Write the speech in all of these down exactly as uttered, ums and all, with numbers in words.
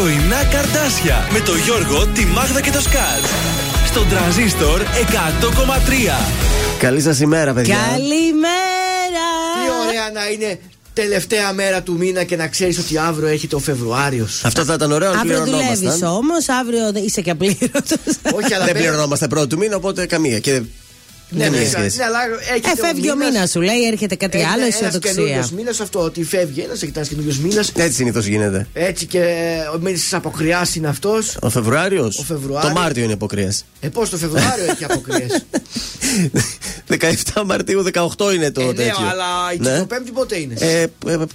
Πρωινά Καρτάσια με το Γιώργο, τη Μάγδα και το Σκάτ. Στον Τρανζίστορ εκατό κόμμα τρία. Καλή σας ημέρα, παιδιά. Καλημέρα. Τι ωραία να είναι τελευταία μέρα του μήνα και να ξέρεις ότι αύριο έχει το Φεβρουάριο σου. Αυτό θα ήταν ωραίο. Αύριο δουλεύεις όμως, αύριο είσαι και απλήρωτος. Όχι, αλλά δεν πληρωνόμαστε πρώτο του μήνα, οπότε καμία. Και... ναι, ναι, ναι, ναι, αλλά ε, φεύγει ο μήνας σου, λέει, έρχεται κάτι άλλο, αισιοδοξία. Είναι ένας καινούριος μήνας αυτό, ότι φεύγει ένας, έρχεται ένας καινούριος μήνας. Έτσι συνήθως γίνεται. Έτσι και ο μήνας της αποκριάς είναι αυτός. Ο Φεβρουάριος. Ο Φεβρουάριος. Το Μάρτιο είναι αποκριές. Ε, πώς το Φεβρουάριο έχει αποκριές. δεκαεφτά Μαρτίου, δεκαοκτώ είναι το ε, ναι, τέτοιο. Αλλά η Κυριακή πότε είναι? Ε,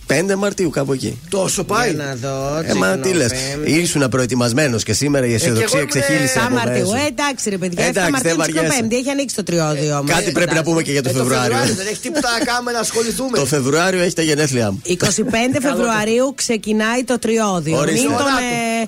πέντε Μαρτίου, κάπου εκεί. Τόσο πάει. Για να δω, ε, μα τι λες. Ήσουν προετοιμασμένος και σήμερα η αισιοδοξία ξεχύλισε. εφτά Μαρτίου, εντάξει ρε παιδιά, εφτά Μαρτίου, έχει ανοίξει το τριώδιο. Κάτι ε, πρέπει ε, να πούμε και για το ε, Φεβρουάριο. Δεν έχει τίποτα να κάνουμε να ασχοληθούμε. Το Φεβρουάριο έχει τα γενέθλιά μου. είκοσι πέντε Φεβρουαρίου ξεκινάει το τριώδιο. Ορίστε. Μην τον,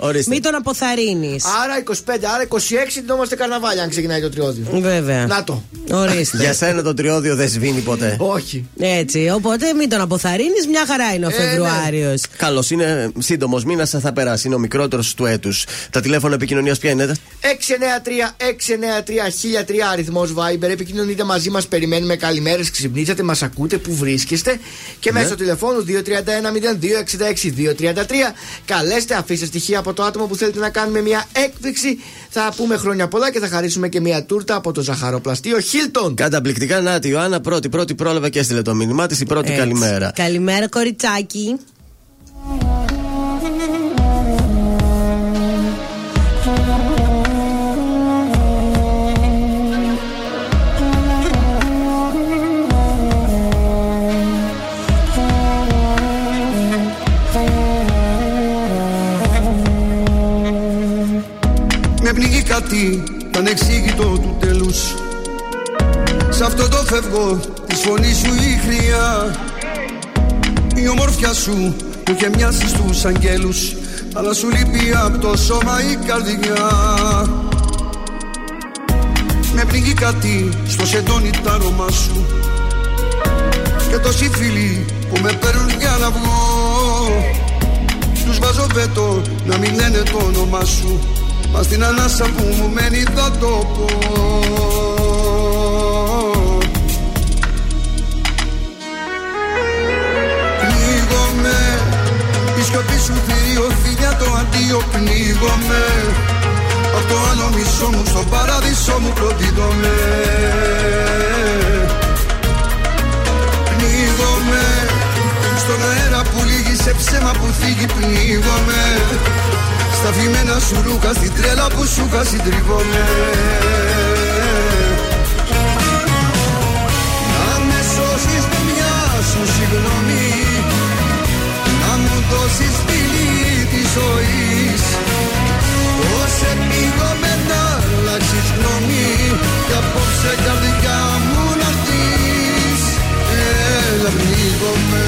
Ορίστε. Μην τον αποθαρρύνεις. Άρα είκοσι πέντε, άρα είκοσι έξι δινόμαστε καρναβάλια αν ξεκινάει το τριώδιο. Βέβαια. Να το. Ορίστε. Για σένα το τριώδιο δεν σβήνει ποτέ. Όχι. Έτσι. Οπότε μην τον αποθαρρύνεις, μια χαρά είναι ο ε, Φεβρουάριος. Ναι. Καλώς είναι, σύντομος μήνας θα περάσει. Είναι ο μικρότερος του έτους. Τα τηλέφωνα επικοινωνίας ποια είναι? έξι εννιά τρία έξι εννιά τρία χίλια τρία αριθμός Viber. Επικοινωνείτε μαζί μας, περιμένουμε. Καλημέρες, ξυπνήσατε, μας ακούτε, που βρίσκεστε. Και ναι, μέσω τηλεφώνου δύο τρία ένα μηδέν δύο έξι έξι δύο τρία τρία. Καλέστε, αφήστε στοιχεία από το άτομο που θέλετε να κάνουμε μια έκπληξη. Θα πούμε χρόνια πολλά και θα χαρίσουμε και μια τούρτα από το ζαχαροπλαστείο Χίλτον. Καταπληκτικά, να τη Ιωάννα, πρώτη, πρώτη πρόλαβε και έστειλε το μήνυμά της. Η πρώτη, έτσι. Καλημέρα. Καλημέρα, κοριτσάκι. Κάτι ανεξήγητο του τέλους. Σ' αυτό το φεύγω, τη φωνή σου η χρειά. Η ομορφιά σου που είχε μοιάσει στους αγγέλους, αλλά σου λείπει από το σώμα η καρδιά. Με πνίγει κάτι στο σεντόνι τ' άρωμά σου, και τόσοι φίλοι που με παίρνουν για να βγω. Τους βάζω βέτο να μην λένε το όνομά σου, μα στην ανάσα που μου μένει θα το πω. Πνίγομαι, η σιωπή σου θηριωθεί για το αντίο. Πνίγομαι, από το άλλο μισό μου στον παράδεισό μου προδίδομαι. Πνίγομαι, στον αέρα που λύγει σε ψέμα που θίγει. Πνίγομαι, στα φημένα σου ρούχα, στην τρέλα που σου χάσει τριβώνε. Να με σώσεις με μια σου συγγνώμη, να μου δώσεις τη λύη της ζωής. Όσε πήγαμε να αλλάξεις γνώμη, κι απόψε καρδιά μου να έρθεις. Έλα πνίγομαι.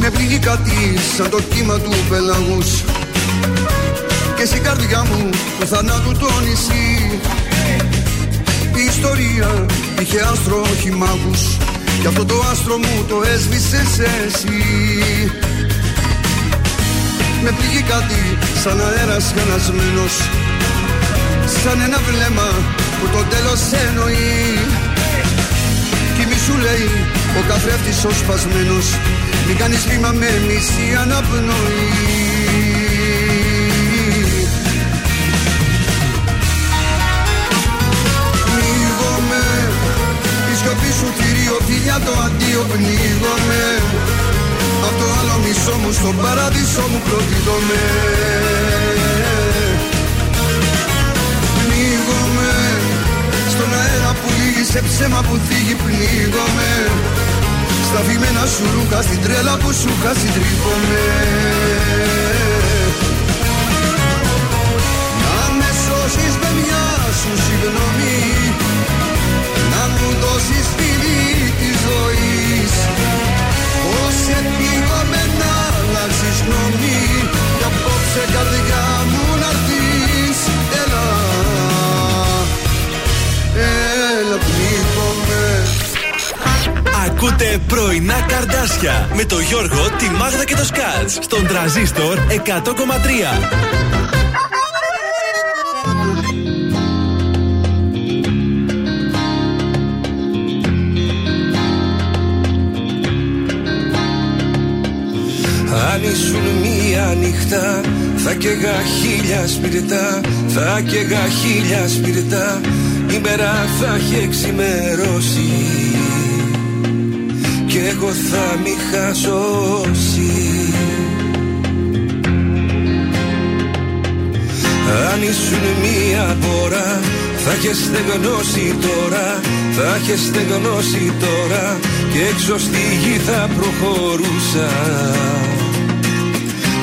Με πνίγει κάτι σαν το κύμα του πελαγούς, και στην καρδιά μου το θανάτου το νησί. Η ιστορία είχε άστρο, όχι μάγους, κι αυτό το άστρο μου το έσβησες εσύ. Με πνίγει κάτι σαν αέρας χανασμένος, σαν ένα βλέμμα που το τέλος εννοεί. Κι μη σου λέει ο καθρέφτης ο σπασμένος, μην κάνεις βήμα με μισή αναπνοή. Πνίγομαι, η σιωπή σου θηριωθεί για το αντίο. Πνίγομαι, απ' το άλλο μισό μου στον παράδεισό μου προδίδομαι. Πνίγομαι, στον αέρα που λύγει σε ψέμα που θίγει. Πνίγομαι, στα φημένα σου ρούχα, στην τρέλα που σου χάσει τριβώνε. Να με σώσεις με μια σου συγγνώμη, δώσει φίλη τη ζωή. Ως επίγομαι να αλλάξεις γνώμη, κι απόψε καρδιά μου να έρθεις. Έλα, έλα πνίγομαι. Ακούτε πρωινά Καρντάσια με τον Γιώργο, τη Μάγδα και το Σκάτς στον Τρανζίστορ εκατό κόμμα τρία. Αν ήσουν μία νύχτα, θα καίγα χίλια σπιρτά, θα καίγα χίλια σπιρτά, η μέρα θα έχει ξημερώσει και εγώ θα μη χαζώσει. Αν ήσουν μία πορά, θα έχεις στεγνώσει τώρα, θα έχεις στεγνώσει τώρα, και έξω στη γη θα προχωρούσα,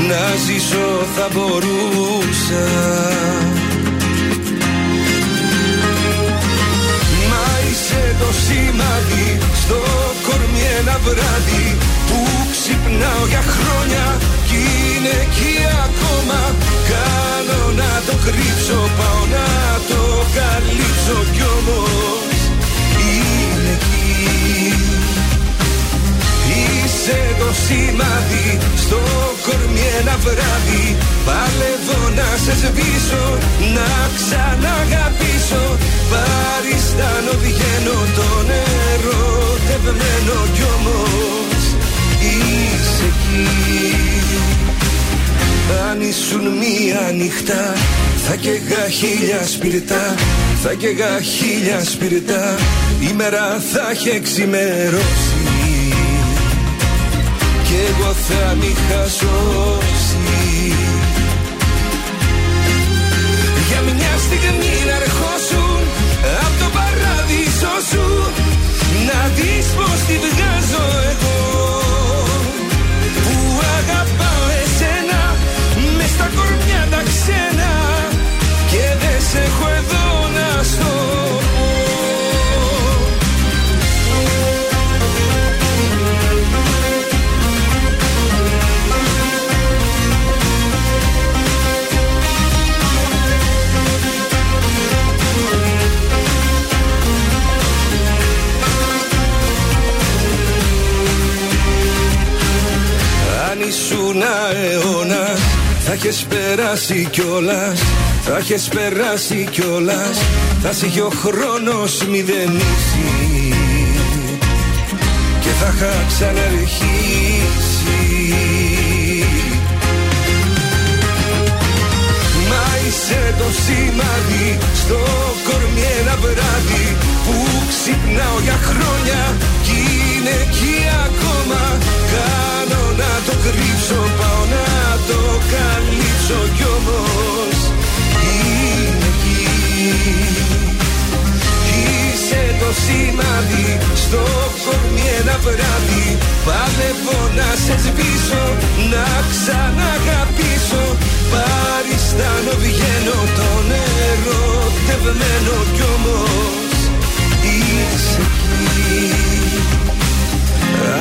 να ζήσω θα μπορούσα. Μα είσαι το σημάδι στο κορμί, ένα βράδυ που ξυπνάω για χρόνια κι είναι εκεί ακόμα. Κάνω να το κρύψω, πάω να το καλύψω κι όμως είναι εκεί. Είσαι το σημάδι στο κορμί, ένα βράδυ παλεύω να σε σβήσω, να ξαναγαπήσω. Παριστάνω, βγαίνω τον ερωτευμένο κι όμως είσαι εκεί. Αν ήσουν μία νυχτά, θα καίγα χίλια σπιρτά, θα καίγα χίλια σπιρτά, η μέρα θα έχει ξημερώσει και εγώ θα μη χασώσει. Για μια στιγμή να ερχόσουν απ' το παράδεισο σου, να δεις πως τη βγάζω εγώ που αγαπάω εσένα, μες στα κορμιά τα ξένα και δεν σε έχω εδώ να στο πω. Αν ήσουν αιώνας, θα έχεις περάσει κιόλας, θα έχεις περάσει κιόλας, θα σ' είχε ο χρόνος μηδενίσει και θα είχα ξαναρχίσει. Μα είσαι το σημάδι στο κορμί, ένα βράδυ που ξυπνάω για χρόνια κι είναι εκεί ακόμα. Κάνω να το κρύψω, πάω να το καλύψω κι όμως είναι εκεί. Είσαι το σημάδι στο κορμί, ένα βράδυ παλεύω να σε σβήσω, να ξαναγαπήσω. Παριστάνω, βγαίνω τον ερωτευμένο κι όμως είσαι εκεί.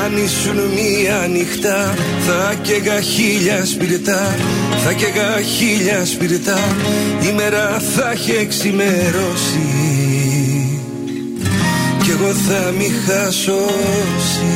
Αν ήσουν μία νυχτά, θα καίγα χίλια σπιρτά, θα καίγα χίλια σπιρτά, η μέρα θα έχει ξημερώσει κι εγώ θα μη χασώσει.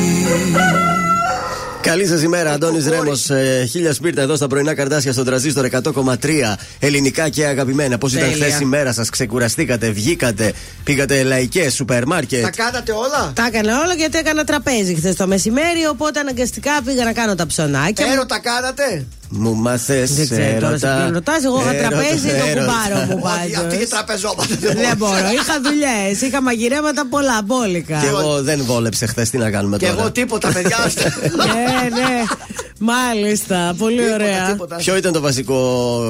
Καλή σας ημέρα, Αντώνης Ρέμος. Ε, χίλια σπίρτα εδώ στα πρωινά Καρντάσια στον Τρανζίστορ εκατό κόμμα τρία. Ελληνικά και αγαπημένα. Πώς ήταν χθες η μέρα σας, ξεκουραστήκατε, βγήκατε, πήγατε λαϊκές, σούπερ μάρκετ? Τα κάνατε όλα. Τα έκανα όλα γιατί έκανα τραπέζι χθες το μεσημέρι, οπότε αναγκαστικά πήγα να κάνω τα ψωνάκια. Έρωτα κάνατε? Μου μάθες έρωτα. Δεν ξέρω τώρα σε ποιον ρωτάς, εγώ είχα τραπέζι, το κουμπάρο μου βάζω. Αυτή και τραπεζόματα δεν μπορώ. Είχα δουλειές, είχα μαγειρέματα πολλά, μπόλικα. Και εγώ δεν βόλεψε χθες, τι να κάνουμε τώρα? Και εγώ τίποτα, παιδιά. Ναι, ναι, μάλιστα, πολύ ωραία. Ποιο ήταν το βασικό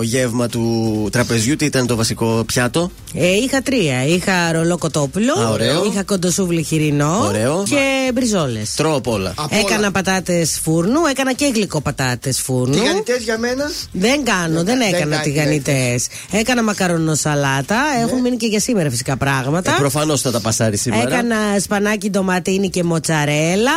γεύμα του τραπεζιού, τι ήταν το βασικό πιάτο? Είχα τρία, είχα ρολό κοτόπουλο, είχα κοντοσούβλι χοιρινό και μπριζόλες. Τρώω απ' όλα. Έκανα πατάτες φούρνου, έκανα και γλυκοπατάτες φούρνου. τηγανιτές για μένα. Δεν κάνω, δεν, δεν έκανα τηγανιτές. Έκανα μακαρονοσαλάτα. Ναι. Έχουν μείνει και για σήμερα φυσικά πράγματα. Ε, προφανώς θα τα πασάρει σήμερα. Έκανα σπανάκι ντοματίνι και μοτσαρέλα.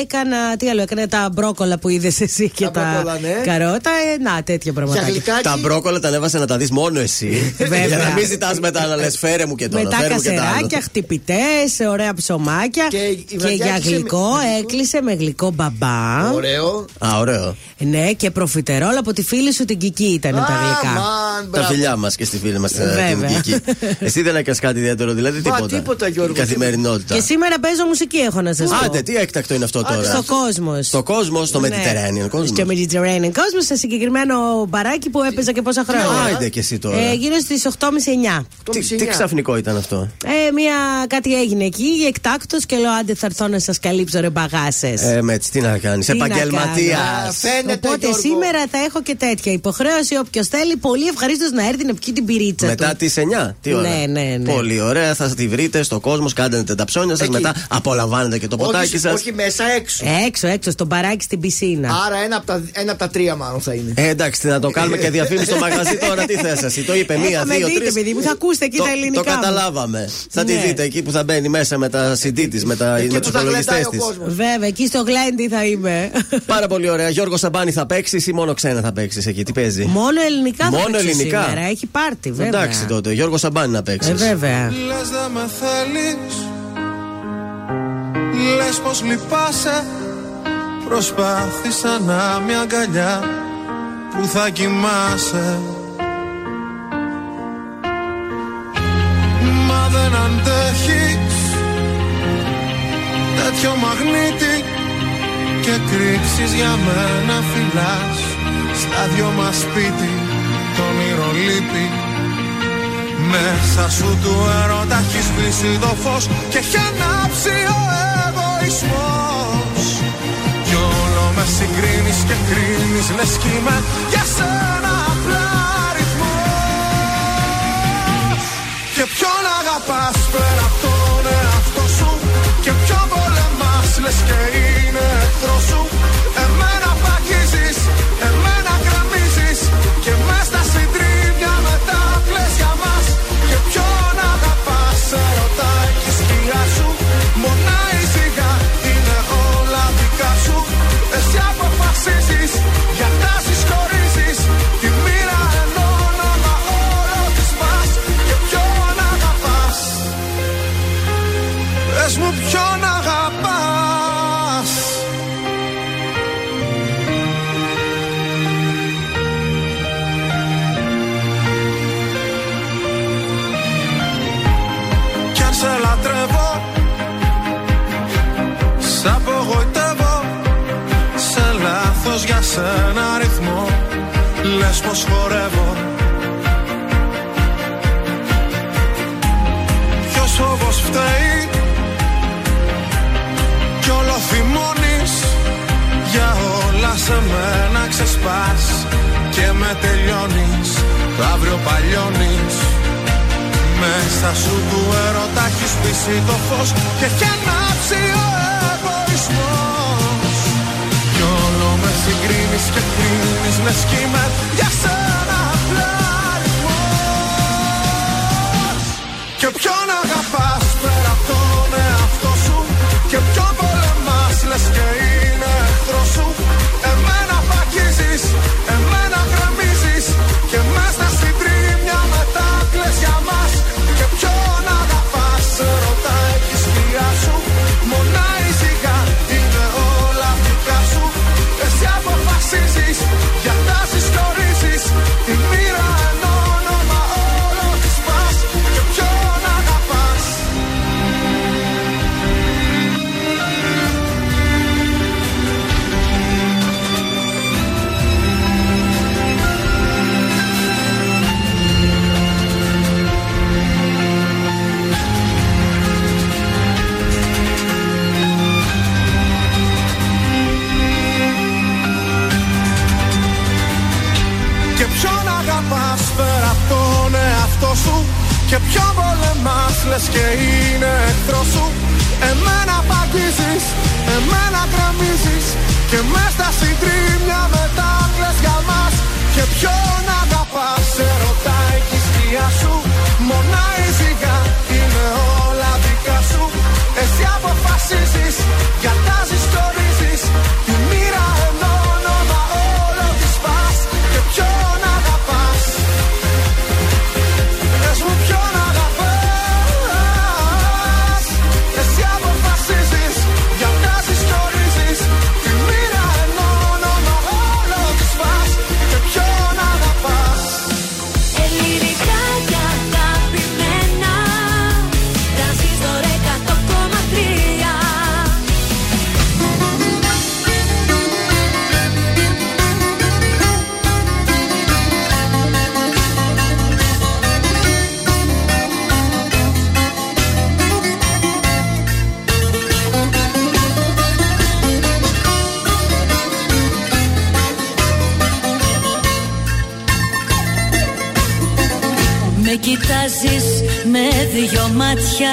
Έκανα, τι άλλο, έκανα τα μπρόκολα που είδες εσύ και τα, τα μπρόκολα, ναι. Καρότα. Ε, να, τέτοια πραγματάκια. Γλυκάκι... Τα μπρόκολα τα ανέβασε να τα δεις μόνο εσύ. Για να μην ζητάς μετά να λες φέρε μου και τώρα. Μετά κασεράκια, χτυπητές, ωραία ψωμάκια. Και, και για γλυκό με... έκλεισε με γλυκό μπαμπά. Ωραίο. Α, ωραίο. Ναι, και προφιτερόλ από τη φίλη σου την Κική ήταν ah, τα γλυκά. Man, τα φιλιά μας και στη φίλη μας την Κική. Εσύ δεν έκανες κάτι ιδιαίτερο, δηλαδή τίποτα. Μα, τίποτα, Γιώργο. Καθημερινότητα. Και σήμερα παίζω μουσική, έχω να σας πω. Άντε, τι έκτακτο είναι αυτό τώρα. Στο κόσμο. Στο κόσμο, στο Mediterranean κόσμο. Στο Mediterranean κόσμο, σε συγκεκριμένο μπαράκι που έπαιζα και πόσα χρόνια. Άντε και εσύ τώρα. Γύρω στις οκτώ και μισή εννιά. Τι ξαφνικό ήταν αυτό. Κάτι έγινε εκεί, εκτάκτος και λέω άντε θα έρθω να σας καλύψω ρε μπαγάσες. Ε, με έτσι τι να κάνεις, επαγγελματίας. Οπότε σήμερα θα έχω και τέτοια υποχρέωση, όποιος θέλει πολύ ευχαρίστως να έρθει να πιει την πυρίτσα μετά του. Μετά τις εννιά, τι ώρα. Ναι, ναι, ναι. Πολύ ωραία, θα τη βρείτε στο κόσμο, κάντε τα ψώνια σας, εκεί. Μετά απολαμβάνετε και το ποτάκι όχι, σας. Όχι μέσα, έξω. Έξω, έξω, στο μπαράκι στην πισίνα. Άρα ένα από τα, ένα από τα τρία μάλλον θα είναι. Ε, εντάξει, να το κάνουμε και διαφήμιση στο μαγαζί τώρα, τι θες εσύ. Το είπε μία, δύο, τρεις. Θα ακούσετε εκεί τα ελληνικά. Το καταλάβαμε. Θα τη δείτε εκεί που θα μπαίνει μέσα με τα σι ντι της, με, με τους υπολογιστές της. Βέβαια, εκεί στο Γκλέντι θα είμαι. Πάρα πολύ ωραία. Γιώργο Σαμπάνη θα παίξεις ή μόνο ξένα θα παίξεις εκεί, τι παίζει. Μόνο ελληνικά μόνο θα παίξεις ελληνικά. Σήμερα, έχει πάρτι βέβαια. Εντάξει τότε, Γιώργο Σαμπάνη να παίξεις. Ε, βέβαια. Λες να με θέλεις, λες πως λυπάσαι, προσπάθησα να μια αγκαλιά που θα κοιμάσαι. Μα δεν αντέχεις τέτοιο μαγνήτη και κρύψεις για μένα φυλάς στα δυο μας σπίτι το όνειρο λείπει. Μέσα σου του έρωτα έχεις σβήσει το φως και έχει ανάψει ο εγωισμός κι όλο με συγκρίνεις και κρίνεις λες κι είμαι για σένα απλά αριθμός και ποιον αγαπάς πέρα απ' τον εαυτό σου και ποιον πολεμάς λες και είναι εχθρός σου. Εμένα παγίζεις, εμένα γραμμίζεις και μες στα συντρίμια μετά κλαις για μας και ποιον αγαπάς σε ρωτάει η σκιά σου μονά η ζυγά είναι όλα δικά σου. Εσύ αποφασίζεις για τα συσχωρίζεις τη μοίρα ενώνω μα όλο της μας και ποιον αγαπάς πες μου ποιον αγαπάς. Κι αν σε λατρεύω, σ' απογοητεύω, σε λάθος για σένα ρυθμό λες πως χορεύω. Ποιος φόβος φταίει κι όλο θυμώνεις, για όλα σε μένα ξεσπάς και με τελειώνεις, το αύριο παλιώνεις. Μέσα σου του έρωτα έχεις πείσει το φως και έχει ανάψει ο εγωισμός κι όλο με συγκρίνεις και κρίνεις λες κι είμαι για σένα απλά αριθμός και ποιον αγαπάς πέρα απ' τον εαυτό σου και ποιον πολεμάς λες και είναι εχθρός σου. Εμένα παγίζεις, εμένα γραμμίζεις και μες στα συντρίμια μετά κλαις για μας και ποιον αγαπάς σε ρωτάει η σκιά σου μονά η ζυγά είναι όλα δικά σου. Εσύ αποφασίζεις για να συσχωρίζεις τη μοίρα εν όνομα όλο της πας και ποιον αγαπάς. Αγαπάς πέρα απ' τον εαυτό σου και ποιον πολεμάς λες και είναι εχθρός σου. Εμένα παγίζεις, εμένα γραμμίζεις και μες στα συντρίμια μετά κλαις για μας κοιτάζεις με δυο μάτια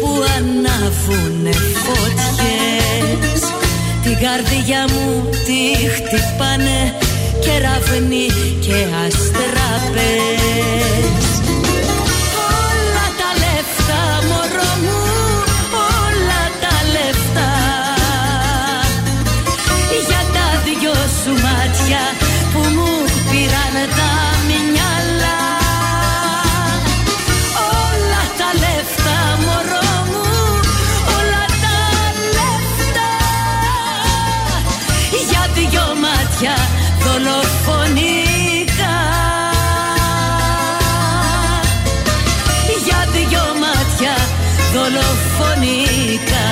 που ανάβουνε φωτιές. Την καρδιά μου τη χτυπάνε κεραυνοί και αστραπές. Όλα τα λεφτά, μωρό μου, όλα τα λεφτά, για τα δυο σου μάτια που μου πήραν τα μυαλά. Όλα τα λεφτά, μωρό μου, όλα τα λεφτά, για δυο μάτια δολοφονικά, για δυο μάτια δολοφονικά.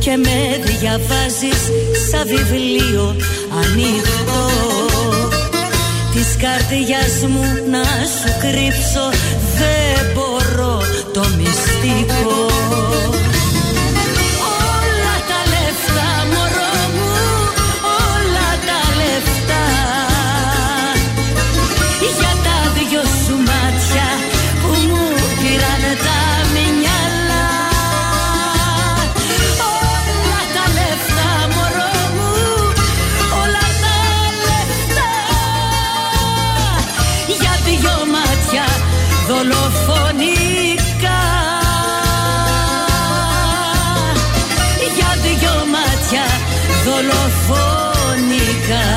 Και με διαβάζεις σαν βιβλίο ανοιχτό, της καρδιάς μου να σου κρύψω δεν μπορώ το μυστικό. Όλα τα λεφτά, μωρό μου, όλα τα λεφτά, για τα δυο σου μάτια που μου πήραν τα μυαλά. Δολοφονικά, για δυο μάτια δολοφονικά.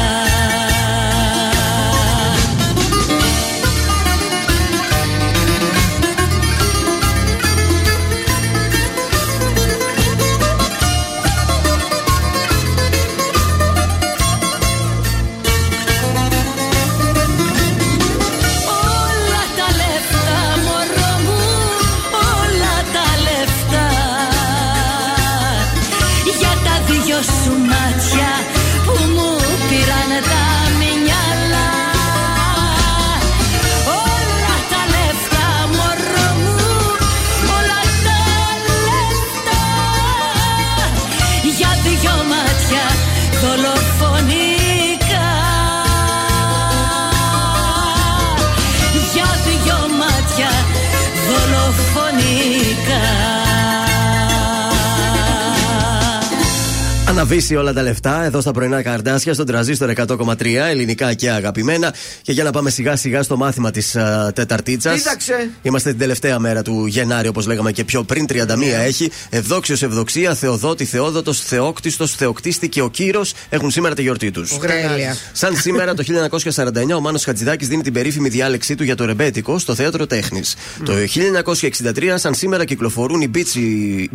Να βύσει όλα τα λεφτά εδώ στα πρωινά Καρντάσια, στον Τρανζίστορ εκατό κόμμα τρία, ελληνικά και αγαπημένα. Και για να πάμε σιγά σιγά στο μάθημα της uh, Τεταρτίτσας. Κοίταξε! Είμαστε την τελευταία μέρα του Γενάρη, όπως λέγαμε και πιο πριν, τριάντα μία yeah. έχει. Ευδόξιος, Ευδοξία, Θεοδότη, Θεόδοτος, Θεόκτιστος, Θεοκτίστη και ο Κύρος έχουν σήμερα τη γιορτή τους. Τέλεια. Σαν σήμερα το χίλια εννιακόσια σαράντα εννιά ο Μάνος Χατζηδάκης δίνει την περίφημη διάλεξή του για το ρεμπέτικο στο Θέατρο Τέχνης. Mm. Το χίλια εννιακόσια εξήντα τρία, σαν σήμερα, κυκλοφορούν οι Beach,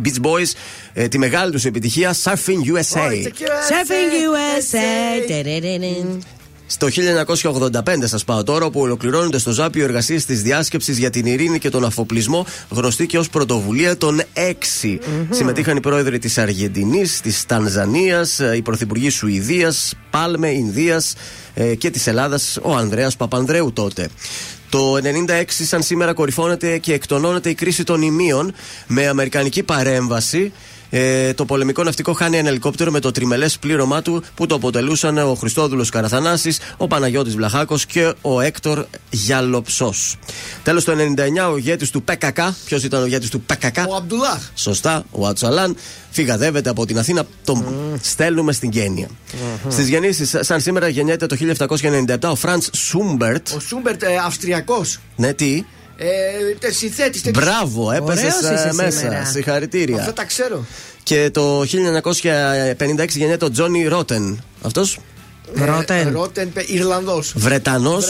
Beach Boys ε, τη μεγάλη τους επιτυχία Surfing γιου ες έι. Surfing γιου ες έι. Στο χίλια εννιακόσια ογδόντα πέντε, σας πάω τώρα, όπου ολοκληρώνονται στο Ζάπιο εργασίες της διάσκεψης για την ειρήνη και τον αφοπλισμό, γνωστή και ως πρωτοβουλία των έξι. Mm-hmm. Συμμετείχαν οι πρόεδροι της Αργεντινής, της Τανζανίας, οι πρωθυπουργοί Σουηδίας, Πάλμε, Ινδίας ε, και της Ελλάδας, ο Ανδρέας Παπανδρέου τότε. Το ενενήντα έξι, σαν σήμερα, κορυφώνεται και εκτονώνεται η κρίση των ημείων με αμερικανική παρέμβαση. Ε, το πολεμικό ναυτικό χάνει ένα ελικόπτερο με το τριμελές πλήρωμά του, που το αποτελούσαν ο Χριστόδουλος Καραθανάσης, ο Παναγιώτης Βλαχάκος και ο Έκτορ Γιάλοψος. Τέλος, το ενενήντα εννιά, ο ηγέτης του Π Κ Κ. Ποιος ήταν ο ηγέτης του Π Κ Κ? Ο Αμπντουλάχ. Σωστά, ο Οτσαλάν. Φυγαδεύεται από την Αθήνα, τον mm. στέλνουμε στην Κένια. Mm-hmm. Στις γεννήσεις, σαν σήμερα γεννιέται το χίλια επτακόσια ενενήντα επτά ο Φραντς Σούμπερτ. Ο Σούμπερτ, ε, Αυστριακός. Ναι, τι. Ε, συνθέτης. Μπράβο, έπεσε μέσα. Συγχαρητήρια. Αυτά τα ξέρω. Και το χίλια εννιακόσια πενήντα έξι γεννιέται ο Τζόνι Ρότεν. Αυτός. Ρότεν. Ρότεν, Ιρλανδός. Βρετανός.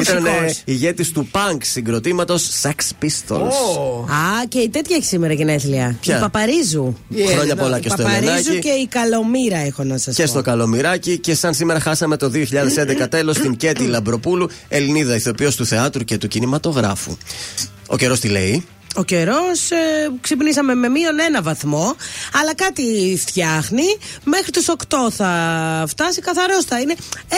Ήταν ηγέτης του πανκ συγκροτήματος Sex Pistols. Α, και η τέτοια έχει σήμερα γενέθλια. Η Παπαρίζου. Χρόνια πολλά και στο Ελληνάκι. Η Παπαρίζου και η Καλομύρα, έχω να σας πω. Και στο Καλομυράκι. Και σαν σήμερα χάσαμε το δύο χιλιάδες έντεκα τέλος την Κέτη Λαμπροπούλου, Ελληνίδα ηθοποιός του θεάτρου και του κινηματογράφου. Ο καιρός τι λέει? ο καιρός, ε, ξυπνήσαμε με μείον ένα βαθμό, αλλά κάτι φτιάχνει. Μέχρι τους οκτώ θα φτάσει, καθαρός θα είναι.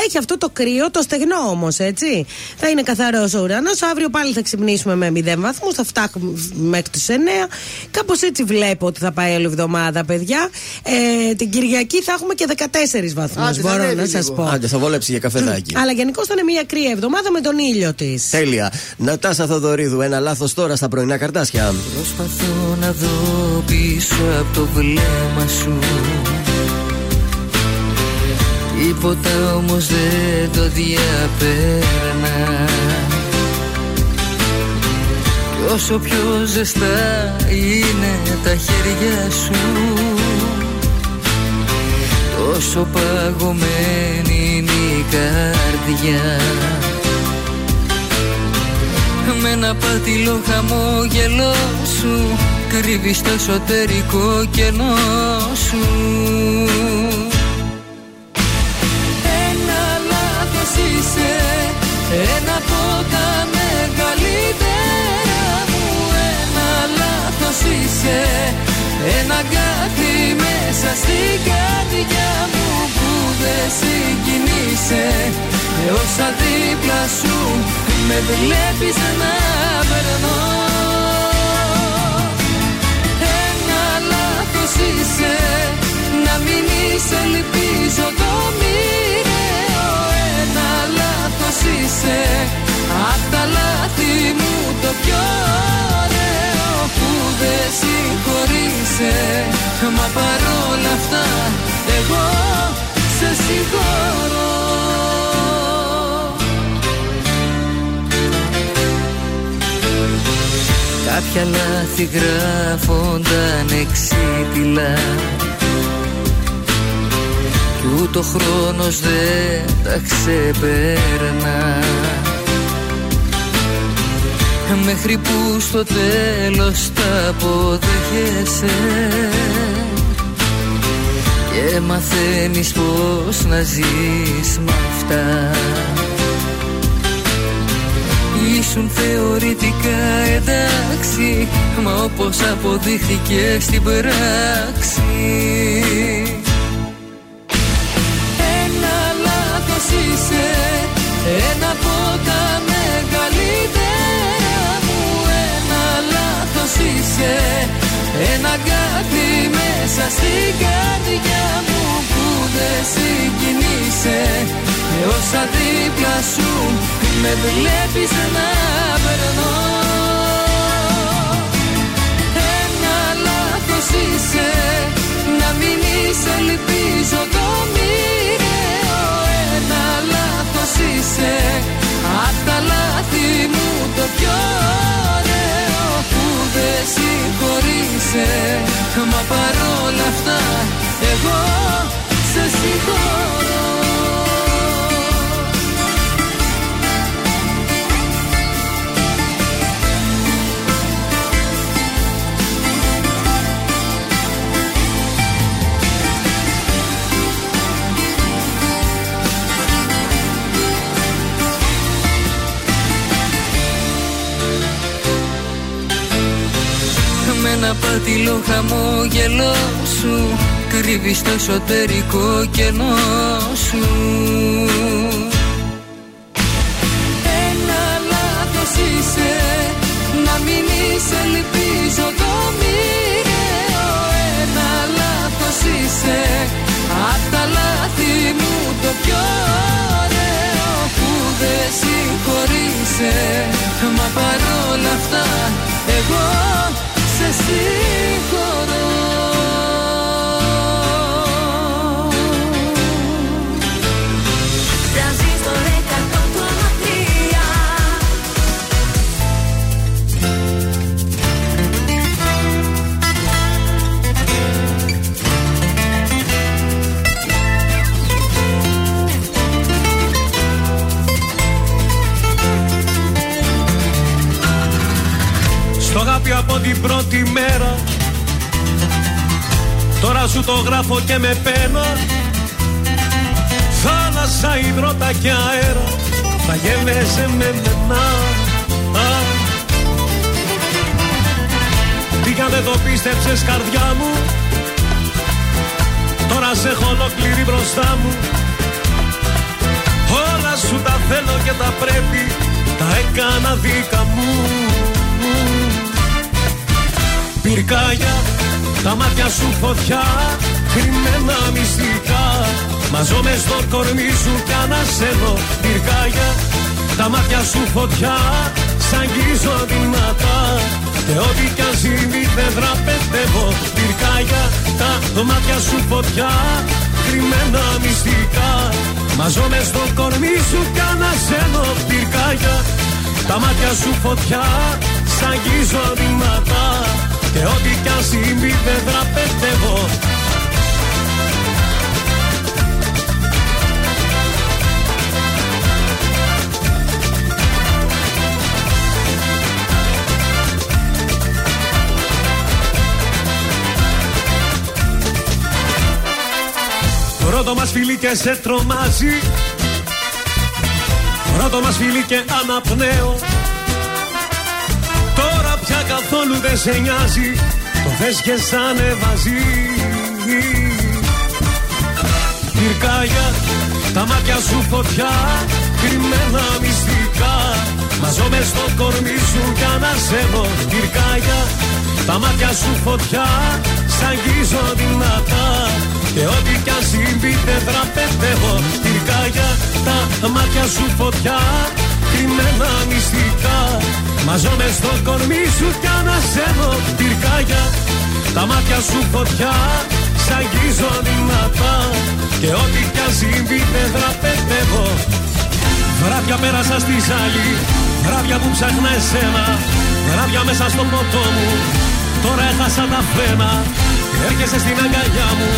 Έχει αυτό το κρύο, το στεγνό όμως, έτσι. Θα είναι καθαρός ο ουρανός. Αύριο πάλι θα ξυπνήσουμε με μηδέν βαθμούς, θα φτάσουμε μέχρι τους εννέα. Κάπως έτσι βλέπω ότι θα πάει όλη εβδομάδα, παιδιά. Ε, την Κυριακή θα έχουμε και δεκατέσσερις βαθμούς. Άντε, μπορώ να σας πω. Άντε, θα βολέψει για καφεδάκι. Αλλά γενικώς θα είναι μια κρύα εβδομάδα με τον ήλιο της. Τέλεια. Νατάσα Θεοδωρίδου, ένα λάθος τώρα στα πρωινά καρτάσια. Προσπαθώ να δω πίσω από το βλέμμα σου. Τίποτα όμως δεν το διαπέρνα. Κι όσο πιο ζεστά είναι τα χέρια σου, τόσο παγωμένη είναι η καρδιά. Με ένα πάτηλο χαμόγελό σου κρύβεις το εσωτερικό κενό σου. Ένα λάθος είσαι, ένα από τα μεγαλύτερα μου. Ένα λάθος είσαι, ένα κάτι μέσα στην καρδιά μου που δεν συγκινείσαι. Και όσα δίπλα σου με βλέπεις να περνώ. Ένα λάθος είσαι, να μην είσαι, ελπίζω το μοιραίο. Ένα λάθος είσαι, απ' τα λάθη μου το πιο ωραίο που δεν συγχωρείσαι. Μα παρόλα αυτά εγώ σε συγχωρώ. Κάποια λάθη γράφονταν εξίτηλα κι ούτω χρόνος δεν τα ξεπέρνα. Μέχρι που στο τέλος τα αποδέχεσαι και μαθαίνεις πως να ζεις με αυτά. Ήσουν θεωρητικά εντάξει, μα όπως αποδείχθηκε στην πράξη. Ένα λάθος είσαι, ένα από τα μεγαλύτερα μου. Ένα λάθος είσαι, ένα κάτι μέσα στην καρδιά μου που δεν συγκινείσαι. Και όσα δίπλα σου με βλέπεις να περνώ. Ένα λάθος είσαι, να μην είσαι, ελπίζω το μοιραίο. Ένα λάθος είσαι, απ' τα λάθη μου το πιο ωραίο που δεν συγχωρείσαι. Μα παρόλα αυτά εγώ σε συγχωρώ. Με ένα πάτηλο χαμόγελό σου κρύβεις το εσωτερικό κενό σου. Ένα λάθος είσαι, να μην είσαι, ελπίζω το μοιραίο. Ένα λάθος είσαι, απ' τα λάθη μου το πιο ωραίο που δεν συγχωρείσαι. Μα παρόλα αυτά εγώ σε συγχωρώ. Transistor εκατό κόμμα τρία. Στο αγάπη από την πρώτη μέρα, τώρα σου το γράφω και με πένα. Θάλασσα, υδρότα και αέρα, θα γεύεσαι με μένα. Μα δεν το πίστεψες, καρδιά μου. Τώρα σε έχω ολόκληρη μπροστά μου. Όλα σου τα θέλω και τα πρέπει, τα έκανα δίκα μου. Πυρκάγια, τα μάτια σου φωτιά, κρυμμένα μυστικά, μαζώμαι στο κορμί σου κι ανασένω. Πυρκάγια, τα μάτια σου φωτιά, σ' αγγίζω δυνατά και ό,τι κι αν συμβεί δεν δραπετεύω. Πυρκάγια, τα μάτια σου φωτιά, κρυμμένα μυστικά, μαζώμαι στο κορμί σου κι ανασένω. Πυρκάγια, τα μάτια σου φωτιά, σ' αγγίζω δυνατά και ό,τι κι αν συμβεί δεν δραπετεύω. Πρώτο μας φιλί και σε τρομάζει, πρώτο μας φιλί και αναπνέω. Τώρα πια καθόλου δεν σε νοιάζει, το θες και σ' ανεβάζει. Πυρκάγια, τα μάτια σου φωτιά, κρυμμένα μυστικά, μαζώμαι στο κορμί σου κι ανασεύω. Πυρκάγια, τα μάτια σου φωτιά, σ' αγγίζω δυνατά και ό,τι κι αν συμβεί δεν δραπετεύω. Πυρκάγια, τα μάτια σου φωτιά, κρυμμένα μυστικά, μαζώμαι στο κορμί σου κι ανασεύω. Πυρκάγια, τα μάτια σου φωτιά, σ' αγγίζω δυνατά και ό,τι κι αν συμβεί δεν δραπετεύω. Βράδια πέρασα στη ζάλη, βράδια που ψάχνα εσένα, βράδια μέσα στο ποτό μου, τώρα έχασα τα φρένα. Έρχεσαι στην αγκαλιά μου,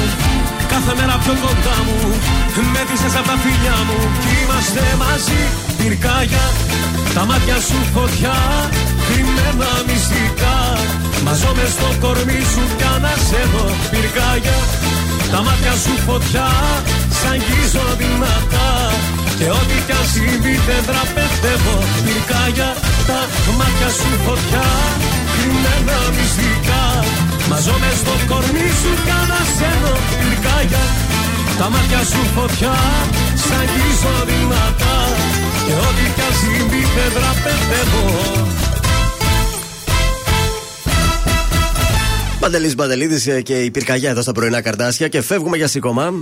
κάθε μέρα πιο κοντά μου, με δίσες απ' τα φιλιά μου κι είμαστε μαζί. Πυρκάγια, τα μάτια σου φωτιά, κρυμμένα μυστικά, μαζώμαι στο κορμί σου κι ανασεύω. Πυρκάγια, τα μάτια σου φωτιά, σ' αγγίζω δυνατά και ό,τι κι αν συμβεί δεν δραπετεύω. Πυρκάγια, τα μάτια σου φωτιά, κρυμμένα μυστικά, μαζώμαι στο κορμί σου κι ανασένω. Πυρκάγια, τα μάτια σου φωτιά, σ' αγγίζω δυνατά και ό,τι κι αν συμβεί δεν δραπετεύω. Παντελής Παντελίδης και η Πυρκαγιά εδώ στα πρωινά Καρντάσια και φεύγουμε για σήκωμα.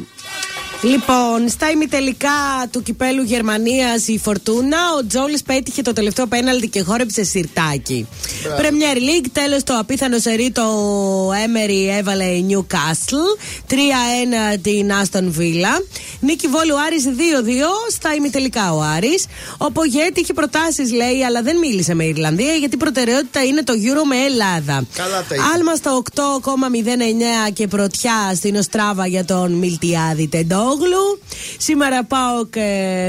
Λοιπόν, στα ημιτελικά του κυπέλου Γερμανίας η Φορτούνα, ο Τζόλης πέτυχε το τελευταίο πέναλτι και χόρεψε σιρτάκι. Μπράβο. Premier League, τέλος το απίθανο σερί, το Έμερι έβαλε η Newcastle τρία ένα την Aston Villa. Νίκη Βόλου Άρης δύο δύο στα ημιτελικά ο Άρης. Ο Πογέτη είχε προτάσεις λέει, αλλά δεν μίλησε με Ιρλανδία γιατί προτεραιότητα είναι το Euro με Ελλάδα. Άλμα στο οκτώ κόμμα μηδέν εννέα και πρωτιά στην Οστράβα για τον Μιλτιάδη Τεντό. Σήμερα ΠΑΟΚ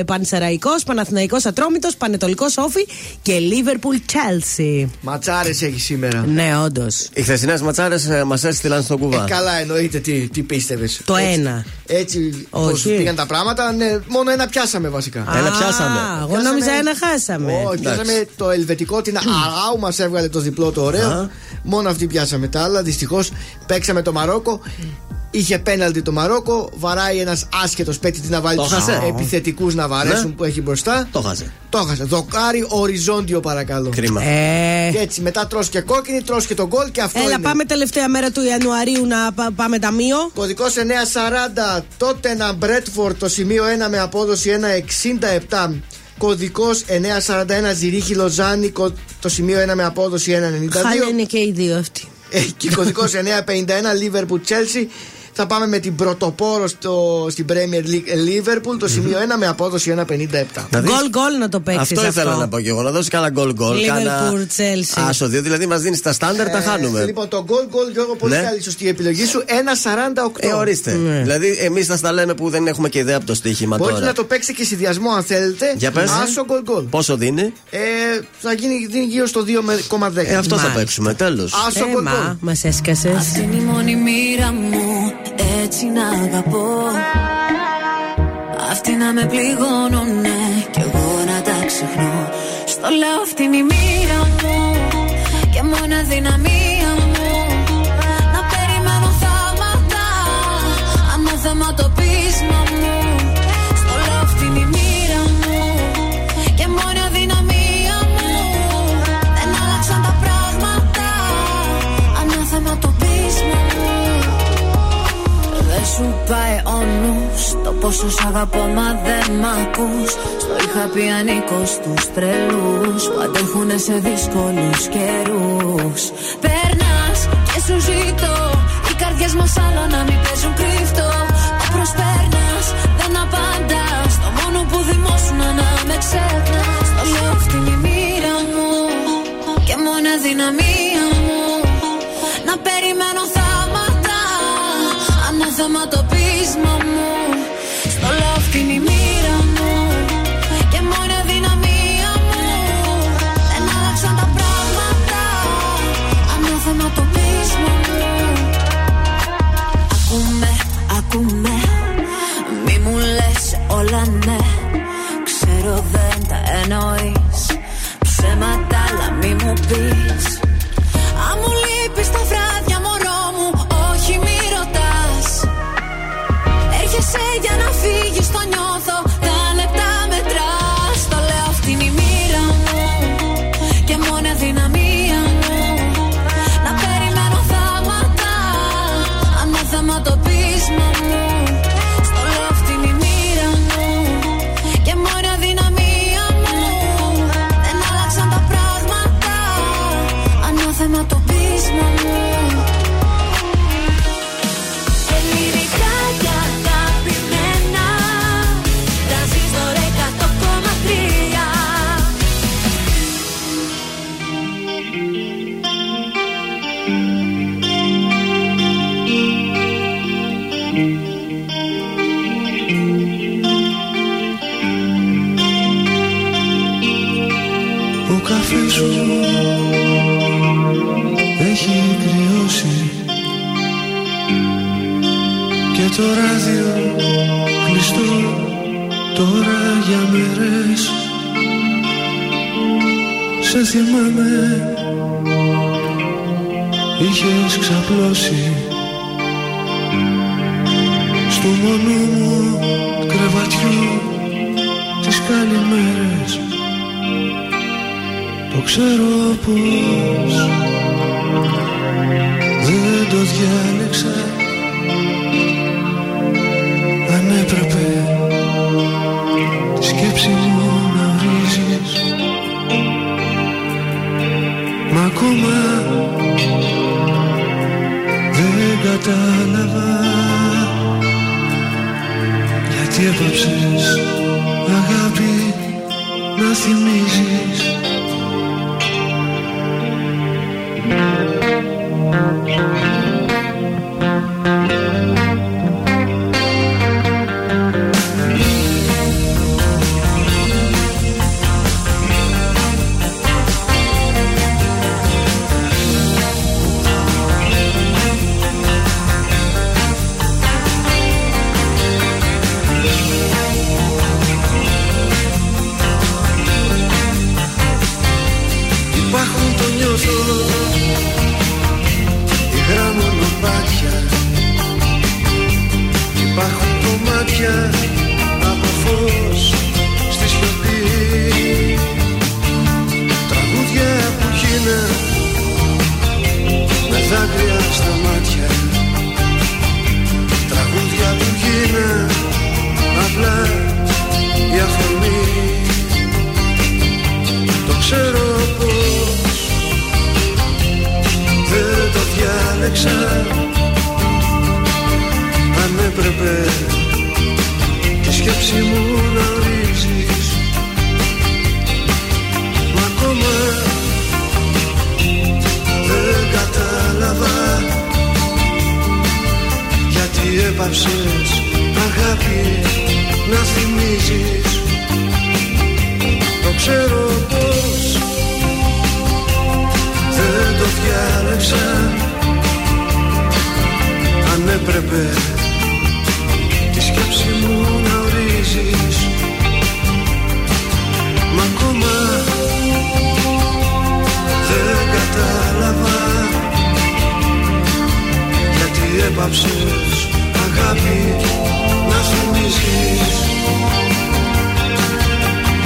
Πανσεραϊκός, Παναθηναϊκός Ατρόμητος, Πανετολικός Όφι και Λίβερπουλ Τσέλσι. Ματσάρες έχει σήμερα. Ναι, όντως. Οι χθεσινές ματσάρες μας έστειλαν στον κουβά. Ε, καλά, εννοείται τι, τι πίστευες. Το έτσι, ένα. Έτσι όπως πήγαν τα πράγματα, ναι, μόνο ένα πιάσαμε βασικά. Α, ένα πιάσαμε. Εγώ πιάσαμε... νόμιζα ένα χάσαμε. Όχι, πιάσαμε το ελβετικό, την Αράου μας έβγαλε το διπλό το ωραίο. Α. Μόνο αυτή πιάσαμε τα άλλα. Δυστυχώς παίξαμε το Μαρόκο. Είχε πέναλτι το Μαρόκο, βαράει ένας άσχετος, παίκτη να βάλει τους επιθετικούς να βαρέσουν, ναι, που έχει μπροστά. Το χάσε. Το χάσε. Δοκάρι οριζόντιο παρακαλώ. Κρίμα. Ε... Και έτσι μετά τρως και κόκκινη, τρως και τον γκολ και αυτό. Έλα, είναι. Πάμε τελευταία μέρα του Ιανουαρίου να πα, πάμε ταμείο. Κωδικός εννιακόσια σαράντα, τότε ένα Μπρέτφορντ, το σημείο ένα με απόδοση ένα κόμμα εξήντα επτά. Κωδικός εννιακόσια σαράντα ένα Ζυρίχη Λοζάνη, το σημείο ένα με απόδοση ένα κόμμα ενενήντα δύο. Χάλια είναι και οι δύο αυτοί. Και κωδικός εννιακόσια πενήντα ένα Liverpool Chelsea. Θα πάμε με την πρωτοπόρο στο, στην Premier League Liverpool, το σημείο mm-hmm. ένα με απόδοση ένα κόμμα πενήντα επτά. Γκολ γκολ να το παίξεις αυτό. Αυτό ήθελα να πω και εγώ, να δώσει κανένα γκολ γκολ. Liverpool Chelsea. Άσο δύο, δηλαδή μας δίνεις τα στάνταρ, ε, τα χάνουμε. Λοιπόν, το γκολ γκολ, Γιώργο, πολύ ναι. καλή σωστή επιλογή σου, ένα κόμμα σαράντα οκτώ. Ε, ορίστε. Mm. Δηλαδή, εμείς θα στα λέμε που δεν έχουμε και ιδέα από το στοίχημα τώρα. Μπορείτε να το παίξει και συνδυασμό αν θέλετε. Για πες. Άσο γκολ γκολ. Πόσο δίνει? Ε, θα γίνει, δίνει γύρω στο δύο κόμμα δέκα. Ε, αυτό μάλιστα θα παίξουμε, τέλος. Άσο γκολ γκολ. Μας έσκασες. Αυτή είναι η μόνη μοίρα μου. Έτσι να αγαπώ, αυτοί να με πληγώνουνε κι εγώ να τα ξεχνώ. Στο λαό αυτή είναι η μοίρα μου και μόνα δυναμία μου. πόσο σ' αγαπώ μα δεν μ' ακούς. Στο είχα πει ανήκω στους τρελούς που αντέχουνε σε δύσκολους καιρούς. Περνάς και σου ζητώ οι καρδιές μας άλλο να μην παίζουν κρύφτο. Άπρος περνάς, δεν απαντάς, το μόνο που δημόσουνα να με ξεχνάς. Στο λέω αυτή η μοίρα μου και μόνα δυναμία μου να περιμένω θάματα, ανάθεμα το πείσμα μου. Στο λαό αυτή είναι η μοίρα μου και μόνο η δυναμία μου. Δεν άλλαξαν τα πράγματα, ανάθεμα το πείσμα μου. Ακούμε, ακούμε, μη μου λες όλα ναι. Ξέρω δεν τα εννοείς, ψέματα αλλά μη μου πεις. Αν μου λείπεις τα βράδια μωρό μου, όχι μη ρωτάς. Έρχεσαι για να φύγεις, το νιώθω, τα λεπτά μετράς. Το λέω αυτή είναι η μοίρα μου και μόνο η δυναμία μου. Να περιμένω θάματα, ανάθεμα το πείσμα μου. Στο λέω αυτή είναι η μοίρα μου και μόνο η δυναμία μου. Δεν άλλαξαν τα πράγματα, ανάθεμα το πείσμα μου. Το ράδιο κλειστό τώρα για μέρες. Σε θυμάμαι, είχες ξαπλώσει στο μόνο μου κρεβατιού τις καλημέρες. Το ξέρω πως δεν το διάλεξα. Αν έπρεπε τη σκέψη μου να βρίζεις, μα ακόμα δεν κατάλαβα γιατί έπαψες αγάπη να θυμίζεις.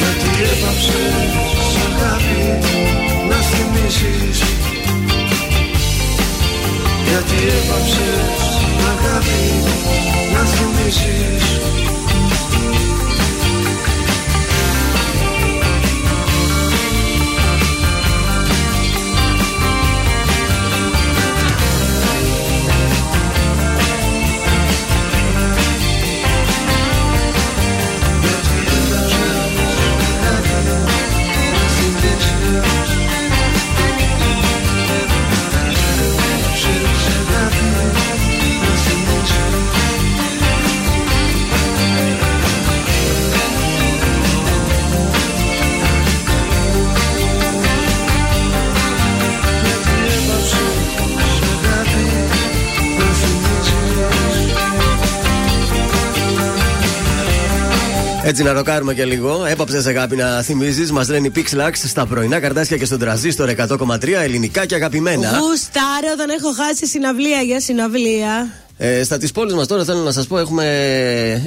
Γιατί έπαψες αγάπη να θυμίσεις. Έτσι να ροκάρουμε και λίγο. Έπαψες αγάπη να θυμίζεις. Μας λένε Pixlax στα πρωινά καρτάσια και στον Τραζίστορ εκατό κόμμα τρία, ελληνικά και αγαπημένα. Γουστάρω όταν έχω χάσει συναυλία για συναυλία. Ε, στα της πόλης μας τώρα θέλω να σας πω έχουμε...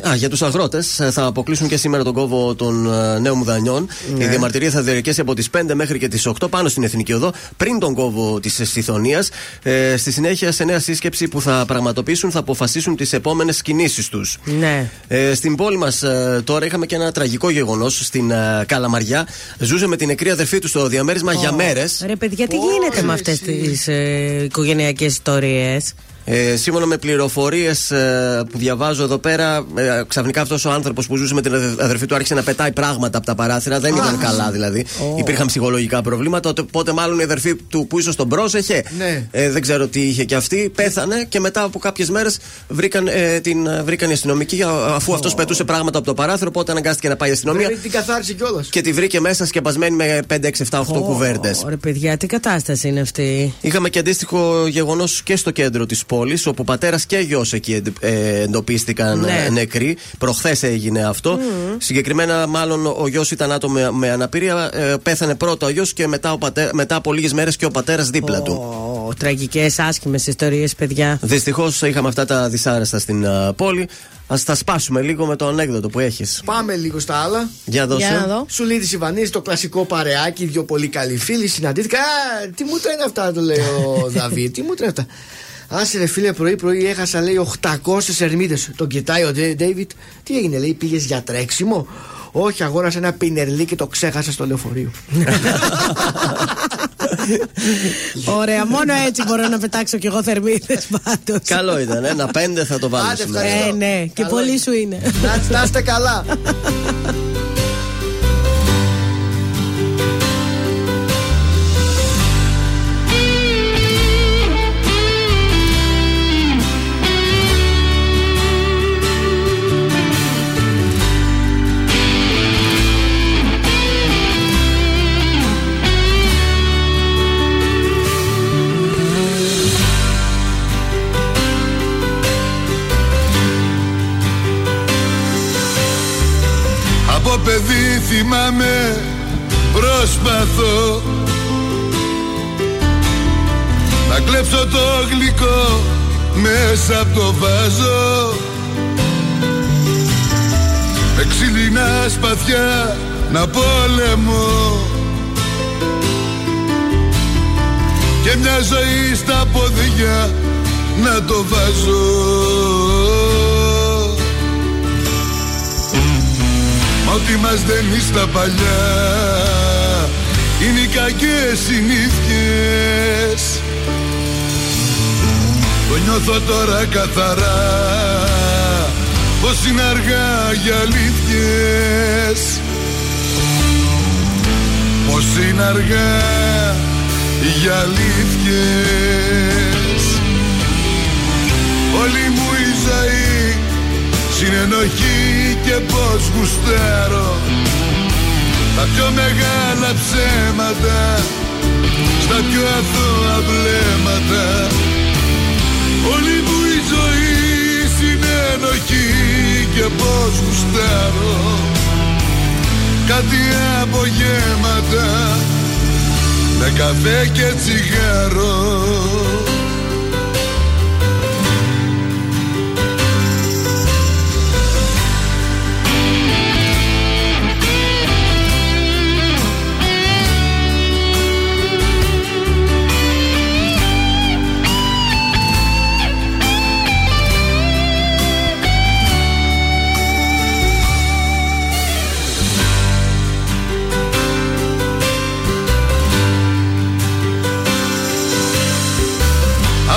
Α, για τους αγρότες θα αποκλείσουν και σήμερα τον κόβο των ε, νέων μουδανιών. Ναι. Η διαμαρτυρία θα διαρκέσει από τις πέντε μέχρι και τις οκτώ πάνω στην Εθνική Οδό, πριν τον κόβο της Σιθωνίας. Ε, στη συνέχεια, σε νέα σύσκεψη που θα πραγματοποιήσουν, θα αποφασίσουν τις επόμενες κινήσεις τους. Ναι. Ε, στην πόλη μας ε, τώρα είχαμε και ένα τραγικό γεγονός στην ε, Καλαμαριά. Ζούσε με την νεκρή αδερφή του στο διαμέρισμα oh. για μέρες. Ρε παιδιά, τι oh, γίνεται oh, με αυτές τις ε, οικογενειακές ιστορίες. Ε, σύμφωνα με πληροφορίες ε, που διαβάζω εδώ πέρα, ε, ξαφνικά αυτός ο άνθρωπος που ζούσε με την αδερφή του άρχισε να πετάει πράγματα από τα παράθυρα. Δεν ήταν καλά δηλαδή. Oh. Υπήρχαν ψυχολογικά προβλήματα. Οπότε, μάλλον η αδερφή του που ίσως τον πρόσεχε, ναι. ε, δεν ξέρω τι είχε και αυτή, πέθανε και μετά από κάποιες μέρες βρήκαν, ε, την, βρήκαν οι αστυνομικοί αφού oh. αυτός πετούσε πράγματα από το παράθυρο. Οπότε αναγκάστηκε να πάει η αστυνομία. Βρήκε την καθάριση κιόλας. Και τη βρήκε μέσα σκεπασμένη με πέντε έξι εφτά οκτώ oh. κουβέρτες. Ωραία, παιδιά, τι κατάσταση είναι αυτή. Είχαμε και αντίστοιχο γεγονός και στο κέντρο της πόλης. Πόλης, όπου πατέρας και γιος εκεί εντοπίστηκαν ναι. νεκροί. Προχθές έγινε αυτό. Mm. Συγκεκριμένα, μάλλον ο γιος ήταν άτομο με, με αναπηρία. Ε, πέθανε πρώτα ο γιος και μετά, ο πατέ, μετά από λίγες μέρες και ο πατέρας δίπλα oh, του. Τραγικές, άσχημες ιστορίες, παιδιά. Δυστυχώς είχαμε αυτά τα δυσάρεστα στην uh, πόλη. Ας τα σπάσουμε λίγο με το ανέκδοτο που έχεις. Πάμε λίγο στα άλλα. Για δώσε. Για να δω. Σουλίδης Ιβανής, το κλασικό παρεάκι, δύο πολύ καλοί φίλοι. Συναντήθηκα. Α, τι μούτρα είναι αυτά, το λέει ο Δαβίδ. Τι μούτρα είναι αυτά. Άσε ρε φίλε, πρωί-πρωί έχασα, λέει, οκτακόσιες ερμίδες. Τον κοιτάει ο Ντέιβιτ. Τι έγινε, λέει, πήγες για τρέξιμο? Όχι, αγόρασα ένα πινερλί και το ξέχασα στο λεωφορείο. Ωραία, μόνο έτσι μπορώ να πετάξω κι εγώ θερμίδες πάντως. Καλό ήταν, ένα πέντε θα το βάλω. Άντε, ε, ναι, και πολύ σου είναι. Να είστε καλά. Παιδί θυμάμαι προσπαθώ να κλέψω το γλυκό μέσα από το βάζο με ξύλινα σπαθιά να πόλεμω και μια ζωή στα πόδια να το βάζω. Ό,τι μας δένει στα παλιά είναι οι κακές συνήθειες. Το νιώθω τώρα καθαρά πως είναι αργά για αλήθειες, πως είναι αργά για αλήθειες. Όλη μου η ζωή συνενοχή και πως γουστάρω τα πιο μεγάλα ψέματα στα πιο αθώα βλέμματα. Όλη μου η ζωή συνενοχή και πως γουστάρω κάτι απογέματα με καφέ και τσιγάρο.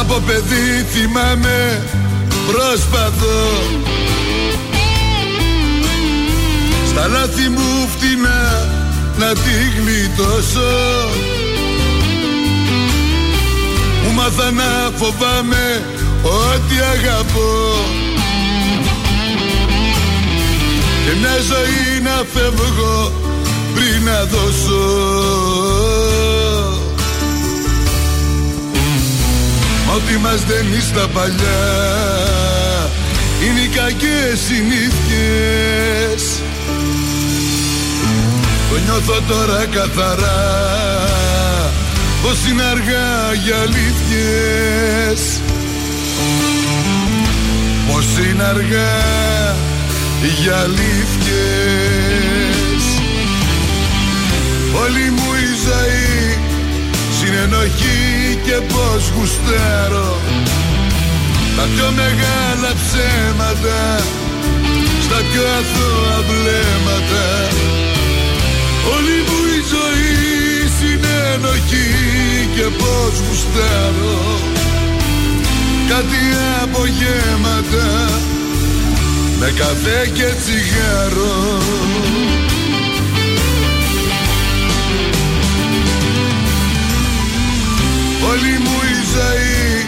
Από παιδί θυμάμαι προσπαθώ στα λάθη μου φτηνά να τη γλιτώσω. Μου μάθα να φοβάμαι ό,τι αγαπώ και μια ζωή να φεύγω πριν να δώσω. Ό,τι μας δένει στα παλιά είναι οι κακές συνήθειες. Το νιώθω τώρα καθαρά πως είναι αργά για αλήθειες, πως είναι αργά για αλήθειες. Όλη μου η ζωή συνενοχή και πως γουστάρω τα πιο μεγάλα ψέματα στα πιο αθώα βλέμματα. Όλη μου η ζωή συνενοχή και πως γουστάρω κάτι απογέματα με καφέ και τσιγάρο. Όλη μου η ζωή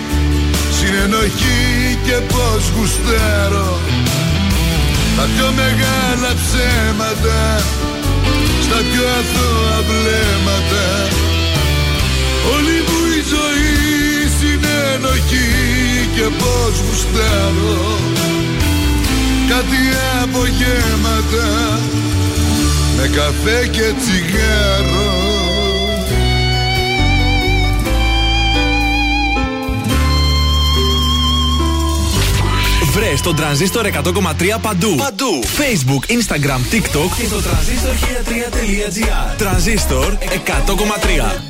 συνενοχή και πως γουστάρω τα πιο μεγάλα ψέματα στα πιο αθώα βλέμματα. Όλη μου η ζωή συνενοχή και πως γουστάρω κάτι απογέματα με καφέ και τσιγάρο. Βρε στον Transistor εκατό κόμμα τρία παντού. Παντού. Facebook, Instagram, TikTok και στο transistor χίλια τρία τελεία τζι άρ. Transistor εκατό κόμμα τρία.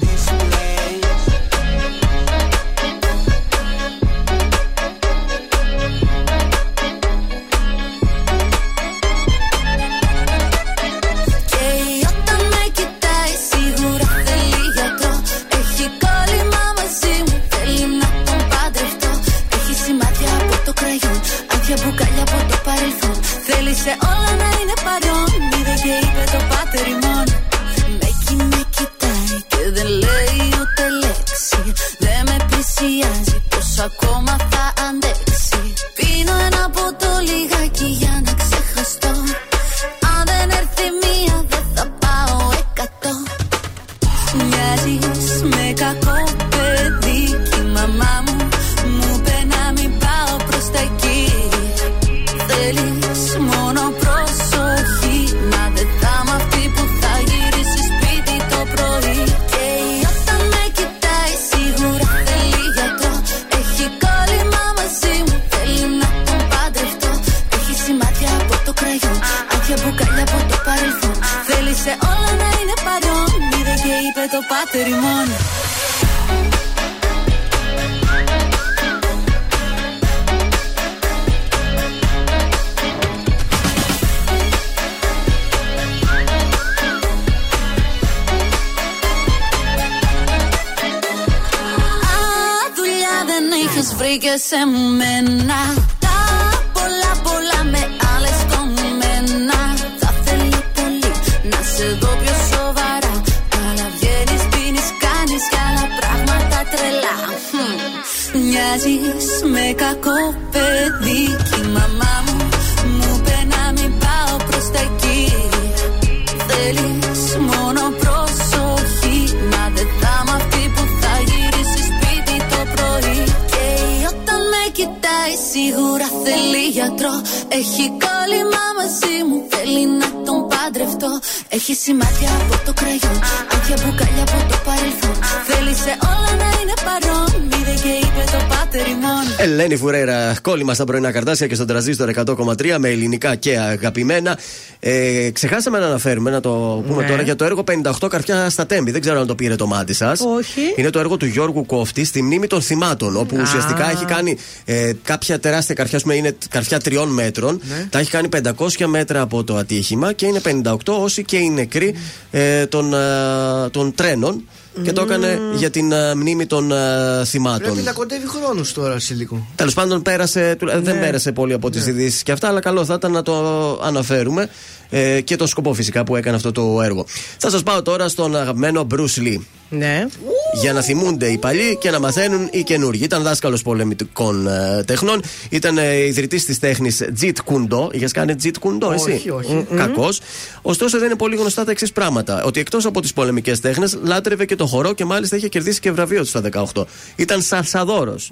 Κόλλημα στα πρωινά καρτάσια και στον Τρανζίστορ εκατό κόμμα τρία με ελληνικά και αγαπημένα. Ε, ξεχάσαμε να αναφέρουμε, να το πούμε ναι. τώρα, για το έργο πενήντα οκτώ καρφιά στα Τέμπη. Δεν ξέρω αν το πήρε το μάτι σας. Όχι. Είναι το έργο του Γιώργου Κόφτη στη μνήμη των θυμάτων. Όπου Α. ουσιαστικά έχει κάνει ε, κάποια τεράστια καρφιά, πούμε, είναι καρφιά τριών μέτρων. Ναι. Τα έχει κάνει πεντακόσια μέτρα από το ατύχημα και είναι πενήντα οκτώ όσοι και οι νεκροί ε, των, ε, των τρένων. Και το έκανε mm. για την α, μνήμη των α, θυμάτων. Πρέπει να κοντεύει χρόνους τώρα σε λίγο. Τέλος πάντων, πέρασε, του, ναι. δεν πέρασε πολύ από τις ναι. ειδήσεις και αυτά, αλλά καλό θα ήταν να το αναφέρουμε ε, και τον σκοπό φυσικά που έκανε αυτό το έργο. Θα σας πάω τώρα στον αγαπημένο Bruce Lee. Ναι. για να θυμούνται οι παλιοί και να μαθαίνουν οι καινούργοι. Ήταν δάσκαλος πολεμικών ε, τεχνών, ήταν ε, ιδρυτής της τέχνης Jeet Kune Do. Είχες κάνει Jeet Kune Do, εσύ? Όχι, όχι. Mm-hmm. Κακός. Ωστόσο, δεν είναι πολύ γνωστά τα εξής πράγματα. Ότι εκτός από τις πολεμικές τέχνες, λάτρευε και το χορό και μάλιστα είχε κερδίσει και βραβείο του στα δεκαοκτώ. Ήταν σαρσαδόρος.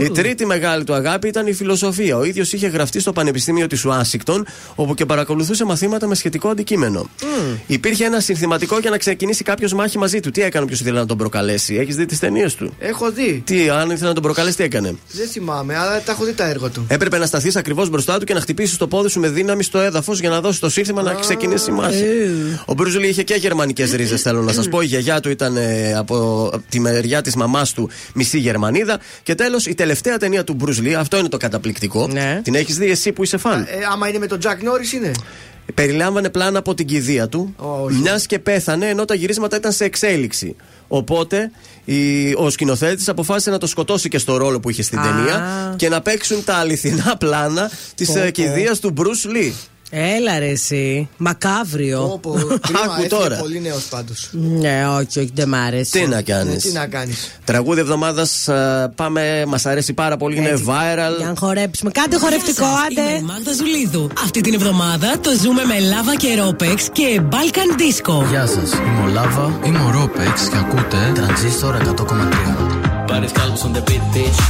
Mm. Η τρίτη μεγάλη του αγάπη ήταν η φιλοσοφία. Ο ίδιος είχε γραφτεί στο Πανεπιστήμιο της Ουάσιγκτον, όπου και παρακολουθούσε μαθήματα με σχετικό αντικείμενο. Mm. Υπήρχε ένα συνθηματικό για να ξεκινήσει κάποιο μάχη μαζί του. Τι έκανε ποιο ήθελε να τον προκαλέσει? Έχεις δει τις ταινίες του? Έχω δει. Τι, αν ήθελε να τον προκαλέσει, τι έκανε? Δεν θυμάμαι, αλλά τα έχω δει τα έργα του. Έπρεπε να σταθείς ακριβώς μπροστά του και να χτυπήσεις το πόδι σου με δύναμη στο έδαφος για να δώσεις το σύνθημα να ξεκινήσει η μάχη. Ο Μπρούζλι είχε και γερμανικές ρίζες, θέλω να σας πω. Η γιαγιά του ήταν από τη μεριά της μαμάς του μισή Γερμανίδα. Και τέλος, η τελευταία ταινία του Μπρούζλι, αυτό είναι το καταπληκτικό. Την έχεις δει εσύ που είσαι φαν? Άμα είναι με τον Τζακ Νόρις, είναι. Περιλάμβανε πλάνα από την κηδεία του, oh, μιας και πέθανε ενώ τα γυρίσματα ήταν σε εξέλιξη. Οπότε η, ο σκηνοθέτης αποφάσισε να το σκοτώσει και στο ρόλο που είχε στην ah. ταινία και να παίξουν τα αληθινά πλάνα της okay. κηδείας του Μπρους Λι. Έλα ρε εσύ, μακάβριο. Άκου τώρα. Πολύ νέος πάντως. Ναι, όχι, όχι, δεν μ' άρεσε. Τι να κάνεις. Τι να κάνεις. Τραγούδι εβδομάδας, πάμε, μας αρέσει πάρα πολύ, είναι viral. Για να χορέψουμε, κάντε χορευτικό, άντε. Είμαι η Μάγδα Ζουλίδου. Αυτή την εβδομάδα το ζούμε με Λάβα και Ρόπεξ και Balkan Disco. Γεια σας, είμαι ο Λάβα, είμαι ο Ρόπεξ και ακούτε Transistor εκατό κόμμα τρία. Πάρεις κάλπους on the beat, bitch.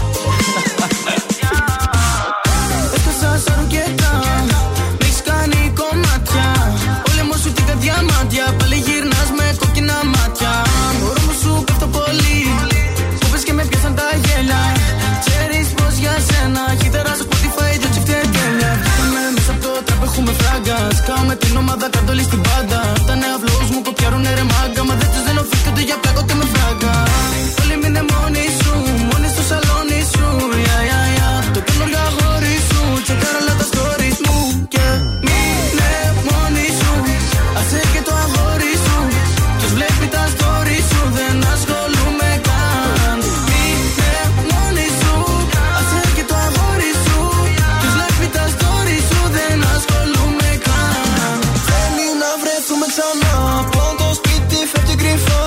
Πάλι γυρνάς με κόκκινα μάτια. Μπορώ μου σου πέφτω πολύ. Μου πες και με πιάσαν τα γέλια. Ξέρεις πως για σένα χύτερα στο Spotify το τσιφτέ τέλεια. Βγαίνουμε μέσα από το τραπ, έχουμε φράγκα. Σκάμε την ομάδα κάτω όλη στην πάντα. Τα νέα βλόγους μου κοπιάρουνε ρε μάγκα. Μα δεν τους δένω φύκ και ούτε για πλάκα ούτε με φράγκα. Όλοι μείνε μόνοι σου, μόνοι στο σαλόνι σου. Yeah, yeah, yeah. Το καινούργιο αγόρι σου. Τσεκάρω όλα τα stories μου και μείνε μόνοι σου. Άσε και το αγόρι σου. Τους βλέπει τα story σου. Δεν ασχολούμαι καν. Μείνε μόνοι σου. Άσε και το αγόρι σου. Τους βλέπει τα story σου. Δεν ασχολούμαι καν. Θέλει να βρεθούμε ξανά. Από το σπίτι φεύγει κρυφά.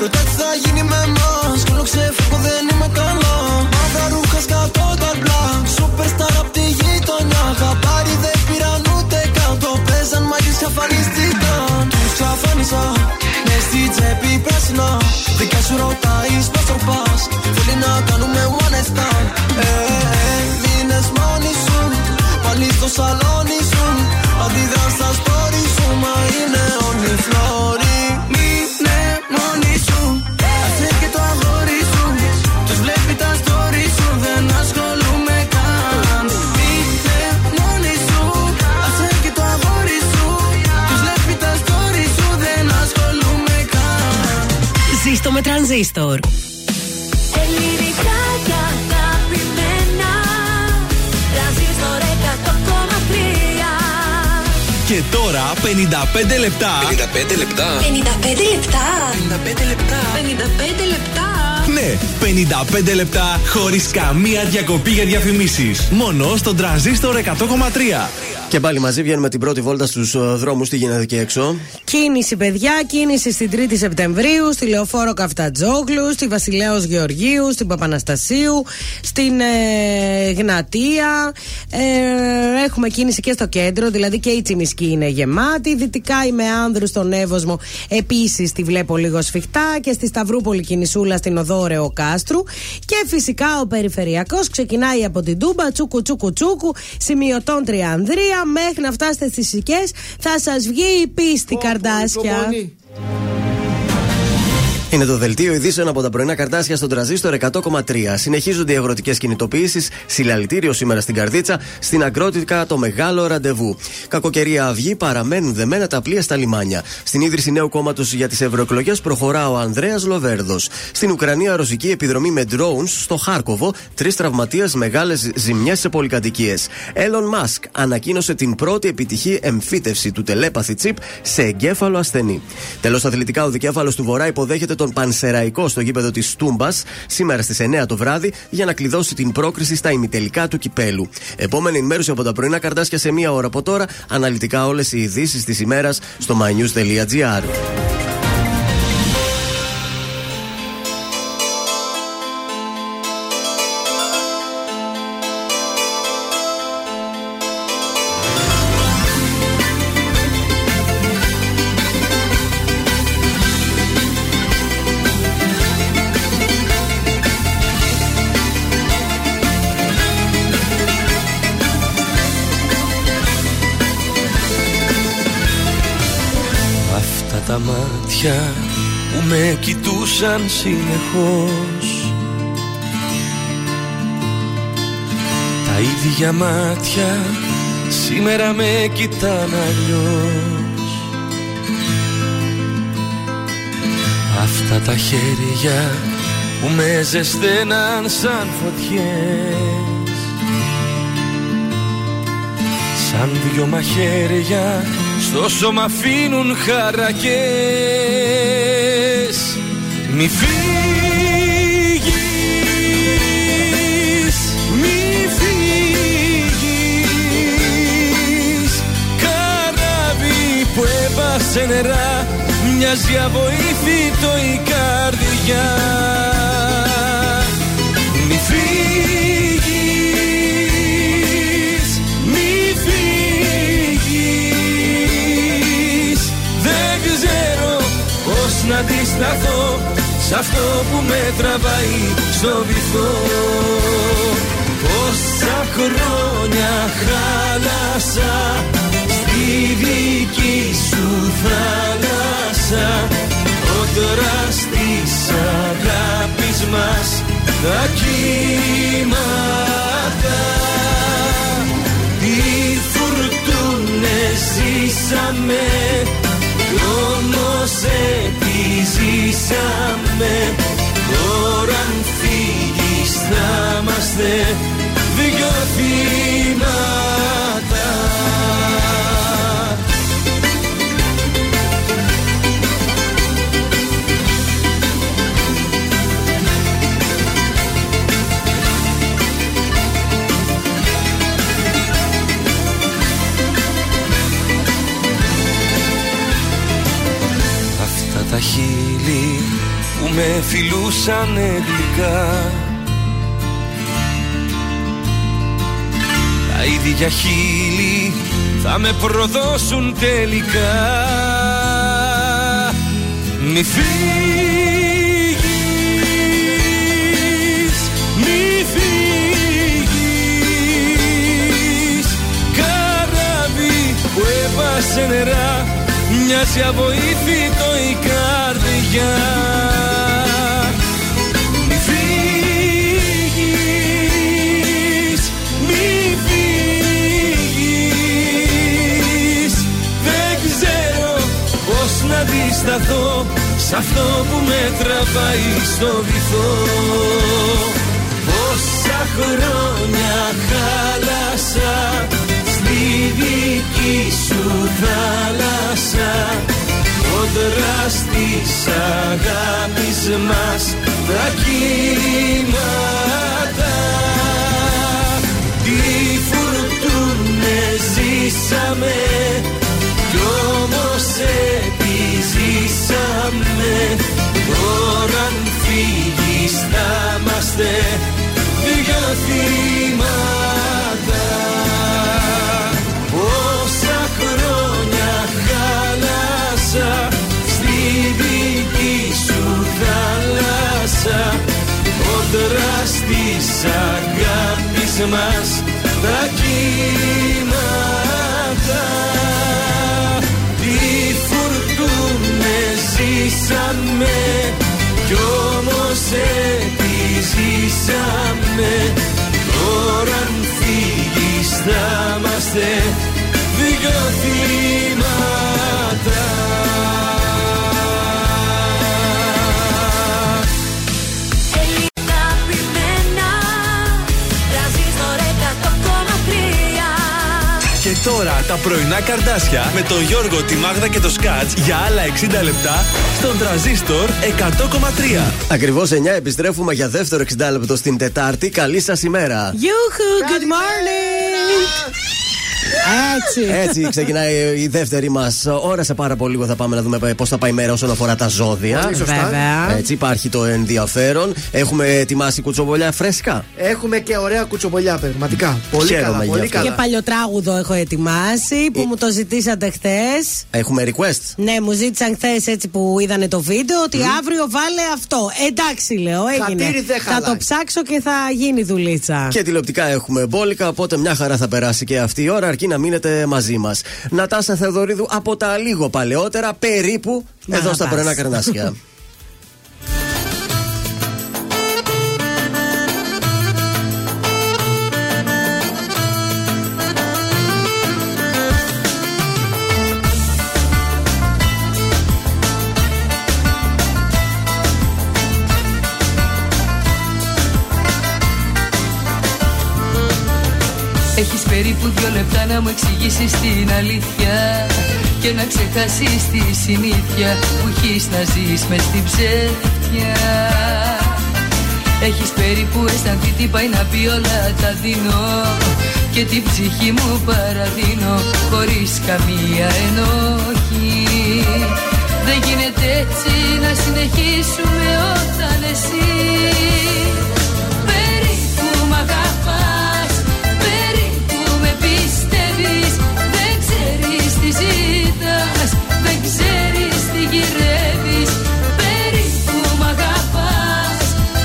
Ρωτά τι θα γίνει με εμάς. Όλο ξεφεύγω, δεν είμαι καλά. Μαύρα ρούχα σκατώ τα μπλα. Σούπερ σταρ απ' τη γειτονιά. Χαμπάρι δεν πήραν ούτε καν. Το παίζαν μαγείς και αφανίστηκαν. Ξαφάνισα, μες στη τσέπη πράσινα. Δικά σου ρωτάεις πως τροπάς. Θέλει να κάνουμε one night stand. Ε, ε, μείνες μόνοι σου. Πάλι στο σαλόνι σου. Αντιδράς στα story σου. Μα είναι only φλόρι. Μείνε μόνοι σου. Άσε και το αγόρι σου. Τους βλέπει τα story σου. Δεν ασχολούμαι καν. Μείνε μόνοι σου. Άσε και το αγόρι σου. Τους βλέπει τα story. Ζήστο με Transistor. Ελληνικά και αγαπημένα. Transistor εκατό κόμμα τρία. Και τώρα πενήντα πέντε λεπτά. πενήντα πέντε λεπτά. πενήντα πέντε λεπτά. πενήντα πέντε λεπτά. πενήντα πέντε λεπτά. Ναι, πενήντα πέντε λεπτά χωρίς καμία διακοπή για διαφημίσεις. Μόνο στο Transistor εκατό κόμμα τρία. Και πάλι μαζί βγαίνουμε την πρώτη βόλτα στους δρόμους. Τι γίνεται εκεί έξω? Κίνηση, παιδιά, κίνηση στην τρίτη Σεπτεμβρίου, στη Λεωφόρο Καφτατζόγλου, στη Βασιλέως Γεωργίου, στην Παπαναστασίου, στην ε, Γνατία. Ε, έχουμε κίνηση και στο κέντρο, δηλαδή και η Τσιμισκή είναι γεμάτη. Δυτικά η Μεάνδρου στον Εύωσμο επίσης τη βλέπω λίγο σφιχτά. Και στη Σταυρούπολη κινησούλα στην οδό Ρεοκάστρου. Και φυσικά ο περιφερειακός ξεκινάει από την Τούμπα, τσούκου τσούκου τσούκου, σημειωτών Τριανδρία. Μέχρι να φτάσετε στις Σικές θα σας βγει η πίστη, oh, καρδάσια. Είναι το δελτίο ειδήσεων από τα πρωινά καρτάσια στον Τρανζίστορ εκατό κόμμα τρία. Συνεχίζονται οι αγροτικές κινητοποιήσεις. Συλλαλητήριο σήμερα στην Καρδίτσα. Στην Αγκρότηκα το μεγάλο ραντεβού. Κακοκαιρία αυγή, παραμένουν δεμένα τα πλοία στα λιμάνια. Στην ίδρυση νέου κόμματος για τις ευρωεκλογές προχωρά ο Ανδρέας Λοβέρδος. Στην Ουκρανία, ρωσική επιδρομή με drones στο Χάρκοβο. Τρεις τραυματίες, μεγάλες ζημιές σε πολυκατοικίες. Elon Musk ανακοίνωσε την πρώτη επιτυχή εμφύτευση του τελέπαθη τσιπ σε εγκέφαλο ασθενή. Τέλος, αθλητικά, ο δικέφαλος του Βορρά υποδέχεται τον Πανσεραϊκό στο γήπεδο της Τούμπας σήμερα στις εννιά το βράδυ για να κλειδώσει την πρόκριση στα ημιτελικά του κυπέλου. Επόμενη ενημέρωση από τα πρωινά καρτάσια σε μία ώρα από τώρα. Αναλυτικά όλες οι ειδήσεις της ημέρας στο mynews τελεία gr. μάτια που με κοιτούσαν συνεχώς, τα ίδια μάτια σήμερα με κοιτάν αλλιώς. Αυτά τα χέρια που με ζεσταίναν σαν φωτιές, σαν δυο μαχαίρια στο σώμα αφήνουν χαρακές. Μη φύγεις, μη φύγεις, καράβι που έπασε νερά, μοιάζει αβοήθητο η καρδιά. Μη φύγεις, μη φύγεις, δεν ξέρω πώς να αντισταθώ σ' αυτό που με τραβάει στο βυθό. Πόσα χρόνια χάλασα στη δική σου θάλασσα, ο δωράς της αγάπης μας τα κύματα. Τι φουρτούνες ζήσαμε κι όμως επιζήσαμε, τώρα αν φύγεις θα είμαστε δυο θύματα. Τα χείλη που με φιλούσαν γλυκά, τα ίδια χείλη θα με προδώσουν τελικά. Μη φύγεις, μη φύγεις, καράβι που έπασε νερά, μοιάζει αβοήθητο η καρδιά. Μη φύγεις, μη φύγεις, δεν ξέρω πώς να αντισταθώ σ' αυτό που με τραβάει στο βυθό. Πόσα χρόνια χάλασα στη δική σου θάλασσα, ο δράς της αγάπης μας τα κύματα. Τι φουρτούνες ζήσαμε κι όμως επιζήσαμε, τώρα αν φύγεις θα είμαστε δυο θύματα. Πόσα χρόνια χάλασα στη δική σου θάλασσα, ο δράς της αγάπης μας τα κύματα. Τι φουρτούνες ζήσαμε κι όμως επιζήσαμε, τώρα αν φύγεις θα είμαστε δυο θύματα. Ελληνικά πειμένα, Transistor εκατό κόμμα τρία. Και τώρα τα πρωινά καρδάσια με τον Γιώργο, τη Μάγδα και το Σκάτς για άλλα εξήντα λεπτά στον Transistor εκατό κόμμα τρία. Ακριβώς εννιά επιστρέφουμε για δεύτερο εξήντα λεπτό στην Τετάρτη. Καλή σας ημέρα. Γιούχου, good morning. Έτσι. Έτσι ξεκινάει η δεύτερη μας ώρα. Σε πάρα πολύ λίγο θα πάμε να δούμε πώς θα πάει η μέρα όσον αφορά τα ζώδια. Βέβαια. Έτσι υπάρχει το ενδιαφέρον. Έχουμε ετοιμάσει κουτσομπολιά φρέσκα. Έχουμε και ωραία κουτσομπολιά, πραγματικά. Πολύ Χαίρομαι καλά, πολύ καλά. Και παλιοτράγουδο έχω ετοιμάσει που ε... μου το ζητήσατε χθες. Έχουμε request. Ναι, μου ζήτησαν χθες έτσι που είδανε το βίντεο ότι mm. αύριο βάλε αυτό. Εντάξει, λέω, έγινε. Θα το ψάξω και θα γίνει δουλίτσα. Και τηλεοπτικά έχουμε μπόλικα, οπότε μια χαρά θα περάσει και αυτή η ώρα. αρκεί να μείνετε μαζί μας. Νατάσα Θεοδωρίδου από τα λίγο παλαιότερα, περίπου Μα εδώ στα πρωινά Καρνάσια. Έχεις περίπου δύο λεπτά να μου εξηγήσεις την αλήθεια και να ξεχάσεις τη συνήθεια που έχεις να ζεις μες στην ψεύτια. Έχεις περίπου αισθανθεί τι πάει να πει, όλα τα δίνω και την ψυχή μου παραδίνω χωρίς καμία ενόχη. Δεν γίνεται έτσι να συνεχίσουμε όταν εσύ περίπου μ' αγαπάς, δεν ξέρεις τι ζητάς, δεν ξέρεις τι γυρεύεις. Περίπου μ' αγαπάς,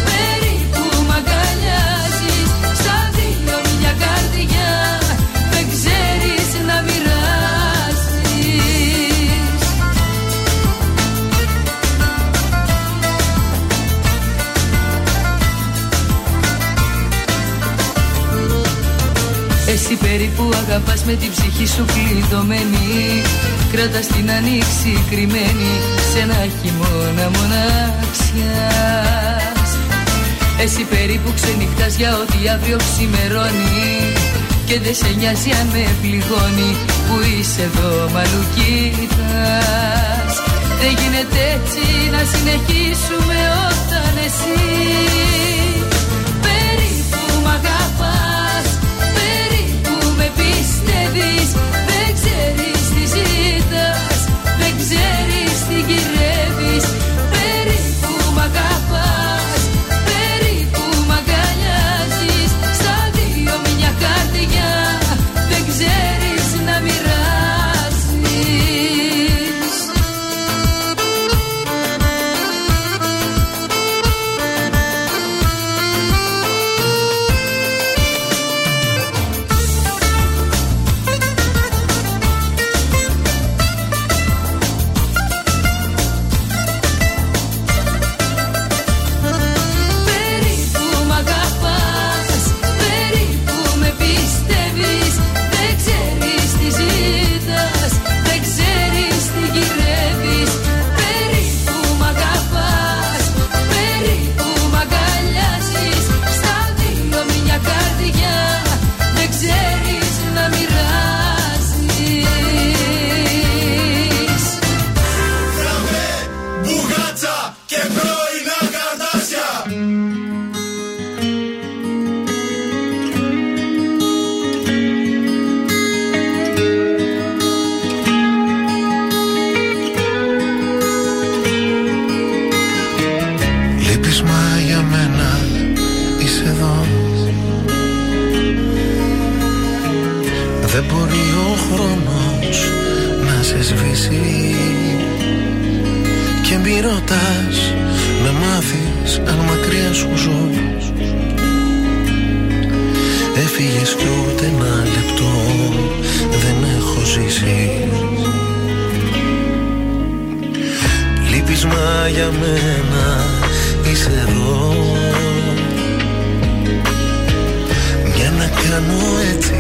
περίπου μ' αγκαλιάζεις, σαν δύο μια καρδιά, δεν ξέρεις να μοιράζεις. Εσύ περίπου αγαπάς με την ψυχή σου κλειδωμένη, κράτας την ανοίξη κρυμμένη σε ένα χειμώνα μοναξιάς. Εσύ περίπου ξενυχτάς για ό,τι αύριο ξημερώνει και δεν σε νοιάζει αν με πληγώνει που είσαι εδώ μαλουκίτας. Δεν γίνεται έτσι να συνεχίσουμε όταν εσύ περίπου μ' αγαπάς, δεν ξέρεις τι ζητάς, δεν ξέρεις τι γυρεύεις. Περίπου μ' αγαπάς, περίπου μ' αγκαλιάζεις, σαν δύο μια καρδιά, δεν ξέρεις να μοιράζεις. Να μάθεις αν μακριά σου ζω. Έφυγες κι ούτε ένα λεπτό δεν έχω ζήσει. Λείπεις μα για μένα είσαι εδώ. Μια να κάνω έτσι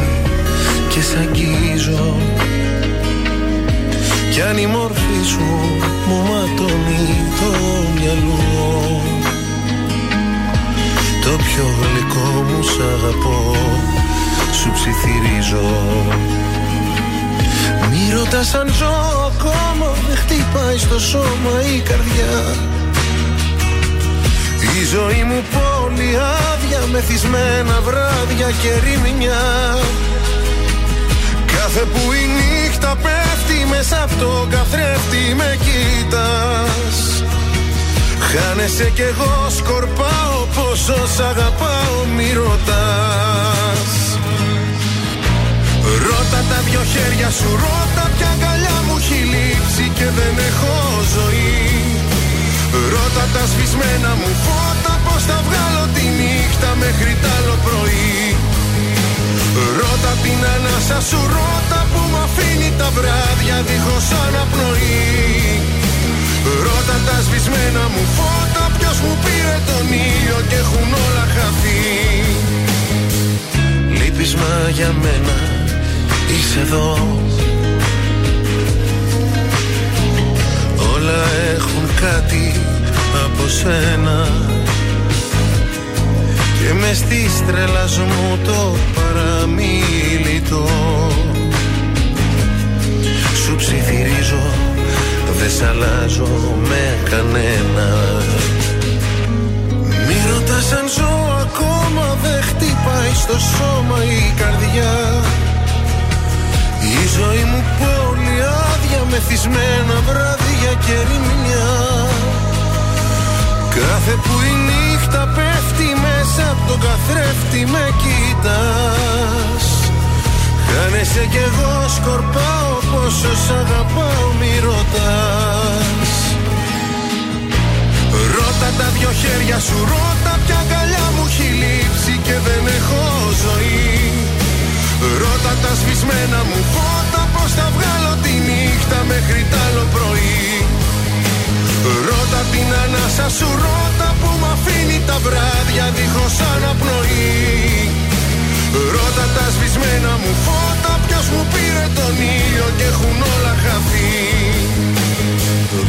και σ' αγγίζω, κι αν η μόρφη σου μου ματώνει το μυαλό, το πιο γλυκό μου σ' αγαπώ σου ψιθυρίζω. Μη ρωτάς αν ζω ακόμα, δεν χτυπάει στο σώμα η καρδιά, η ζωή μου πόλη άδεια, μεθυσμένα βράδια και ρημινιά. Κάθε που η νύχτα πέφτει μέσα από το καθρέφτη με κοίτας, χάνεσαι κι εγώ σκορπάω, πόσο σ' αγαπάω μη ρωτάς. Ρώτα τα δυο χέρια σου, ρώτα ποια αγκαλιά μου έχει λείψει και δεν έχω ζωή. Ρώτα τα σβησμένα μου φώτα, πως θα βγάλω τη νύχτα μέχρι τ' άλλο πρωί. Ρώτα την ανάσα σου, ρώτα που μ' αφήνει τα βράδια δίχως αναπνοή. Ρώτα τα σβησμένα μου φώτα, ποιος μου πήρε τον ήλιο και έχουν όλα χαθεί. Λείπεις μα για μένα είσαι εδώ. Όλα έχουν κάτι από σένα. Και μες στη τρέλας μου το παραμίλητο σου ψιθυρίζω, δεν σ' αλλάζω με κανένα. Μη ρωτάς αν ζω ακόμα, δεν χτυπάει στο σώμα η καρδιά. Η ζωή μου πολύ άδεια, μεθυσμένα βράδια και ερημιά. Κάθε που η νύχτα πέφτει μέσα από τον καθρέφτη με κοιτάς. Χάνεσαι κι εγώ σκορπάω, πόσο σ' αγαπάω μη ρωτάς. Ρώτα τα δυο χέρια σου, ρώτα ποια αγκαλιά μου έχει λείψει και δεν έχω ζωή. Ρώτα τα σβησμένα μου φώτα, πως θα βγάλω τη νύχτα μέχρι τ' άλλο πρωί. Ρώτα την ανάσα σου, ρώτα που μ' αφήνει τα βράδια δίχως αναπνοή. Ρώτα τα σβησμένα μου φώτα, ποιος μου πήρε τον ήλιο και έχουν όλα χαθεί.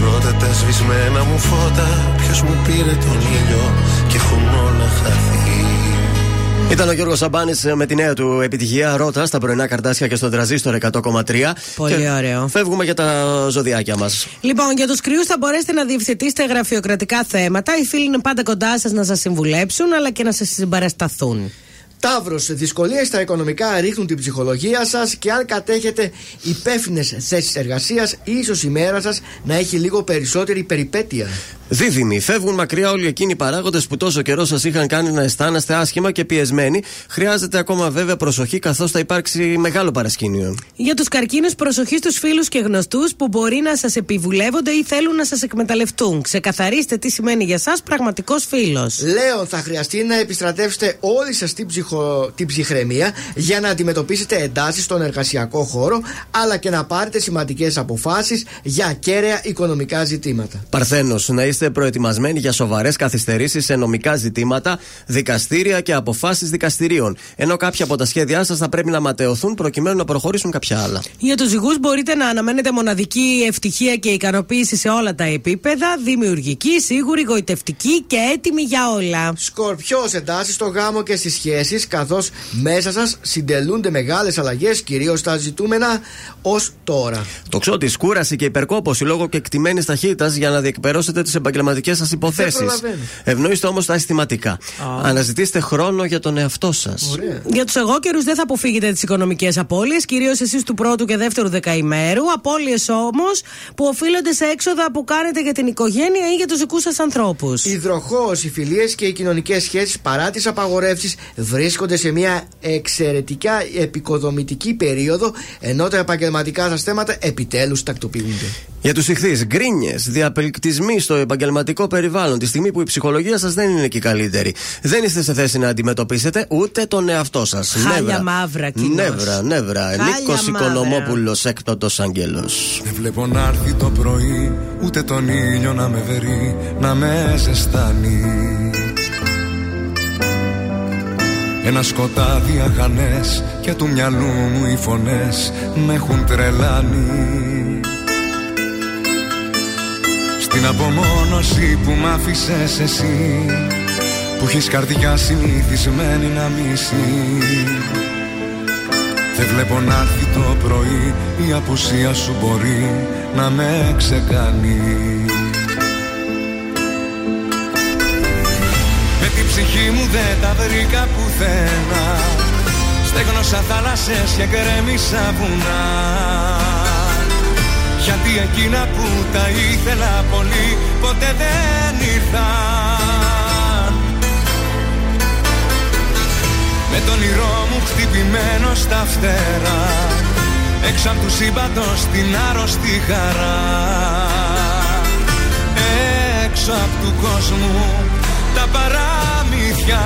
Ρώτα τα σβησμένα μου φώτα, ποιος μου πήρε τον ήλιο και έχουν όλα χαθεί. Ήταν ο Γιώργος Σαμπάνης με τη νέα του επιτυχία Ρώτα στα πρωινά Καρτάσια και στον Τρανζίστορ εκατό κόμμα τρία. Πολύ και ωραίο. Φεύγουμε για τα ζωδιάκια μας. Λοιπόν, για τους κρυούς θα μπορέσετε να διευθετήσετε γραφειοκρατικά θέματα. Οι φίλοι είναι πάντα κοντά σας να σας συμβουλέψουν αλλά και να σας συμπαρασταθούν. Ταύρος, δυσκολίες στα οικονομικά ρίχνουν την ψυχολογία σας και αν κατέχετε υπεύθυνες θέσεις εργασίας, ίσως η μέρα σας να έχει λίγο περισσότερη περιπέτεια. Δίδυμοι, φεύγουν μακριά όλοι εκείνοι οι παράγοντες που τόσο καιρό σας είχαν κάνει να αισθάνεστε άσχημα και πιεσμένοι. Χρειάζεται ακόμα βέβαια προσοχή, καθώς θα υπάρξει μεγάλο παρασκήνιο. Για τους καρκίνους, προσοχή στους φίλους και γνωστούς που μπορεί να σας επιβουλεύονται ή θέλουν να σας εκμεταλλευτούν. Ξεκαθαρίστε τι σημαίνει για σας πραγματικός φίλος. Λέων, θα χρειαστεί να επιστρατεύσετε όλη σας την ψυχολογία. Την ψυχραιμία για να αντιμετωπίσετε εντάσεις στον εργασιακό χώρο, αλλά και να πάρετε σημαντικές αποφάσεις για κέραια οικονομικά ζητήματα. Παρθένος, να είστε προετοιμασμένοι για σοβαρές καθυστερήσεις σε νομικά ζητήματα, δικαστήρια και αποφάσεις δικαστηρίων. Ενώ κάποια από τα σχέδιά σας θα πρέπει να ματαιωθούν προκειμένου να προχωρήσουν κάποια άλλα. Για τους ζυγούς, μπορείτε να αναμένετε μοναδική ευτυχία και ικανοποίηση σε όλα τα επίπεδα, δημιουργική, σίγουρη, γοητευτική και έτοιμη για όλα. Σκορπιός, εντάσεις στο γάμο και στη σχέση, καθώς μέσα σας συντελούνται μεγάλες αλλαγές, κυρίως τα ζητούμενα ως τώρα. Τοξότης, κούραση και υπερκόπωση λόγω κεκτημένης ταχύτητας για να διεκπερώσετε τις επαγγελματικές σας υποθέσεις. Ευνοήστε όμως τα αισθηματικά. Oh. Αναζητήστε χρόνο για τον εαυτό σας. Ωραία. Για τους εγώκερους, δεν θα αποφύγετε τις οικονομικές απώλειες, κυρίως εσείς του πρώτου και δεύτερου δεκαημέρου. Απώλειες όμως που οφείλονται σε έξοδα που κάνετε για την οικογένεια ή για τους δικούς σας ανθρώπους. Υδροχόος, οι φιλίες και οι κοινωνικές σχέσεις παρά τις απαγορεύσεις βρίσκονται σε μια εξαιρετικά επικοδομητική περίοδο, ενώ τα επαγγελματικά σας θέματα επιτέλους τακτοποιούνται. Για τους ιχθείς, γκρίνιες, διαπελκτισμοί στο επαγγελματικό περιβάλλον, τη στιγμή που η ψυχολογία σας δεν είναι και καλύτερη. Δεν είστε σε θέση να αντιμετωπίσετε ούτε τον εαυτό σας. Χάλια νεύρα, μαύρα κοινός. Νεύρα, νεύρα. Νίκος Οικονομόπουλος, έκτοτος άγγελος. Δεν βλέπω να έρθει το πρωί, ούτε τον ήλιο να με βερεί, να με ζεστάνει. Ένα σκοτάδι αγανές και του μυαλού μου οι φωνές με έχουν τρελάνει. Στην απομόνωση που μ' άφησες εσύ, που έχεις καρδιά συνηθισμένη να μισεί. Δεν βλέπω να έρθει το πρωί, η απουσία σου μπορεί να με ξεκάνει. Ψυχή μου δεν τα βρήκα πουθένα. Στέγνωσα θάλασσες και γκρέμισα βουνά. Γιατί εκείνα που τα ήθελα πολύ ποτέ δεν ήρθαν. Με τον όνειρό μου χτυπημένο στα φτερά, έξω απ' του σύμπαντος την άρρωστη χαρά. Έξω απ' του κόσμου τα παρά. Παραμύθια.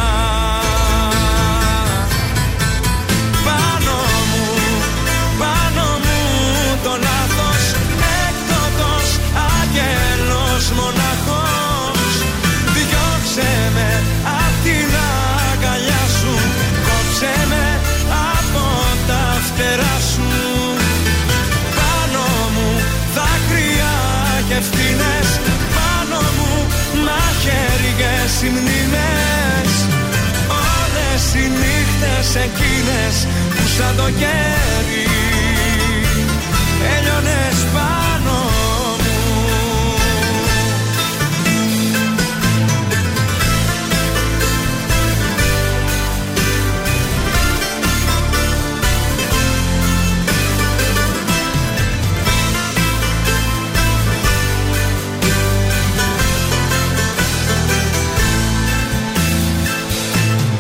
οι μνήμες, όλες οι νύχτες εκείνες που σαν το κέρι έλειωνες πάνω μου.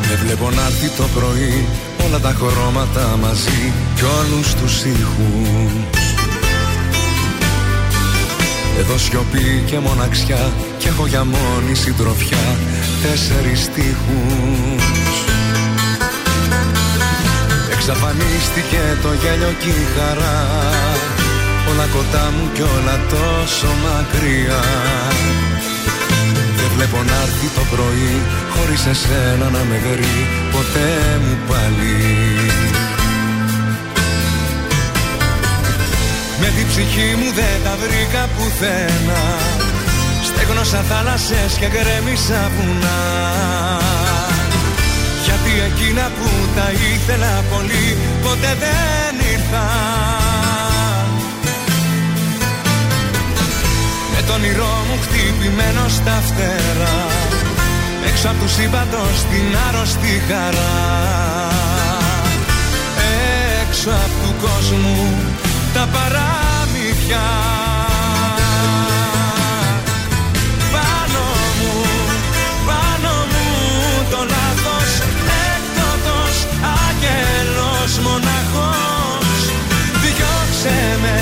Με βλέπω να έρθει το πρωί, όλα τα χρώματα μαζί κι όλους τους ήχους. Εδώ σιωπή και μοναξιά κι έχω για μόνη συντροφιά τέσσερις τείχους. Εξαφανίστηκε το γέλιο κι η χαρά, όλα κοντά μου κι όλα τόσο μακριά. Δεν βλέπω να έρθει το πρωί, χωρίς εσένα να με γρεί ποτέ μου πάλι. Με την ψυχή μου δεν τα βρήκα πουθένα, στέγνωσα θάλασσες και γκρέμισα βουνά. Γιατί εκείνα που τα ήθελα πολύ ποτέ δεν ήρθαν. Με τον όνειρό μου χτυπημένο στα φτερά, έξω απ' του σύμπαντος την άρρωστη χαρά. Έξω απ' του κόσμου τα παραμύθια, πάνω μου, πάνω μου το λάθος, έκδοτος, άγγελος, μοναχός. Διώξε με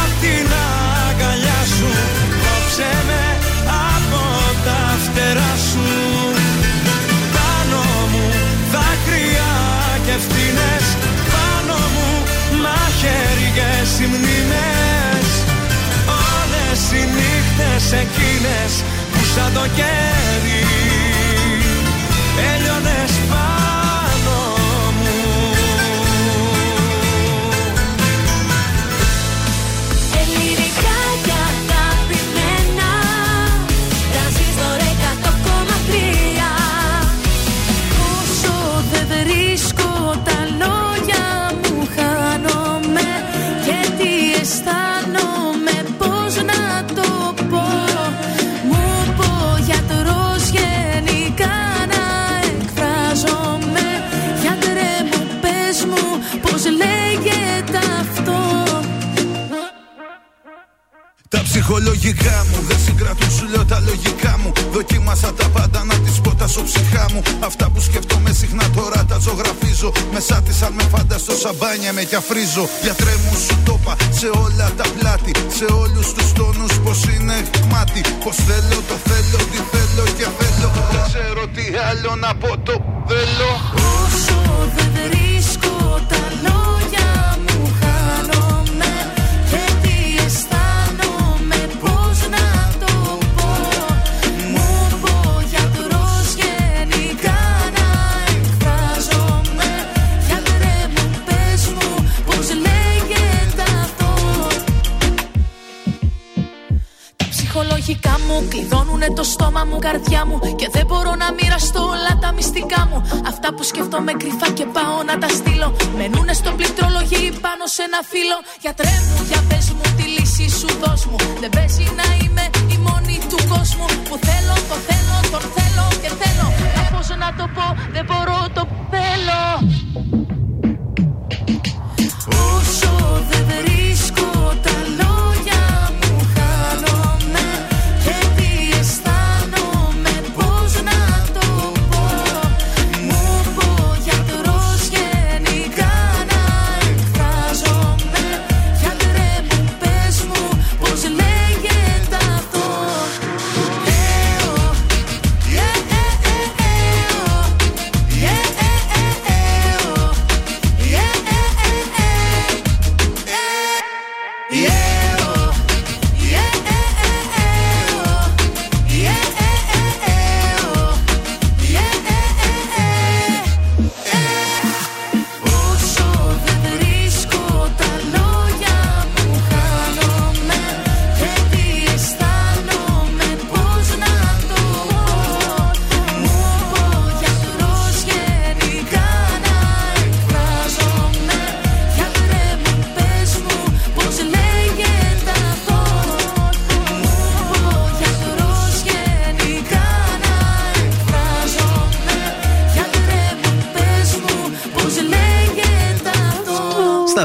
απ' την αγκαλιά σου, κόψε με από τα φτερά σου. Πάνω μου δάκρυα και φτηνές, πάνω μου μαχαίριες οι μνήμες, όλες οι νύχτες εκείνες που σαν το κέρι έλειωνες πάνω μου. Ελληνικά και αγαπημένα, Τρανζίστορ εκατό κόμμα τρία. Όσο δεν βρίσκω τα λόγια μου χάνω. Αισθάνομαι πώς να το πω. Μου πω γιατρός γενικά να εκφράζομαι. Γιατρέ μου πες μου πώς λέγεται αυτό. Τα ψυχολογικά μου δεν συγκρατούν, σου λέω τα λογικά μου. Δοκίμασα τα πάντα να τις πω τα σου ψυχά μου. Αυτά που σκέφτομαι συχνά τώρα τα ζωγραφίζω. Μέσα της αν με φανταστώ σαμπάνια με κι αφρίζω. Γιατρέ μου σου το είπα σε όλα τα πλάτη, σε όλους τους τόνους πως είναι κομμάτι. Πως θέλω το θέλω, τι θέλω και θέλω. Δεν ξέρω τι άλλο να πω, το θέλω. Όσο δεν βρίσκω τα λόγια μου χάνομαι. Γιατί αισθάνομαι πως να το πω. Μου πω γιατρός γενικά να εκφράζομαι. Γιατρέ μου πες μου πως λέγεται αυτό. Τα ψυχολογικά μου κλειδώνουνε το στόμα μου, καρδιά μου. Και δεν μπορώ να μοιραστώ όλα τα μυστικά μου. Αυτά που σκέφτομαι κρυφά και πάω να τα στείλω. Μένουνε στο πληκτρολογή πάνω σε ένα φύλλο. Γιατρέ μου για πες μου τη λύση σου δώσ' μου. Δεν παίζει να είμαι η μόνη του κόσμου που θέλω, το θέλω, τον θέλω και θέλω. Κάπως να το πω, δεν μπορώ, το θέλω. Όσο δεν βρίσκω τα λόγια μου χάνομαι. Γιατί αισθάνομαι πώς να το πω. Μου πω γιατρός γενικά να εκφράζομαι. Γιατρέ μου πες μου πώς λέγεται αυτό.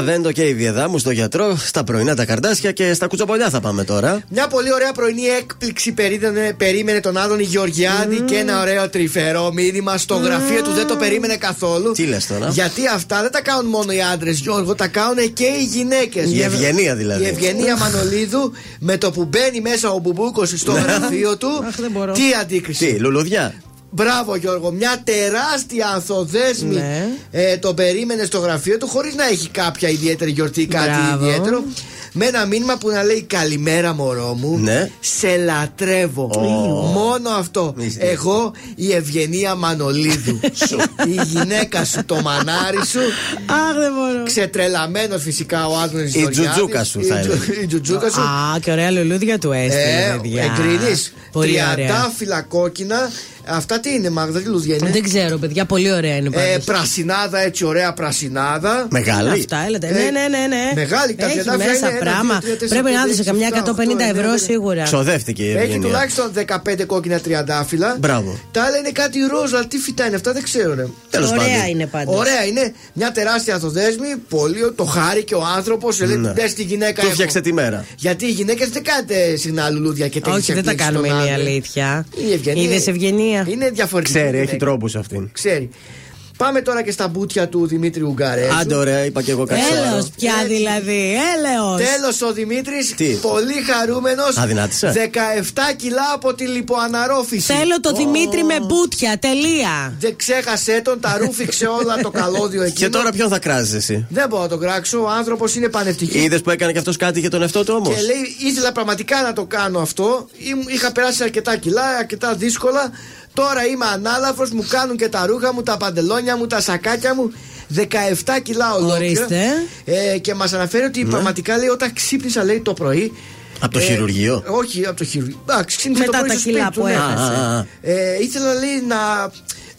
Ένα δέντο και η διεδάμου στο γιατρό, στα πρωινά τα καρδάσια και στα κουτσοπολιά θα πάμε τώρα. Μια πολύ ωραία πρωινή έκπληξη περίδενε, περίμενε τον Άδωνη Γεωργιάδη mm. και ένα ωραίο τρυφερό μήνυμα στο mm. γραφείο του. Δεν το περίμενε καθόλου. Τι λες τώρα. Γιατί αυτά δεν τα κάνουν μόνο οι άντρες, Γιώργο, τα κάνουν και οι γυναίκες. Η Ευγενία δηλαδή. Η Ευγενία Μανολίδου με το που μπαίνει μέσα ο Μπουμπούκος στο γραφείο του. Αχ, τι αντίκριση. Τι, λουλουδιά. Μπράβο Γιώργο, μια τεράστια ανθοδέσμη ναι. ε, τον περίμενε στο γραφείο του χωρίς να έχει κάποια ιδιαίτερη γιορτή ή κάτι Μπράβο. ιδιαίτερο. Με ένα μήνυμα που να λέει «Καλημέρα μωρό μου, ναι. σε λατρεύω». Oh. Μόνο αυτό. Μυστή. Εγώ η Ευγενία Μανολίδου σου. Η γυναίκα σου, το μανάρι σου. Ξετρελαμένο φυσικά ο Άδωνης Γεωργιάδης. Η τζουτζούκα σου θα έλεγε. Η τζουτζούκα σου. Α, και ωραία λουλούδια του έστειλε. Εγκρινής. Τριαντάφυλλα κόκκινα. Αυτά τι είναι, Μάγδα, τι λουλούδια είναι. Δεν ξέρω, παιδιά, πολύ ωραία είναι. Ε, πρασινάδα, έτσι, ωραία πρασινάδα. Μεγάλη. Αυτά, έλατε. Ε, ναι, ναι, ναι, ναι. Μεγάλη, τα τριαντάφυλλα είναι. Πράγμα. Πρέπει να έδωσε καμιά εκατόν πενήντα ευρώ σίγουρα. Ξοδεύτηκε η Ευγενία. Έχει τουλάχιστον δεκαπέντε κόκκινα τριαντάφυλλα. Μπράβο. Τα άλλα είναι κάτι ροζ, τι φυτά είναι αυτά, δεν ξέρω. Ναι. Τέλος πάντων. Ωραία είναι πάντα. Ωραία είναι. Μια τεράστια ανθοδέσμη. Πολύ το χάρηκε ο άνθρωπος. Λέει πε τη γυναίκα. Του φτιάξε τη μέρα. Γιατί οι γυναίκες δεν κάνετε συχνά λουλούδια και τέτοια. Όχι, δεν τα κάνουμε, είναι η αλήθεια. Είδες Ευγενία. Είναι διαφορετική. Ξέρει, έχει τρόπους αυτήν. Ξέρει. Πάμε τώρα και στα μπουτια του Δημήτρη Ουγγαρέζου. Άντε ωραία, είπα και εγώ κάτι. Έλεος πια δηλαδή, έλεος. Τέλος ο Δημήτρης, τι? Πολύ χαρούμενος. Αδυνάτησα. δεκαεπτά κιλά από τη λιποαναρρόφηση. Θέλω το oh. Δημήτρη με μπουτια, τελεία. Δεν ξέχασέ τον, τα ρούφηξε όλα το καλώδιο εκεί. Και τώρα ποιον θα κράζεις εσύ. Δεν μπορώ να τον κράξω, ο άνθρωπος είναι πανευτική. Είδες που έκανε και αυτός κάτι για τον εαυτό του όμως. Και λέει, ήθελα πραγματικά να το κάνω αυτό. Είχα περάσει αρκετά κιλά, αρκετά δύσκολα. Τώρα είμαι ανάλαφρος, μου κάνουν και τα ρούχα μου, τα παντελόνια μου, τα σακάκια μου. δεκαεπτά κιλά ολόκληρα. Ε, και μας αναφέρει ότι ναι. πραγματικά λέει όταν ξύπνησα λέει το πρωί. Από το ε, χειρουργείο. Όχι, από το χειρουργείο. Μετά τα κιλά που έχασε. Ε, ήθελα λέει να.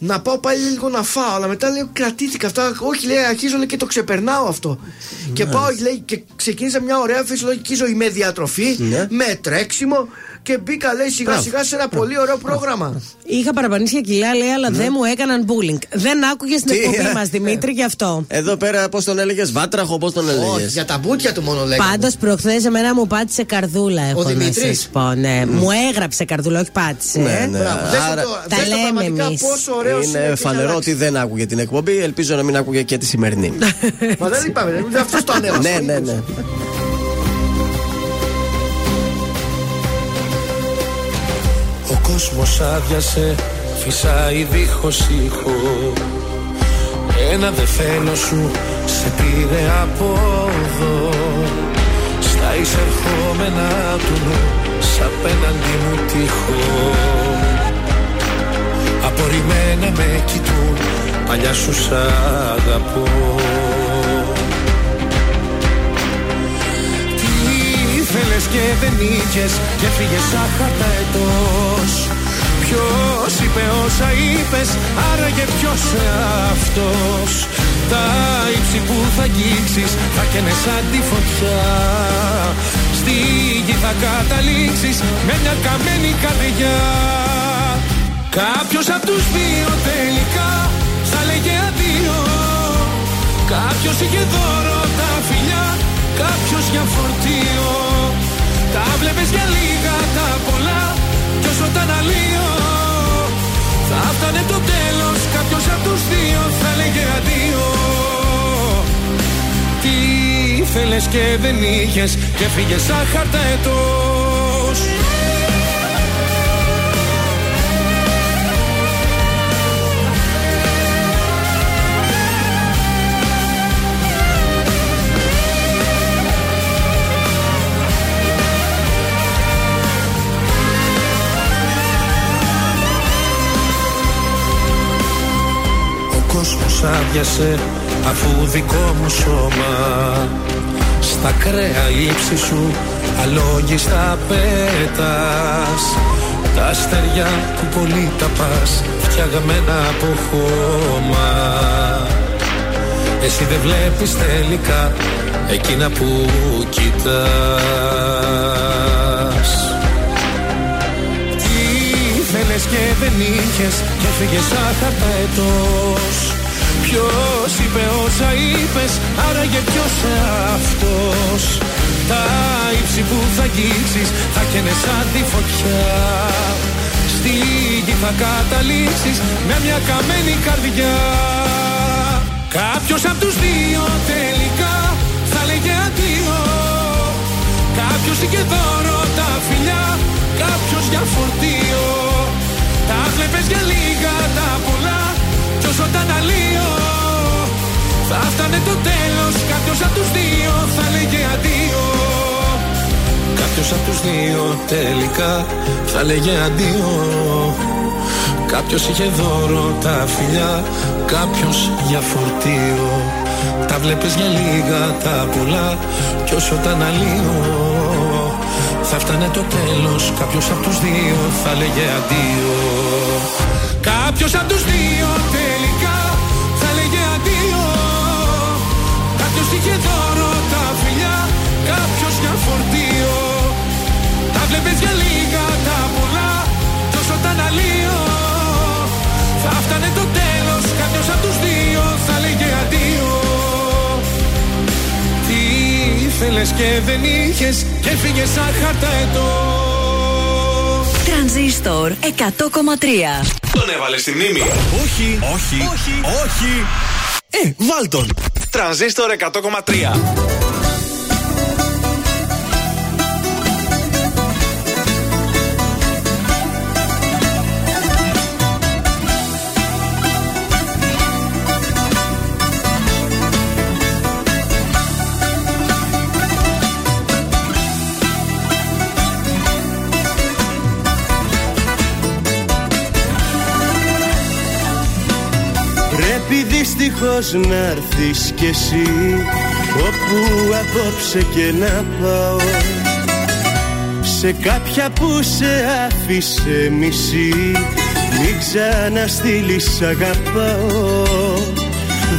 Να πάω πάλι λίγο να φάω, αλλά μετά λέω κρατήθηκα αυτά. Όχι, λέει, αρχίζω λέει, και το ξεπερνάω αυτό. Ναι. Και πάω, λέει, και ξεκίνησα μια ωραία φυσιολογική ζωή με διατροφή, ναι. με τρέξιμο και μπήκα, λέει, σιγά-σιγά σε ένα Μπράβο. πολύ ωραίο πρόγραμμα. Είχα παραπανίσια κιλά, λέει, αλλά ναι. δεν μου έκαναν bullying. Δεν άκουγε την εκπομπή μας, Δημήτρη, γι' αυτό. Εδώ πέρα, πώς τον έλεγες, βάτραχο, πώς τον έλεγες. Όχι, για τα μπουτια του μόνο λέγαμε. Πάντως, προχθές εμένα μου πάτησε καρδούλα, έχω να σας πω. Ναι. Mm. Μου έγραψε καρδούλα, όχι πάτησε. Ναι, ναι. Άρα... Τα λέμε εμείς. Είναι φανερό ότι δεν άκουγε την εκπομπή. Ελπίζω να μην άκουγε και τη σημερινή. Μα δεν λυπάμαι, αυτό το ανέβασε. Ναι, ναι, ναι. Ο κόσμος άδειασε, φυσάει δίχως ήχο. Ένα δε θέλω σου σε πήρε από εδώ. Στα εισερχόμενα του σ' απέναντι μου τείχο. Απορριμμένα με κοιτούν, παλιά σου σ' αγαπώ. Τι ήθελες και δεν είχες και φύγες σαν χαρταετός. Ποιος είπε όσα είπες, άραγε ποιος σε αυτός. Τα ύψη που θα αγγίξεις θα καίνε σαν τη φωτιά. Στη γη θα καταλήξεις με μια καμένη καρδιά. Κάποιος απ' τους δύο τελικά θα λέγε αντίο. Κάποιος είχε δώρο τα φιλιά, κάποιος για φορτίο. Τα βλέπες για λίγα τα πολλά κι όσο τα αναλύω. Θα φτάνε το τέλος, κάποιος απ' τους δύο θα λέγε αντίο. Τι ήθελες και δεν είχες και φύγες σαν χαρταετός. Άδειασε αφού δικό μου σώμα στα ακραία ύψη σου αλόγιστα πέτας. Τα αστεριά που πολύ τα πας φτιαγμένα από χώμα. Εσύ δεν βλέπεις τελικά εκείνα που κοιτάς. Τι ήθελες και δεν είχες και φύγες άχαρτα ετός. Ποιος είπε όσα είπες, άραγε ποιος αυτός? Τα ύψη που θα αγγίξεις θα καίνε σαν τη φωτιά. Στη γη θα καταλήξεις με μια καμένη καρδιά. Κάποιος απ' τους δύο τελικά θα λέγε αντίο. Κάποιος είχε δώρο τα φιλιά, κάποιος για φορτίο. Τα βλέπες για λίγα, τα πολλά κι όσο τα αναλύω. Θα φτάνε το τέλος, κάποιος απ' τους δύο θα λέγε αντίο. Κάποιος απ' τους δύο τελικά θα λέγε αντίο. Κάποιος είχε δώρο τα φιλιά, κάποιος για φορτίο. Τα βλέπεις για λίγα, τα πουλά κι όσο τα αναλύω. Θα φτάνε το τέλος, κάποιος απ' τους δύο θα λέγε αντίο. Κάποιος απ' τους δύο τελικά θα λέγε αντίο. Κάποιος είχε δώρο τα φιλιά, κάποιος για φορτίο. Τα βλέπεις για λίγα, τα πολλά κι όσο τα αναλύω. Θα φτάνε το τέλος, κάποιος απ' τους δύο θα λέγε αντίο. Τι ήθελες και δεν είχες και έφυγες σαν χαρταετό. Transistor εκατό κόμμα τρία. Τον έβαλες στη μνήμη? Όχι, όχι, όχι, όχι. Ε, βάλ τον. Transistor εκατό κόμμα τρία. Δυστυχώς να έρθεις κι εσύ όπου απόψε και να πάω. Σε κάποια που σε άφησε μισή, μην ξαναστείλεις αγαπάω.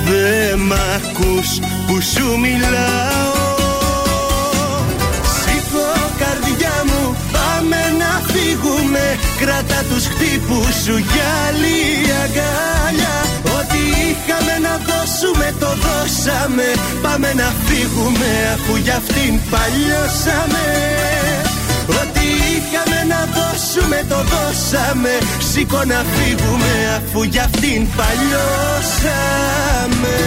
Δε μ' ακούς που σου μιλάω. Σήκω καρδιά μου, πάμε να φύγουμε. Κράτα τους χτύπους σου για άλλη αγκάλια. Είχαμε να δώσουμε, το δώσαμε. Πάμε να φύγουμε αφού για αυτήν παλιώσαμε. Ό,τι είχαμε να δώσουμε, το δώσαμε. Σήκω να φύγουμε αφού για αυτήν παλιώσαμε.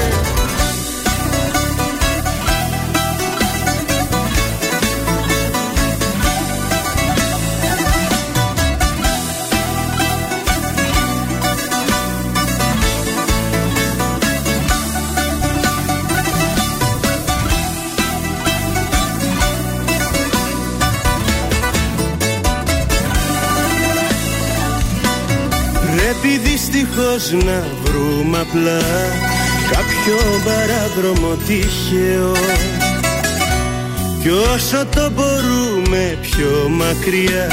Δυστυχώς να βρούμε απλά κάποιο παράδρομο τυχαίο. Κι όσο το μπορούμε πιο μακριά,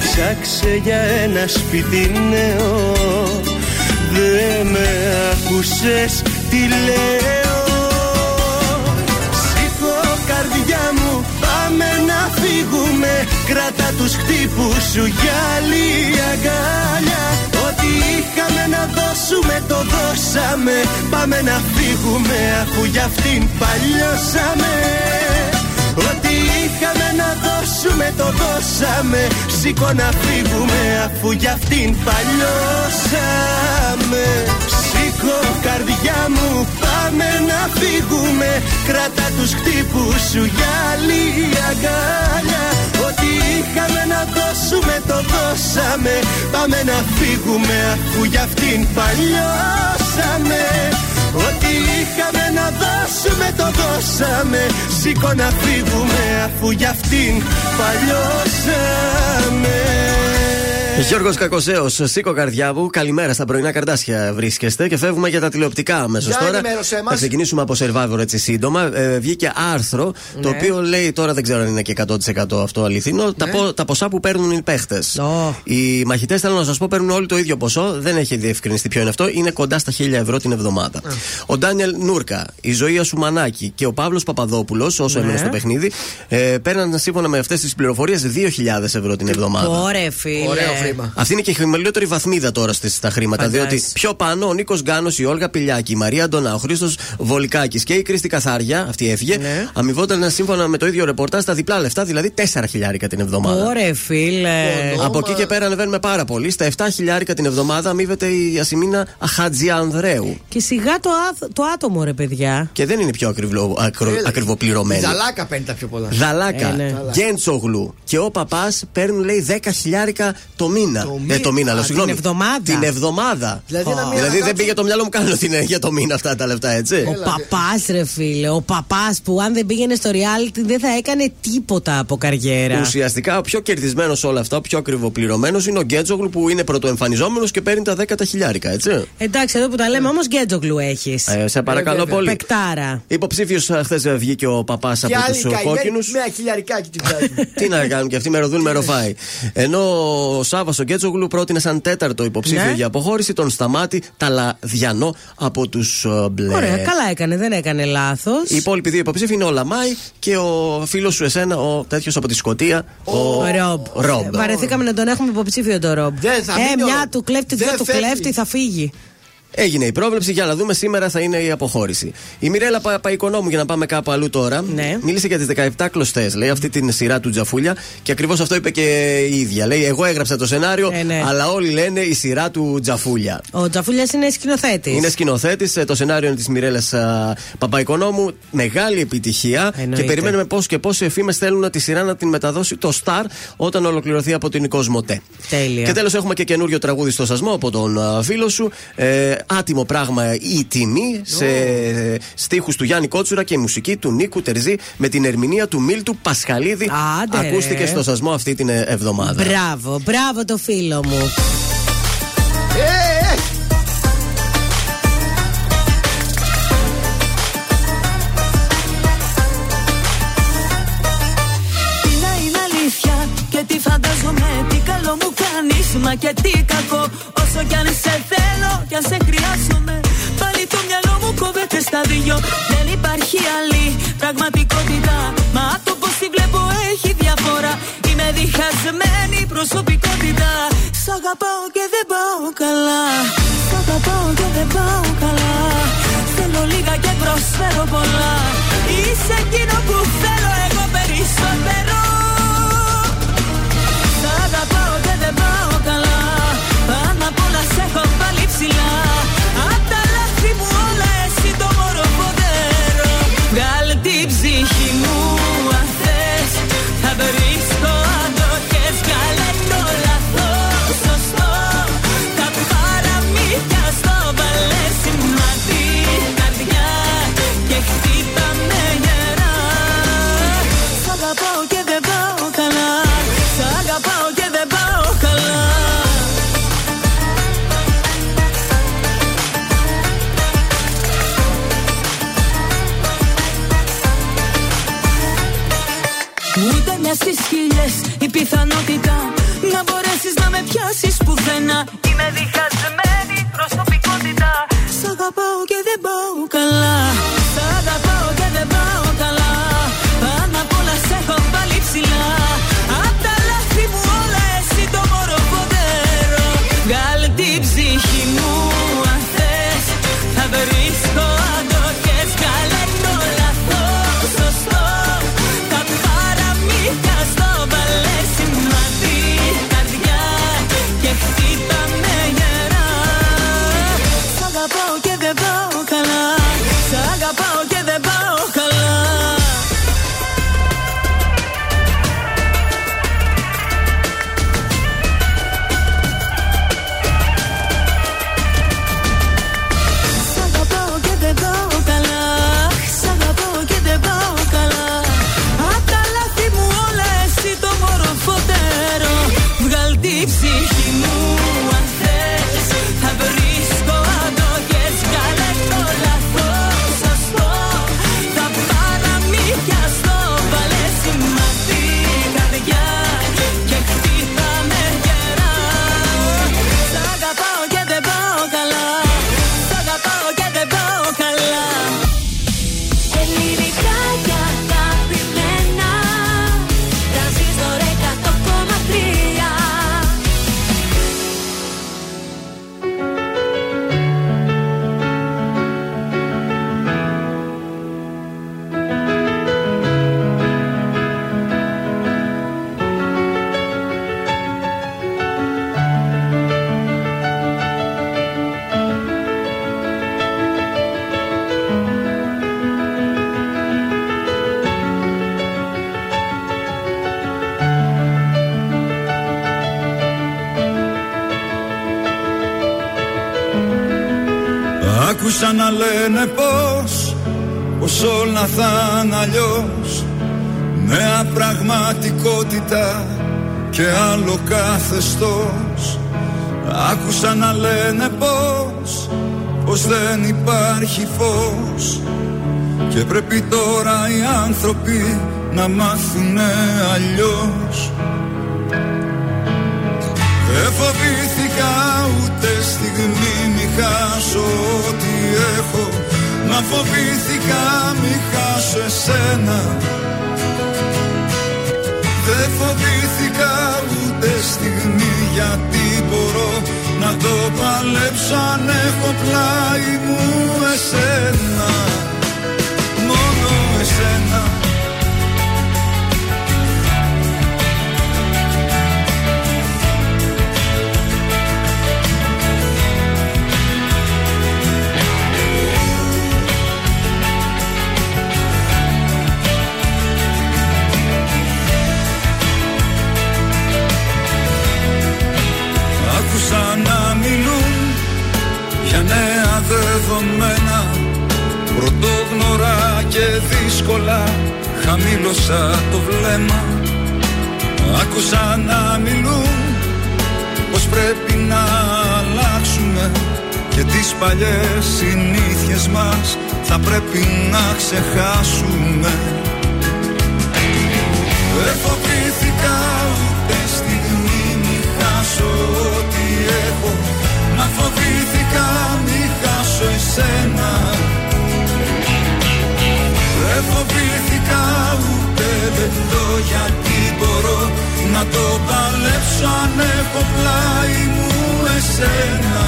ψάξε για ένα σπίτι νέο. Δε με άκουσες τι λέω. Σήκω καρδιά μου, πάμε να φύγουμε. Κράτα τους χτύπους σου για άλλη αγκάλια. Είχαμε να δώσουμε, το δώσαμε. Πάμε να φύγουμε αφού για αυτήν παλιώσαμε. Ό,τι είχαμε να δώσουμε, το δώσαμε. Σήκω να φύγουμε αφού για αυτήν παλιώσαμε. Σήκω καρδιά μου, πάμε να φύγουμε. Κράτα τους χτύπους σου για άλλη αγκάλια. Ό,τι είχαμε να δώσουμε, το δώσαμε. Πάμε να φύγουμε αφού για αυτήν παλιώσαμε. Ό,τι είχαμε να δώσουμε, το δώσαμε. Σήκω να φύγουμε αφού για αυτήν παλιώσαμε. Γιώργος Κακοσέος, σήκω καρδιά μου. Καλημέρα στα πρωινά Καρντάσια βρίσκεστε και φεύγουμε για τα τηλεοπτικά αμέσως τώρα. Θα ξεκινήσουμε από Survivor έτσι σύντομα. Ε, βγήκε άρθρο, ναι, το οποίο λέει, τώρα δεν ξέρω αν είναι και εκατό τοις εκατό αυτό αληθινό, ναι, τα, πο, τα ποσά που παίρνουν οι παίχτες. Oh. Οι μαχητές, θέλω να σας πω, παίρνουν όλοι το ίδιο ποσό. Δεν έχει διευκρινιστεί ποιο είναι αυτό. Είναι κοντά στα χίλια ευρώ την εβδομάδα. Oh. Ο Ντάνιελ Νούρκα, η Ζωία Σουμανάκη και ο Παύλος Παπαδόπουλος, όσο, ναι, έμενε στο παιχνίδι, ε, παίρναν σύμφωνα με αυτές τις πληροφορίες δύο χιλιάδες ευρώ την εβδομάδα. Ωραία, φίλε. χρήμα. Αυτή είναι και η χαμηλότερη βαθμίδα τώρα στα χρήματα. Φαντάζει. Διότι πιο πάνω ο Νίκος Γκάνος, η Όλγα Πηλιάκη, η Μαρία Αντωνά, ο Χρήστος Βολικάκης και η Κρίστη Καθάρια, αυτή έφυγε, ναι. αμοιβόταν σύμφωνα με το ίδιο ρεπορτάζ τα διπλά λεφτά, δηλαδή τέσσερα χιλιάρικα την εβδομάδα. Ωρε φίλε. Ονόμα... Από εκεί και πέρα ανεβαίνουμε πάρα πολύ. Στα επτά χιλιάρικα την εβδομάδα αμείβεται η Ασημίνα Χατζιανδρέου. Και σιγά το, α... το άτομο, ρε παιδιά. Και δεν είναι πιο ακριβλο... ακρο... ακριβοπληρωμένη. Ζαλάκα παίρνει τα πιο πολλά. Ζαλάκα. Ε, ναι. Γκέντσογλου και ο Παπάς παίρνουν, λέει, δέκα χιλιάρικα το μήνα. Το μήνα. Ε, το μήνα, α, συγγνώμη. Την εβδομάδα. Την εβδομάδα. Δηλαδή, oh. δηλαδή δεν πήγε το μυαλό μου καν ότι είναι για το μήνα αυτά τα λεφτά, έτσι. Ο Έλα, Παπάς, ρε φίλε. Ο Παπάς που αν δεν πήγαινε στο reality δεν θα έκανε τίποτα από καριέρα. Ουσιαστικά ο πιο κερδισμένος σε όλα αυτά, ο πιο ακριβοπληρωμένος είναι ο Γκέτζογλου που είναι πρωτοεμφανιζόμενος και παίρνει τα δέκα χιλιάρικα, έτσι. Εντάξει, εδώ που τα λέμε όμως Γκέτζογλου έχεις. Ε, σε παρακαλώ ε, πολύ. Πεκτάρα. Υποψήφιος χθες βγήκε ο Παπάς από τους κόκκινους. Μια χιλιαρικάκι την πιάνει. Τι να κάνουν και αυτοί με ροδούν με ροφάει. Ενώ ο Σάββας ο Γκέτζογλου πρότεινε σαν τέταρτο υποψήφιο ναι. για αποχώρηση τον Σταμάτη Ταλαδιανό από τους μπλε. Ωραία, καλά έκανε, δεν έκανε λάθος. Οι υπόλοιποι δύο υποψήφοι είναι ο Λαμάι και ο φίλος σου εσένα, ο τέτοιος από τη Σκωτία, ο, ο Ρομπ. Ρομπ. Βαρεθήκαμε να τον έχουμε υποψήφιο τον Ρομπ. Ε, μια του κλέφτη, δύο του κλέφτη, θα φύγει. Έγινε η πρόβλεψη, για να δούμε σήμερα θα είναι η αποχώρηση. Η Μιρέλα Πα- Παϊκονόμου, για να πάμε κάπου αλλού τώρα, ναι. μίλησε για τις δεκαεπτά κλωστές, λέει, αυτή την σειρά του Τζαφούλια και ακριβώς αυτό είπε και η ίδια. Λέει, εγώ έγραψα το σενάριο, ε, ναι. αλλά όλοι λένε η σειρά του Τζαφούλια. Ο Τζαφούλιας είναι σκηνοθέτης. Είναι σκηνοθέτης, το σενάριο είναι της Μιρέλας Παπαϊκονόμου, μεγάλη επιτυχία. Εννοείται. Και περιμένουμε πώς και πώς οι εφήμες θέλουν τη σειρά να την μεταδώσει το Star όταν ολοκληρωθεί από την Κοσμοτέ. Τέλεια. Και τέλος έχουμε και καινούριο τραγούδι στο σασμό από τον φίλο σου. Ε, Άτιμο πράγμα η τιμή, σε στίχους του Γιάννη Κότσουρα και η μουσική του Νίκου Τερζή με την ερμηνεία του Μίλτου Πασχαλίδη. Άντε, ακούστηκε στο σασμό αυτή την εβδομάδα. Μπράβο, μπράβο το φίλο μου. Τι να είναι αλήθεια και τι φαντάζομαι, τι καλό μου κάνεις, μα και τι κακό. Όσο κι αν σε θέλω κι αν σε χρειάζομαι, πάλι το μυαλό μου κόβεται στα δύο. Δεν υπάρχει άλλη πραγματικότητα, μα το πως τη βλέπω έχει διαφορά. Είμαι διχασμένη προσωπικότητα. Σ' αγαπάω και δεν πάω καλά. Σ' αγαπάω και δεν πάω καλά. Θέλω λίγα και προσφέρω πολλά. Είσαι εκείνο που θέλω εγώ περισσότερο. Σ' αγαπάω και δεν πάω καλά. Πάνω απ' όλα σ' έχω πάλι ψηλά. Απ' τα λάθη μου όλα εσύ το μωροποδέρο. Βγάλε την ψυχή μου αν θες, θα βρεις το αντοχές. Βγάλε το λάθος σωστό, τα παραμύθια στο βαλέ σημάδι καρδιά και χτύπα με γερά. Σ' αγαπάω και δεν πάω καλά. Σ' αγαπάω και δεν πάω καλά. Στις χίλιες η πιθανότητα να μπορέσεις να με πιάσεις πουθενά. Είμαι διχασμένη προσωπικότητα. Σ' αγαπάω και δεν πάω καλά. Σ' αγαπάω και δεν πάω καλά. Πάνω απ' όλα σ' έχω πάλι ψηλά. Απ' τα λάθη μου όλα εσύ το μωροποδέρο. Βγάλε την ψυχή μου αν θες, θα βρεις το αντοχές. Βγάλε το λάθος σωστό, τα παραμύθια στο βαλέ σημάδι καρδιά και χτύπα με γερά. άκουσα να λένε πως, πως όλα θα είναι αλλιώς. Νέα πραγματικότητα και άλλο καθεστώς. Άκουσα να λένε πως, πως δεν υπάρχει φως. Και πρέπει τώρα οι άνθρωποι να μάθουνε αλλιώς. Δεν φοβήθηκα ούτε στιγμή μη χάσω ό,τι έχω. Μα φοβήθηκα μη χάσω εσένα. Δεν φοβήθηκα ούτε στιγμή γιατί μπορώ να το παλέψω αν έχω πλάι μου εσένα. Μόνο εσένα. Σαν να μιλούν για νέα δεδομένα, πρωτόγνωρα και δύσκολα, χαμήλωσα το βλέμμα. Άκουσα να μιλούν πως πρέπει να αλλάξουμε και τις παλιές συνήθειες μας θα πρέπει να ξεχάσουμε. Δεν φοβήθηκα ούτε στιγμή μη χάσω ό,τι έχω. Μα φοβήθηκα μη χάσω εσένα. Δεν φοβήθηκα ούτε λεπτό γιατί μπορώ να το παλέψω αν έχω πλάι μου εσένα.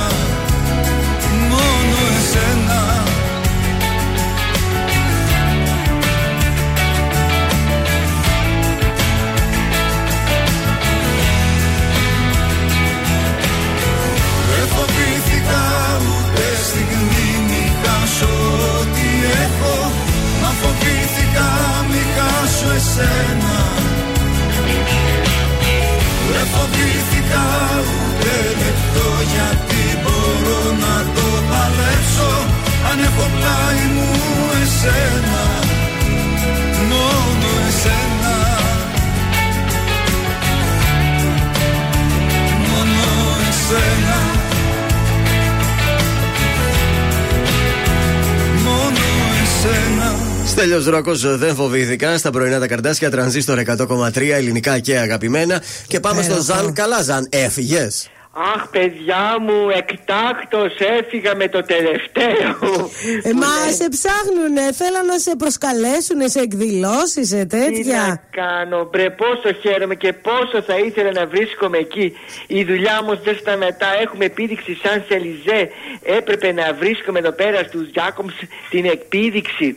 Μόνο εσένα. Φοβήθηκα ούτε στιγμή μη χάσω ό,τι έχω. Μα φοβήθηκα μη χάσω εσένα. Δεν φοβήθηκα ούτε λεπτό γιατί μπορώ να το παλέψω αν έχω πλάι μου εσένα. Μόνο εσένα. Μόνο εσένα. Στέλιος Ρόκος, δεν φοβήθηκα. Στα πρωινά τα Καρντάσια, Τρανζίστορ εκατό κόμμα τρία, ελληνικά και αγαπημένα. Και πάμε στο Ζαν. Καλά, Ζαν, έφυγες? Αχ, παιδιά μου, εκτάκτος έφυγα με το τελευταίο. Ε, μα σε ψάχνουνε, θέλαν να σε προσκαλέσουνε σε εκδηλώσεις, σε τέτοια. Τι να κάνω, μπρε, πόσο χαίρομαι και πόσο θα ήθελα να βρίσκομαι εκεί. Η δουλειά μου δεν σταματά, έχουμε επίδειξη σαν Σελιζέ. Έπρεπε να βρίσκομαι εδώ πέρα στους Γιάκομς την επίδειξη.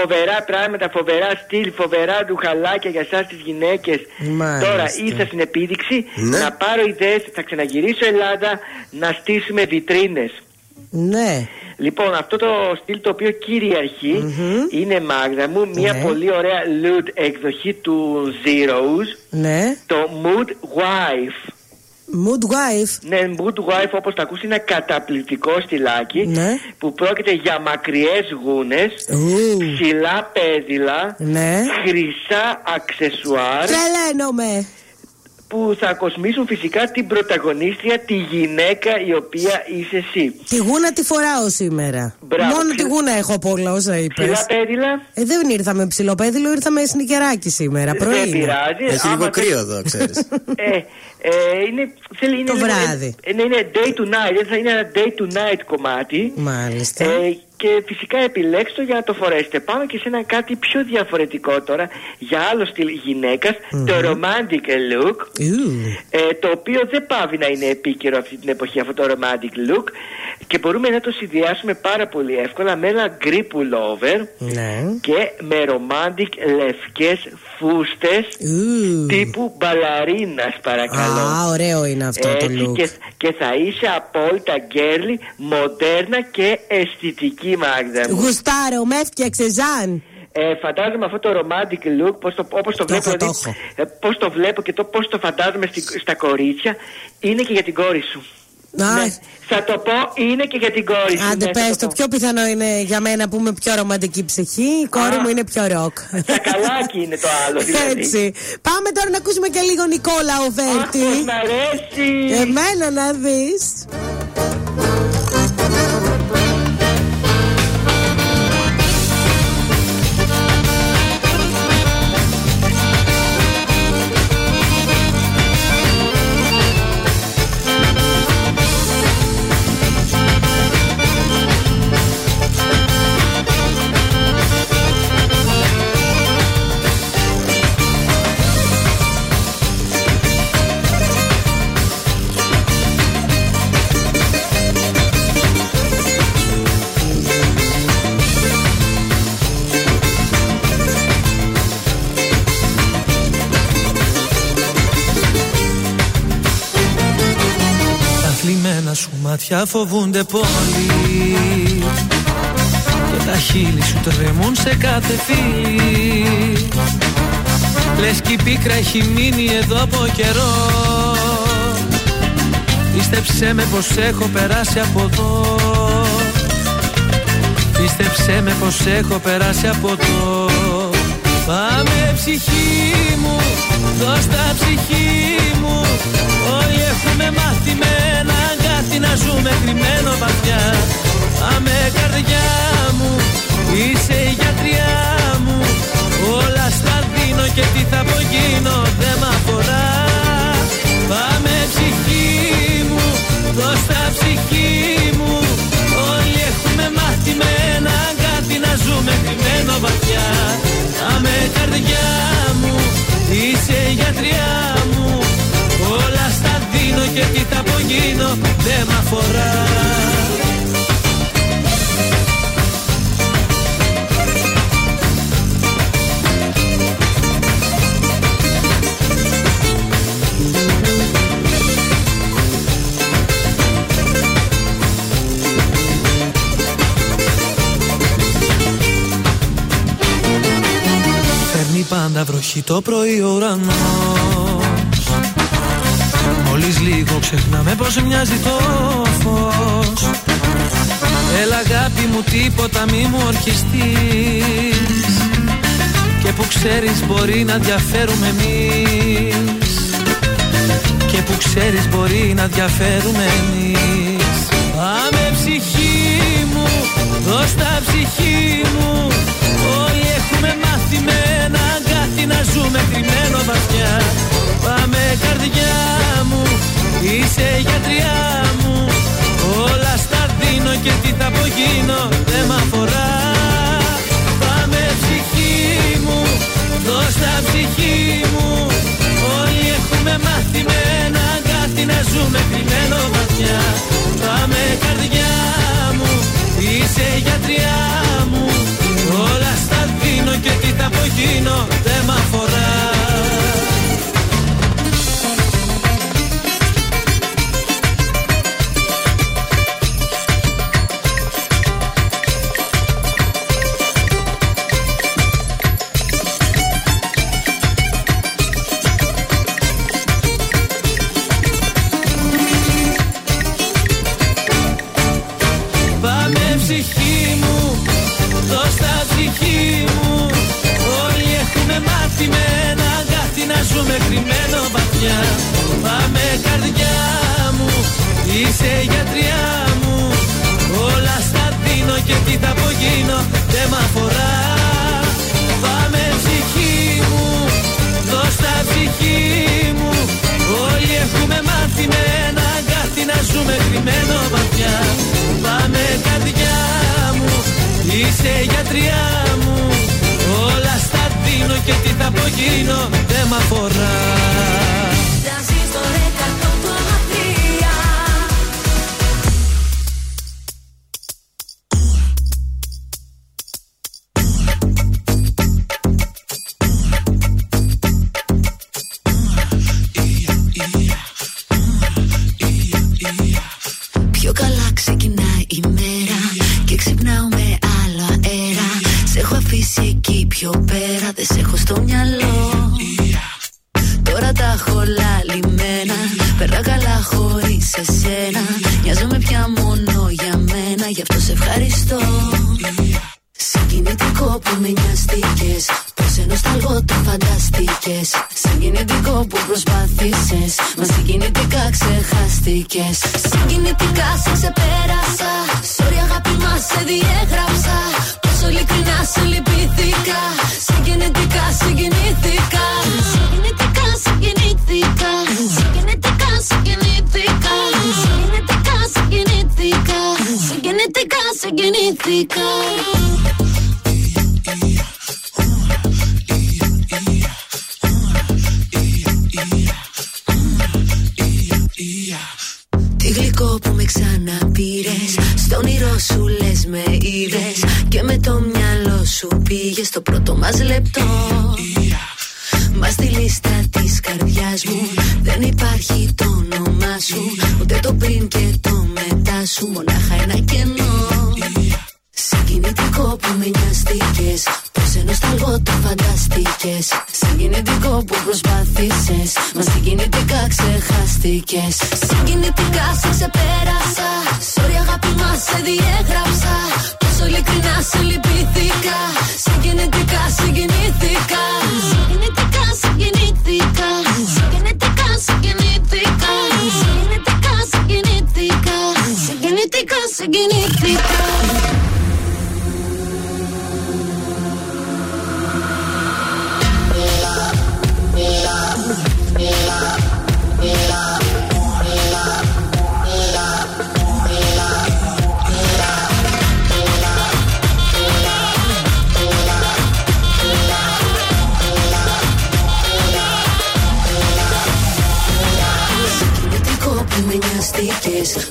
Φοβερά πράγματα, φοβερά στυλ, φοβερά ντουχαλάκια για εσάς τις γυναίκες. Μάλιστα. Τώρα ήρθα στην επίδειξη, ναι, να πάρω ιδέες, θα ξαναγυρίσω Ελλάδα, να στήσουμε βιτρίνες. Ναι. Λοιπόν, αυτό το στυλ το οποίο κυριαρχεί, mm-hmm, είναι, Μάγδα μου, μια, ναι, πολύ ωραία λουτ εκδοχή του Zeros, ναι, το Mood Wife. Mood Wife. Ναι, Mood Wife, όπως τα ακούσει, είναι ένα καταπληκτικό στυλάκι, ναι, που πρόκειται για μακριές γούνες, ψηλά πέδιλα, ναι, χρυσά αξεσουάρ. Τρελαίνομαι. Που θα κοσμήσουν φυσικά την πρωταγωνίστρια, τη γυναίκα η οποία είσαι εσύ. Τη γούνα τη φοράω σήμερα. Μπράβο. Μόνο ψηλ... τη γούνα έχω από όλα όσα είπες. Ψηλά πέδιλα. Ε, δεν ήρθαμε ψηλό πέδιλο, ήρθαμε σνικεράκι σήμερα. Πρωί. Δεν πειράζει. Έχει λίγο άμα... κρύο εδώ, ξέρεις. ε, ε, είναι, θέλει, είναι, το είναι, βράδυ. Είναι, είναι day to night, θα είναι ένα day to night κομμάτι. Μάλιστα. Ε, Και φυσικά επιλέξτε για να το φορέσετε. Πάμε και σε ένα κάτι πιο διαφορετικό τώρα, για άλλο στυλ γυναίκας, mm-hmm, το romantic look, ε, το οποίο δεν πάβει να είναι επίκαιρο αυτή την εποχή, αυτό το romantic look, και μπορούμε να το συνδυάσουμε πάρα πολύ εύκολα με ένα γκρι pullover, mm-hmm, και με romantic λευκές φούστες, mm-hmm, τύπου μπαλαρίνας, παρακαλώ. Α, ah, ωραίο είναι αυτό, έτσι, το look. Και, και θα είσαι απόλυτα girly, μοντέρνα και αισθητική. Γουστάρω, με έφτιαξε, Ζαν. Ε, φαντάζομαι αυτό το romantic look, πώς το, όπως το, το, βλέπω, το, δι, το. Πώς το βλέπω και το πώς το φαντάζομαι στη, στα κορίτσια, είναι και για την κόρη σου. Ναι. Θα το πω, είναι και για την κόρη σου. Άντε, ναι, πες το, το πιο πιθανό είναι για μένα που είμαι πιο ρομαντική ψυχή. Η κόρη Α, μου είναι πιο ροκ. Τσακαλάκι είναι το άλλο, δηλαδή. Έτσι. Πάμε τώρα να ακούσουμε και λίγο Νικόλα Οβέρτη. Αχ, μ' αρέσει. Εμένα να δεις. Μάτια φοβούνται πολύ και τα χείλη σου τρεμούν σε κάθε φίλη. Λες κι η πίκρα έχει μείνει εδώ από καιρό. Πίστεψέ με πως έχω περάσει από εδώ. Πίστεψέ με πως έχω περάσει από εδώ. Πάμε ψυχή μου, δώστα ψυχή μου. Όλοι έχουμε μάθει με έναν κάτι να ζούμε κρυμμένο βαθιά. Πάμε καρδιά μου, είσαι η γιατριά μου. Όλα στα δίνω και τι θα απογίνω δεν μ' αφορά. Πάμε ψυχή μου, δώστα ψυχή μου. Όλοι έχουμε μάθει με έναν κάτι να ζούμε κρυμμένο βαθιά. Πάμε καρδιά μου, είσαι η γιατριά μου. Όλα στα δίνω και τι θα απογίνω δεν μ' αφορά. Φέρνει πάντα βροχή το πρωί ουρανό. Μόλις λίγο ξεχνάμε πως μοιάζει το φως. Έλα αγάπη μου τίποτα μη μου ορχιστείς. Και που ξέρεις μπορεί να διαφέρουμε εμείς. Και που ξέρεις μπορεί να διαφέρουμε εμείς. Πάμε ψυχή μου, δώσ' τα ψυχή μου. Όλοι έχουμε μάθει με έναν κάτι να ζούμε κρυμμένο βαθιά. Πάμε καρδιά μου, είσαι η γιατριά μου. Όλα στα δίνω και τι θα απογίνω δεν μ' αφορά. Πάμε ψυχή μου, δώσ' τα ψυχή μου. Όλοι έχουμε μάθει με έναν κάτι να ζούμε κρυμμένο βαθιά. Πάμε καρδιά μου, είσαι η γιατριά μου. Όλα στα δίνω και τι θα απογίνω δεν μ' αφορά. Πάμε καρδιά μου, είσαι η γιατριά μου. Όλα στα δίνω και τι θα απογίνω δεν μ' αφορά. Πάμε ψυχή μου, δώσ' τα ψυχή μου. Όλοι έχουμε μάθει με έναν κάτι να ζούμε κρυμμένο βαθιά. Πάμε καρδιά μου, είσαι η γιατριά μου. Όλα στα δίνω και τι θα απογίνω δεν μ' αφορά. Τώρα τα έχω λαλημένα. Περνάω καλά χωρίς εσένα. γι' αυτό σε ευχαριστώ. Σε κινητικό που με νοιάστηκες, πως ενώ σταλγό το φαντάστηκες. Σε κινητικό που προσπάθησες, μα σε κινητικά ξεχάστηκες. Σε κινητικά σε ξεπέρασα, sorry αγάπη μας σε διέγραψα. Πόσο ειλικρινά σε λυπήθηκα, σε κινητικά συγκινήθηκα. Σε κινητικά συγκινήθηκα, σε κινητικά συγκινήθηκα. Σε κινητικά συγκινήθηκα, σε κινητικά συγκινήθηκα. Τι γλυκό που με ξαναπήρες, στο όνειρό σου λες με είδες και με το μυαλό σου πήγες στο πρώτο μας λεπτό. Μα στη λίστα της καρδιάς μου δεν υπάρχει το όνομά σου, ούτε το πριν και το μετά σου, μονάχα ένα κενό. Σε κινητικό που με νοιάστηκες, πως ενώ σταλγό το φαντάστηκες. Σε κινητικό που προσπάθησες, μα σε κινητικά ξεχάστηκες. Σε κινητικά σε ξεπέρασα, sorry αγάπη μας σε διέγραψα. Πόσο ειλικρινά σε λυπήθηκα, σε κινητικά συγκινήθηκα. Σε κινητικά συγκινήθηκα, σε κινητικά συγκινήθηκα. Σε κινητικά συγκινήθηκα, σε κινητικά συγκινήθηκα.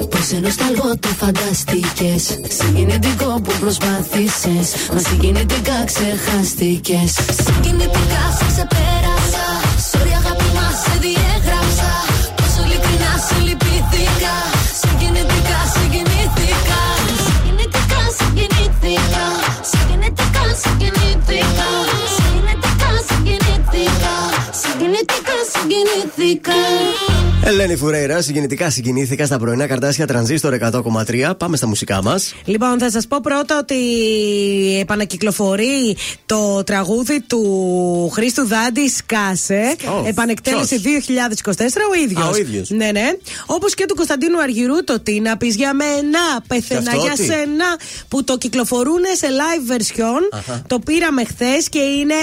Πως ενώ σταλγό το φαντάστηκες, συγκινητικό που προσπάθησες, μα συγκινητικά ξεχάστηκες. Συγκινητικά σε ξεπέρασα, sorry αγάπη μας σε διέγραψα. Πόσο ειλικρινά σε λυπήθηκα, συγκινητικά συγκινήθηκα. Συγκινητικά συγκινήθηκα, συγκινητικά συγκινήθηκα. Συγκινητικά συγκινήθηκα, συγκινητικά συγκινήθηκα. Ελένη Φουρέιρα, συγκινητικά συγκινήθηκα στα πρωινά καρτάσια Transistor εκατό κόμμα τρία. Πάμε στα μουσικά μας. Λοιπόν, θα σας πω πρώτα ότι επανακυκλοφορεί το τραγούδι του Χρήστου Δάντη Σκάσε. Oh, επανεκτέλεση δύο χιλιάδες είκοσι τέσσερα ο ίδιος. Α, ο ίδιος. Ναι, ναι. Όπως και του Κωνσταντίνου Αργυρού το «Τι να πεις για μένα, πεθαίνα για τι? σένα», που το κυκλοφορούν σε live version. Αχα. Το πήραμε χθες και είναι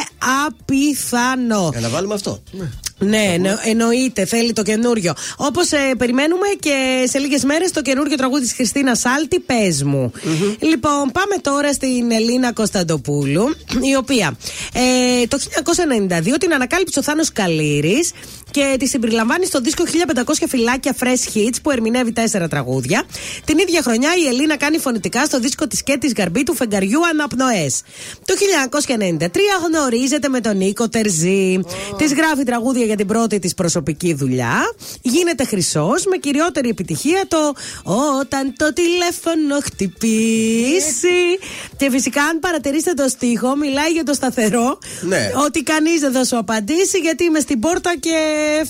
απιθανό. Για να βάλουμε αυτό. Ναι. Ναι, νο, εννοείται, θέλει το καινούριο. Όπως ε, περιμένουμε και σε λίγες μέρες το καινούριο τραγούδι της Χριστίνας Σάλτη, «Πες μου». Mm-hmm. Λοιπόν, πάμε τώρα στην Ελίνα Κωνσταντοπούλου, η οποία ε, το χίλια εννιακόσια ενενήντα δύο την ανακάλυψε ο Θάνος Καλύρης και τη συμπεριλαμβάνει στο δίσκο χίλια πεντακόσια φυλάκια Fresh Hits, που ερμηνεύει τέσσερα τραγούδια. Την ίδια χρονιά η Ελίνα κάνει φωνητικά στο δίσκο της Κέτης Γαρμπή του «Φεγγαριού Αναπνοές». Το χίλια εννιακόσια ενενήντα τρία γνωρίζεται με τον Νίκο Τερζή. Oh. Της γράφει τραγούδια για την πρώτη της προσωπική δουλειά. Γίνεται χρυσός με κυριότερη επιτυχία το «Όταν το τηλέφωνο χτυπήσει». Και φυσικά, αν παρατηρήσετε το στίχο, μιλάει για το σταθερό. Ναι. Ότι κανείς δεν θα σου απαντήσει, γιατί είμαι στην πόρτα και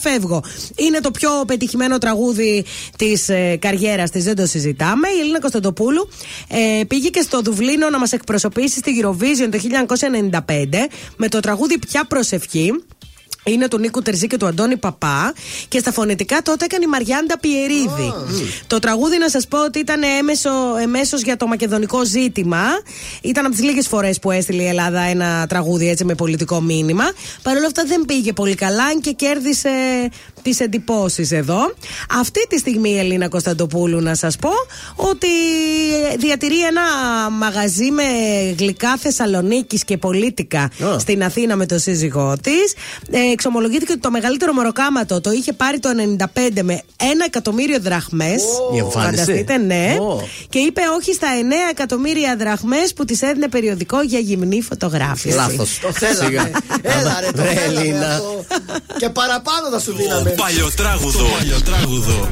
φεύγω. Είναι το πιο πετυχημένο τραγούδι της ε, καριέρας της, δεν το συζητάμε. Η Ελίνα Κωνσταντοπούλου ε, πήγε και στο Δουβλίνο να μας εκπροσωπήσει στη Eurovision το χίλια εννιακόσια ενενήντα πέντε με το τραγούδι «Ποια προσευχή». Είναι του Νίκου Τερζή και του Αντώνη Παπά. Και στα φωνητικά τότε έκανε η Μαριάντα Πιερίδη. Oh. Το τραγούδι, να σας πω ότι ήταν εμέσως για το μακεδονικό ζήτημα. Ήταν από τις λίγες φορές που έστειλε η Ελλάδα ένα τραγούδι έτσι με πολιτικό μήνυμα. Παρ' όλα αυτά δεν πήγε πολύ καλά και κέρδισε τις εντυπώσεις εδώ. Αυτή τη στιγμή η Ελίνα Κωνσταντοπούλου, να σας πω ότι διατηρεί ένα μαγαζί με γλυκά Θεσσαλονίκης και πολίτικα oh. στην Αθήνα με τον σύζυγό της. Εξομολογήθηκε ότι το μεγαλύτερο μεροκάματο το είχε πάρει το ενενήντα πέντε με ένα εκατομμύριο δραχμές. Oh. Φανταστείτε, ναι. Oh. Και είπε όχι στα εννέα εκατομμύρια δραχμές που της έδινε περιοδικό για γυμνή φωτογράφηση. Λάθος. Το θέλαμε. Έλα ρε, το θέλαμε. Και παραπάνω θα σου δίναμε. Παλιοτράγουδο. Παλιοτράγουδο.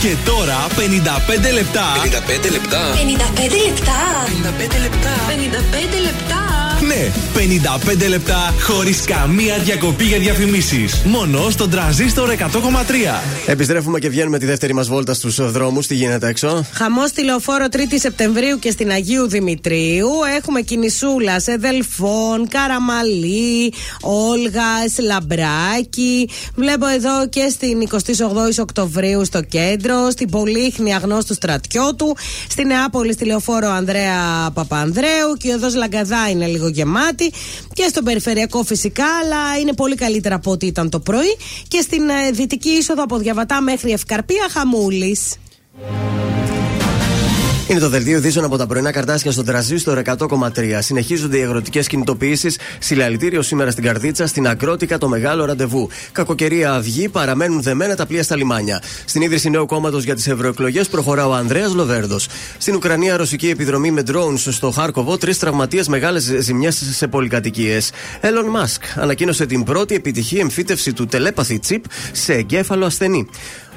Και τώρα πενήντα πέντε λεπτά. πενήντα πέντε λεπτά. πενήντα πέντε λεπτά. πενήντα πέντε λεπτά. πενήντα πέντε λεπτά. Ναι, πενήντα πέντε λεπτά χωρίς καμία διακοπή για διαφημίσεις. Μόνο στον Transistor εκατό κόμμα τρία. Επιστρέφουμε και βγαίνουμε τη δεύτερη μας βόλτα στους δρόμους. Τι γίνεται έξω? Χαμός στη Λεωφόρο τρίτη Σεπτεμβρίου και στην Αγίου Δημητρίου. Έχουμε κινησούλα σε Δελφών, Καραμαλή, Όλγας, Λαμπράκι. Βλέπω εδώ και στην εικοστή όγδοη Οκτωβρίου στο κέντρο, στην Πολύχνη Αγνώστου Στρατιώτου, στη Νεάπολη στη Λεωφόρο Ανδρέα Παπανδρέου και η οδός Λαγκαδά είναι λίγο γεμάτη. Και στον περιφερειακό φυσικά, αλλά είναι πολύ καλύτερα από ό,τι ήταν το πρωί. Και στην δυτική είσοδο από Διαβατά μέχρι Ευκαρπία, χαμούλης. Είναι το δελτίο ειδήσεων από τα πρωινά καρτάσια στον Τραζίστορ εκατό κόμμα τρία. Συνεχίζονται οι αγροτικές κινητοποιήσεις. Συλλαλητήριο σήμερα στην Καρδίτσα, στην Ακρότικα το μεγάλο ραντεβού. Κακοκαιρία αυγή, παραμένουν δεμένα τα πλοία στα λιμάνια. Στην ίδρυση νέου κόμματος για τις ευρωεκλογές προχωρά ο Ανδρέας Λοβέρδος. Στην Ουκρανία, ρωσική επιδρομή με ντρόουνς στο Χάρκοβο, τρεις τραυματίες, μεγάλες ζημιές σε πολυκατοικίες. Έλον Μάσκ ανακοίνωσε την πρώτη επιτυχή εμφύτευση του telepathy chip σε εγκέφαλο ασθενή.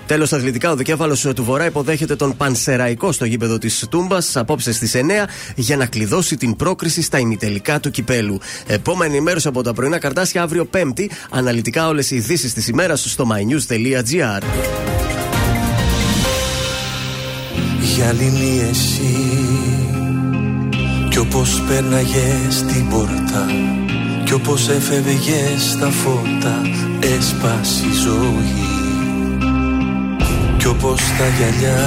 Τέλος, αθλητικά, ο δικέφαλος του Βορρά υποδέχεται τον Πανσεραϊκό στο γήπεδο της Τούμπας απόψε στις εννιά για να κλειδώσει την πρόκριση στα ημιτελικά του κυπέλου. Επόμενη ημέρος από τα πρωινά καρτάσια, αύριο Πέμπτη. Αναλυτικά όλες οι ειδήσεις της ημέρας στο mynews τελεία gr. Γυαλινή εσύ κι όπως πέρναγες την πόρτα κι όπως έφευγες στα φώτα, έσπασε η ζωή. Κι όπως τα γυαλιά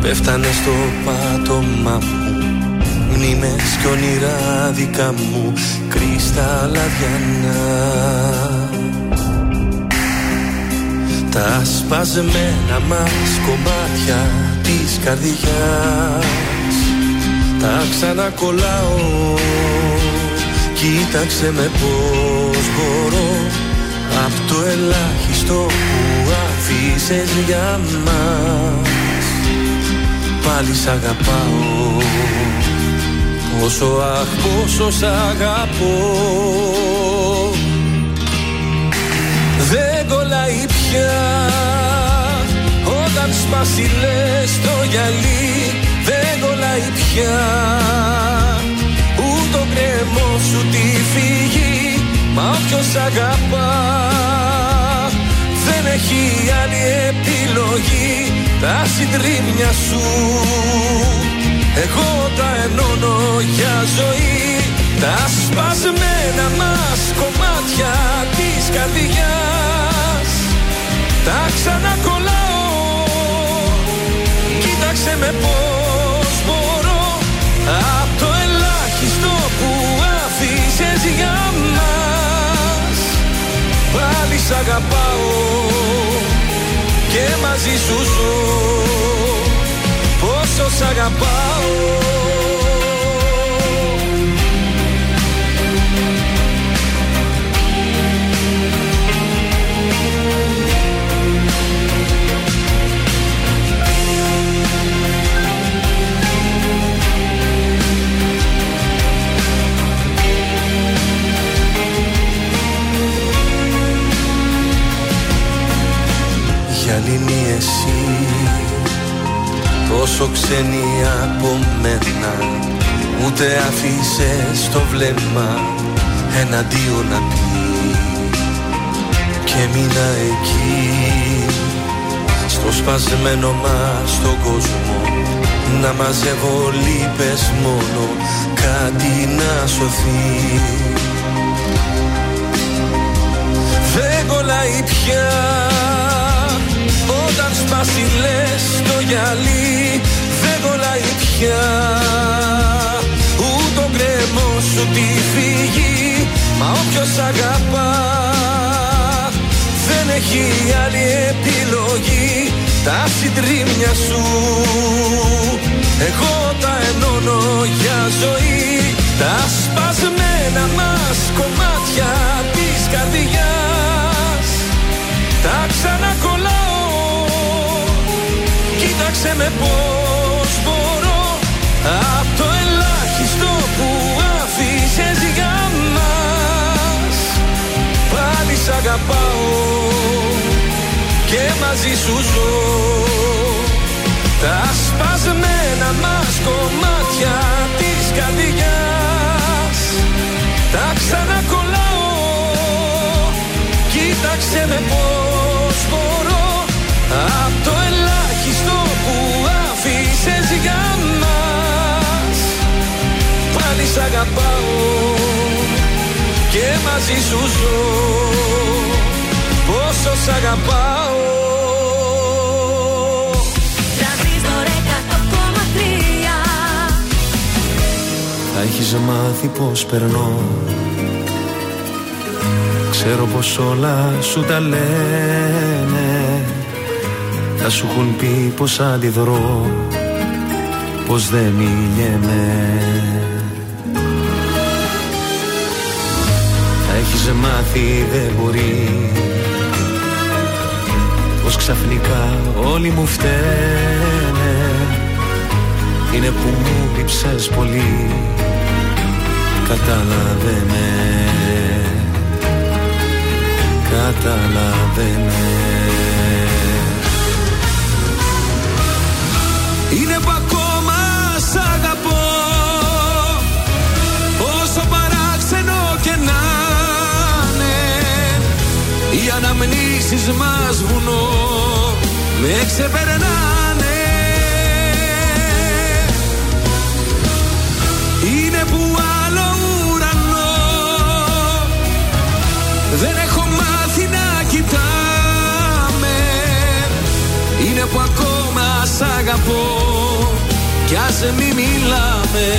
πέφτανε στο πάτωμά μου, μνήμες κι όνειρά δικά μου κρυσταλλαδιανά. Τα σπασμένα μας κομμάτια της καρδιάς τα ξανακολλάω. Κοίταξε με πώς μπορώ απ' το ελάχιστο που άφησες για μας. Πάλι σ' αγαπάω, πόσο αχ πόσο σ' αγαπώ. Δεν κολλάει πια όταν σπάσει λες το γυαλί. Δεν κολλάει πια ούτω κρεμό σου τη φυγή. Μα όποιος αγαπά δεν έχει άλλη επιλογή. Τα συντρίμμια σου εγώ τα ενώνω για ζωή. Τα σπασμένα μας κομμάτια της καρδιάς τα ξανακολλάω. Κοίταξε με πώς μπορώ απ' το ελάχιστο που άφησες για μας. Πάλι σ' αγαπάω και μαζί σου ζω, πόσο σ' αγαπάω. Γυαλινή εσύ, τόσο ξένη από μένα, ούτε άφησες στο βλέμμα εναντίον να πει. Και μείνα εκεί, στο σπασμένο μας τον κόσμο, να μαζεύω λύπες μόνο, κάτι να σωθεί. Δεν κολλάει πια όταν σπάσει λες το γυαλί. Δεν κολλάει πια ούτω γκρεμό σου τη φυγή. Μα όποιος αγαπά δεν έχει άλλη επιλογή. Τα συντρίμμια σου εγώ τα ενώνω για ζωή. Τα σπασμένα μας κομμάτια της καρδιάς τα ξανακολλάω. Κοίταξε με πώς μπορώ απ' το ελάχιστο που άφησες για μας. Πάλι σ' αγαπάω και μαζί σου ζω. Τα σπασμένα μας κομμάτια της καρδιάς τα ξανακολλάω. Κοίταξε με πώς μπορώ απ' το ελάχιστο που άφησες για μας. Πάλι σ' αγαπάω και μαζί σου ζω. Πόσο σ' αγαπάω. Τρανζίστορ εκατό κόμμα τρία. Θα έχεις μάθει πως περνώ. Ξέρω πως όλα σου τα λένε. Θα σου έχουν πει πως αντιδρώ, πως δεν μιλιέμαι. Θα έχεις μάθει δεν μπορεί πως ξαφνικά όλοι μου φταίνε. Είναι που μου λείψες πολύ, κατάλαβε με. Κατάλαβε με. Είναι που ακόμα σ' αγαπώ, όσο παράξενο και να είναι. Οι αναμνήσεις μας βουνό με ξεπερνάνε. Είναι που άλλο ουρανό δεν έχω μάθει να κοιτάμε. Είναι που ακόμα σ' αγαπώ κι ας μη μιλάμε.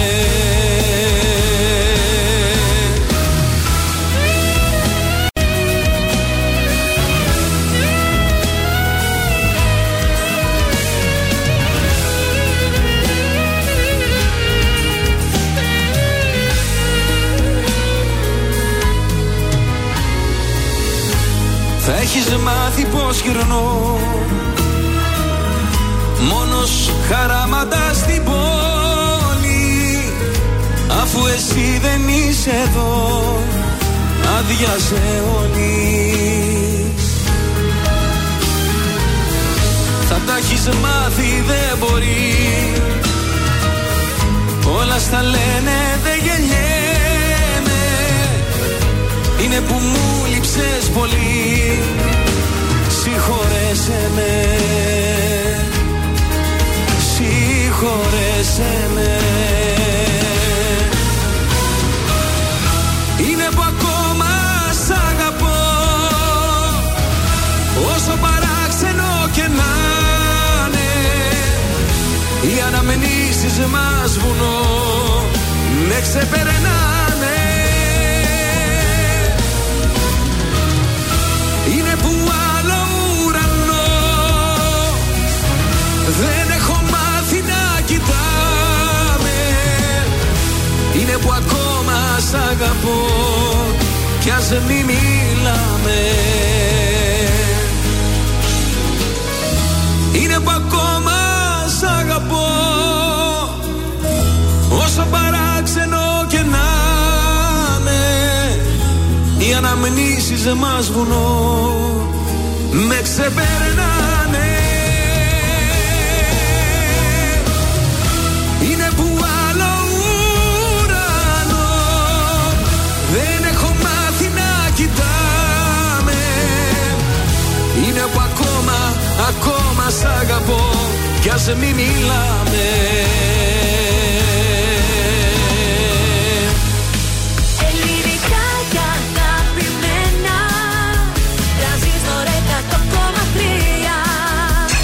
Θα έχεις μάθει πως γυρνώ μόνος χαράματα στην πόλη, αφού εσύ δεν είσαι εδώ, άδειασε όλη. Θα τα έχεις μάθει δεν μπορεί, όλα στα λένε δεν γελιέμαι. Είναι που μου λείψες πολύ, συγχωρέσαι με. Συγχωρέσαι με. Είναι που ακόμα σ' αγαπώ, όσο παράξενο και να είναι. Οι αναμνήσεις μας βουνό με ξεπερνάνε. Είναι που άλλο ουρανό δεν έχω μάθει να κοιτάμε. Είναι που ακόμα σ' αγαπώ κι ας μη μιλάμε. Είναι που ακόμα σ' αγαπώ, όσο παράξενο και να είναι. Οι αναμνήσεις μας βουνό με ξεπερνάνε. Ακόμα σ' αγαπώ κι ας μη μιλάμε. Ελληνικά κι αγαπημένα, Transistor εκατό κόμμα τρία.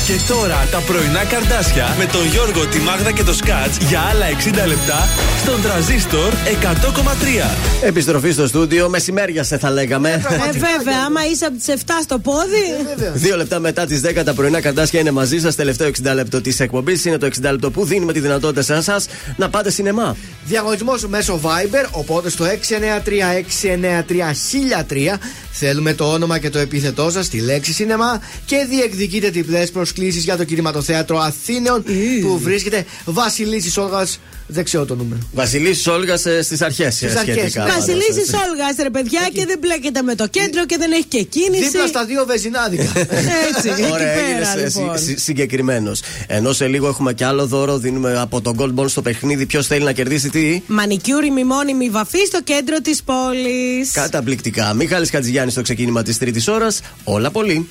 Και τώρα τα πρωινά Καρντάσια με τον Γιώργο, τη Μάγδα και το Σκάτς για άλλα εξήντα λεπτά στον Transistor εκατό κόμμα τρία. Επιστροφή στο στούντιο, μεσημέριασε θα λέγαμε. Ε, βέβαια, άμα είσαι από τις εφτά στο πόδι. Ε, Δύο λεπτά μετά τις δέκα τα πρωινά Καρντάσια είναι μαζί σας. Τελευταίο εξήντα λεπτό της εκπομπής. Είναι το εξήντα λεπτό που δίνουμε τη δυνατότητα σας να πάτε σινεμά. Διαγωνισμός μέσω Viber, οπότε στο έξι εννιά τρία έξι εννιά τρία χίλια τρία θέλουμε το όνομα και το επίθετό σας, τη λέξη σινεμά και διεκδικείτε διπλές προσκλήσεις Επίσης για το κινηματοθέατρο Αθήνεων mm. που βρίσκεται Βασιλίσσης Όλγας, δεξιό το νούμερο. Βασιλίσσης Όλγας ε, στις αρχές. Στις αρχές. Βασιλίσσης Όλγας, ρε παιδιά, εκεί. Και δεν μπλέκεται με το κέντρο και δεν έχει και κίνηση. Δίπλα στα δύο βεζινάδικα. Έτσι, ωραία, έγινε λοιπόν. συ, συ, συγκεκριμένος. Ενώ σε λίγο έχουμε κι άλλο δώρο, δίνουμε από τον Gold Ball στο παιχνίδι. Ποιος θέλει να κερδίσει τι? Μανικιούριμη μόνιμη βαφή στο κέντρο της πόλης. Καταπληκτικά. Μιχάλης Χατζηγιάννης στο ξεκίνημα της τρίτης ώρας. Όλα πολύ.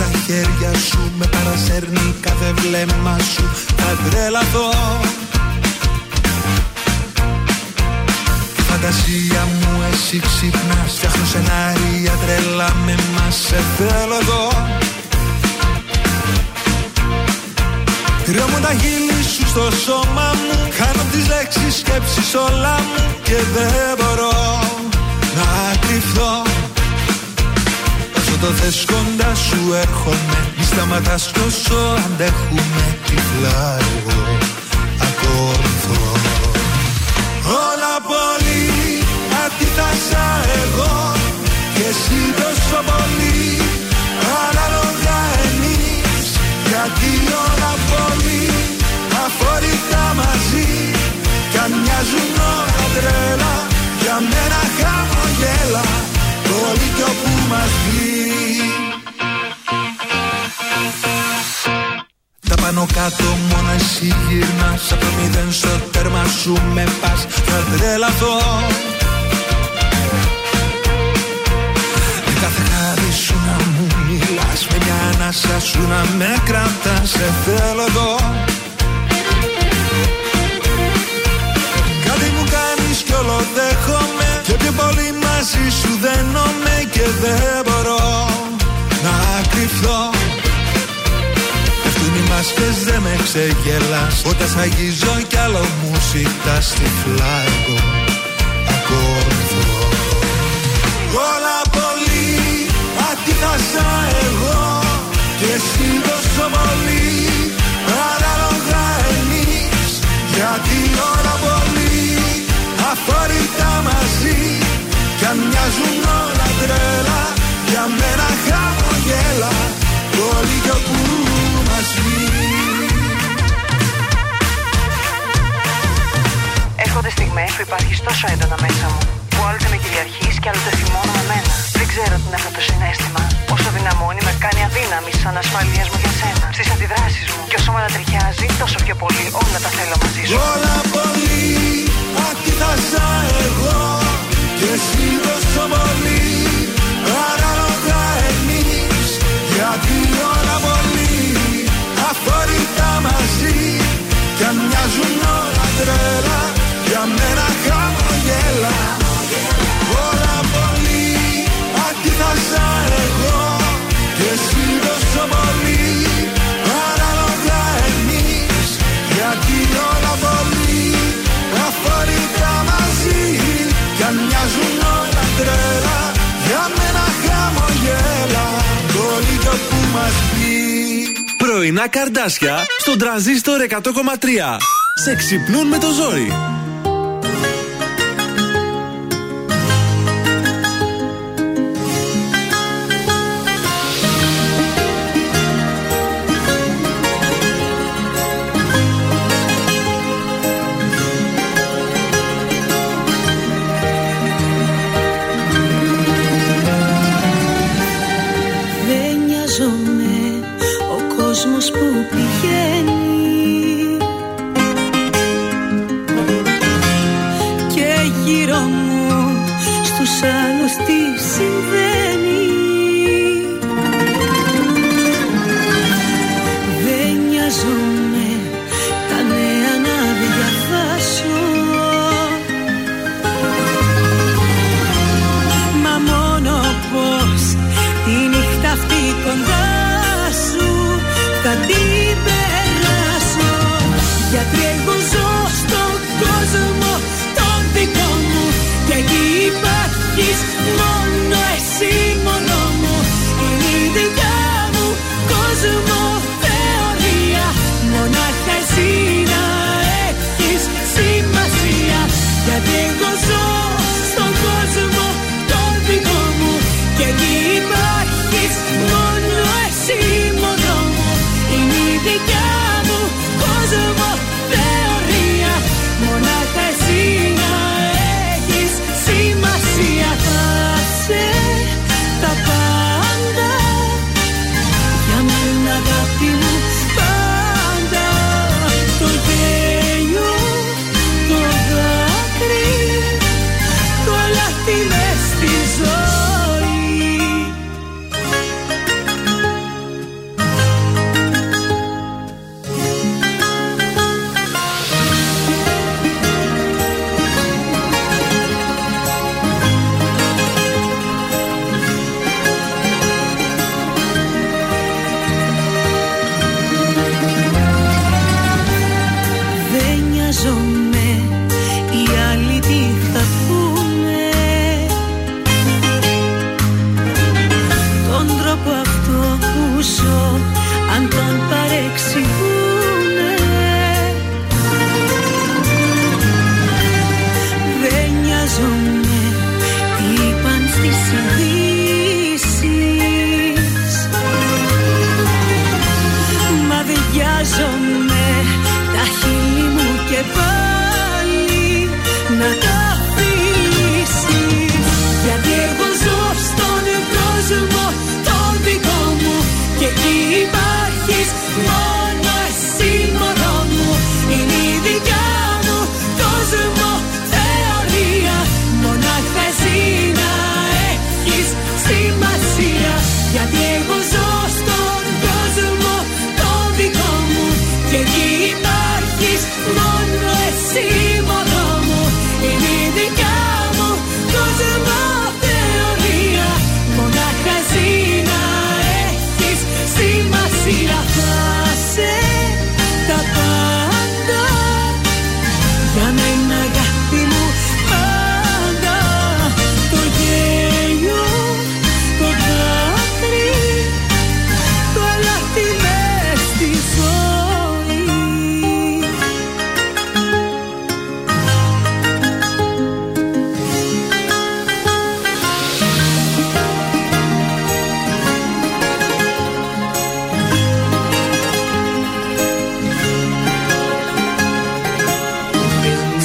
Στα χέρια σου με παρασέρνει κάθε βλέμμα σου, θα τρελαθώ. Φαντασία μου εσύ ξυπνάς, φτιάχνω σενάρια τρελά με μας, σε θέλω εδώ. Κρυώνουν τα χείλη σου στο σώμα μου, χάνω τις λέξεις, σκέψεις όλα μου και δεν μπορώ να κρυφθώ. Το θες κοντά σου έρχομαι, μη σταματάς τόσο αντέχουμε, τυφλά εγώ ακολουθώ. Όλα πολύ αντίτασα εγώ και εσύ τόσο πολύ, ανάλογα εμείς, γιατί όλα πολύ αφορικά μαζί κι αν μοιάζουν όλα τρέλα, για μένα χαμογέλα όλοι κι όπου μαζί. Τα πάνω κάτω μόνο εσύ γυρνάς, απ' το μηδέν στο τέρμα σου με πας, θα τρελαθώ. Με κάθε χάρη σου να μου μιλάς, με μια ανάσα σου να με κρατάς, σε θέλω εδώ. Κάτι μου κάνεις κι όλο δέχομαι, και πιο πολύ μαζί σου δένομαι και δεν μπορώ να κρυφθώ. Πέφτουν οι μάσκες, δεν με ξεγελάς, όταν σ' αγγίζω κι άλλο μου ζητάς, τυφλά εγώ ακολουθώ. Όλα πολύ αντίτασα εγώ και εσύ τόσο πολύ, παράλογα εμείς, γιατί όλα πολύ αφορικά μαζί κι αν μοιάζουν όλα τρέλα, για μένα χαμογέλα όλοι κι όπου μαζί. Έρχονται στιγμές που υπάρχεις τόσο έντονα μέσα μου, που άλλοτε με κυριαρχείς και άλλοτε θυμώνω εμένα. Δεν ξέρω τι είναι αυτό το συναίσθημα, όσο δυναμώνει με κάνει αδύναμη σαν ασφαλείας μου για σένα, στις αντιδράσεις μου. Κι όσο με ανατριχιάζει τόσο πιο πολύ όλα τα θέλω μαζί σου. Όλα πολύ αντίτασα εγώ και εσύ τόσο πολύ, ανάλογα εμείς, γιατί όλα πολύ αφορικά μαζί κι αν μοιάζουν όλα τρέλα, για μένα χαμογέλα. Όλα πολύ αντίτασα εγώ και εσύ τόσο πολύ, ανάλογα εμείς, γιατί όλα πολύ αφορικά μαζί. Κι αν μοιάζουν όλα τρέλα, για μένα χαμογέλα, όλοι κι όπου μας πει. Πρωινά Καρντάσια στον Τρανζίστορ εκατό κόμμα τρία. Σε ξυπνούν με το ζόρι. Που πηγαίνει και γύρω μου στους άλλους τι συμβαίνει. Δεν νοιάζομαι τα νέα να διαβάσω, μα μόνο πως τη νύχτα αυτή κοντά θα την περάσω, γιατί εγώ ζω στον κόσμο τον δικό μου και εκεί υπάρχεις μόνο εσύ, μόνο μου. Είναι η δικιά μου κόσμο θεωρία, μονάχα εσύ να έχεις σημασία, γιατί εγώ ζω στον κόσμο τον δικό μου και εκεί υπάρχεις μόνο εσύ, μόνο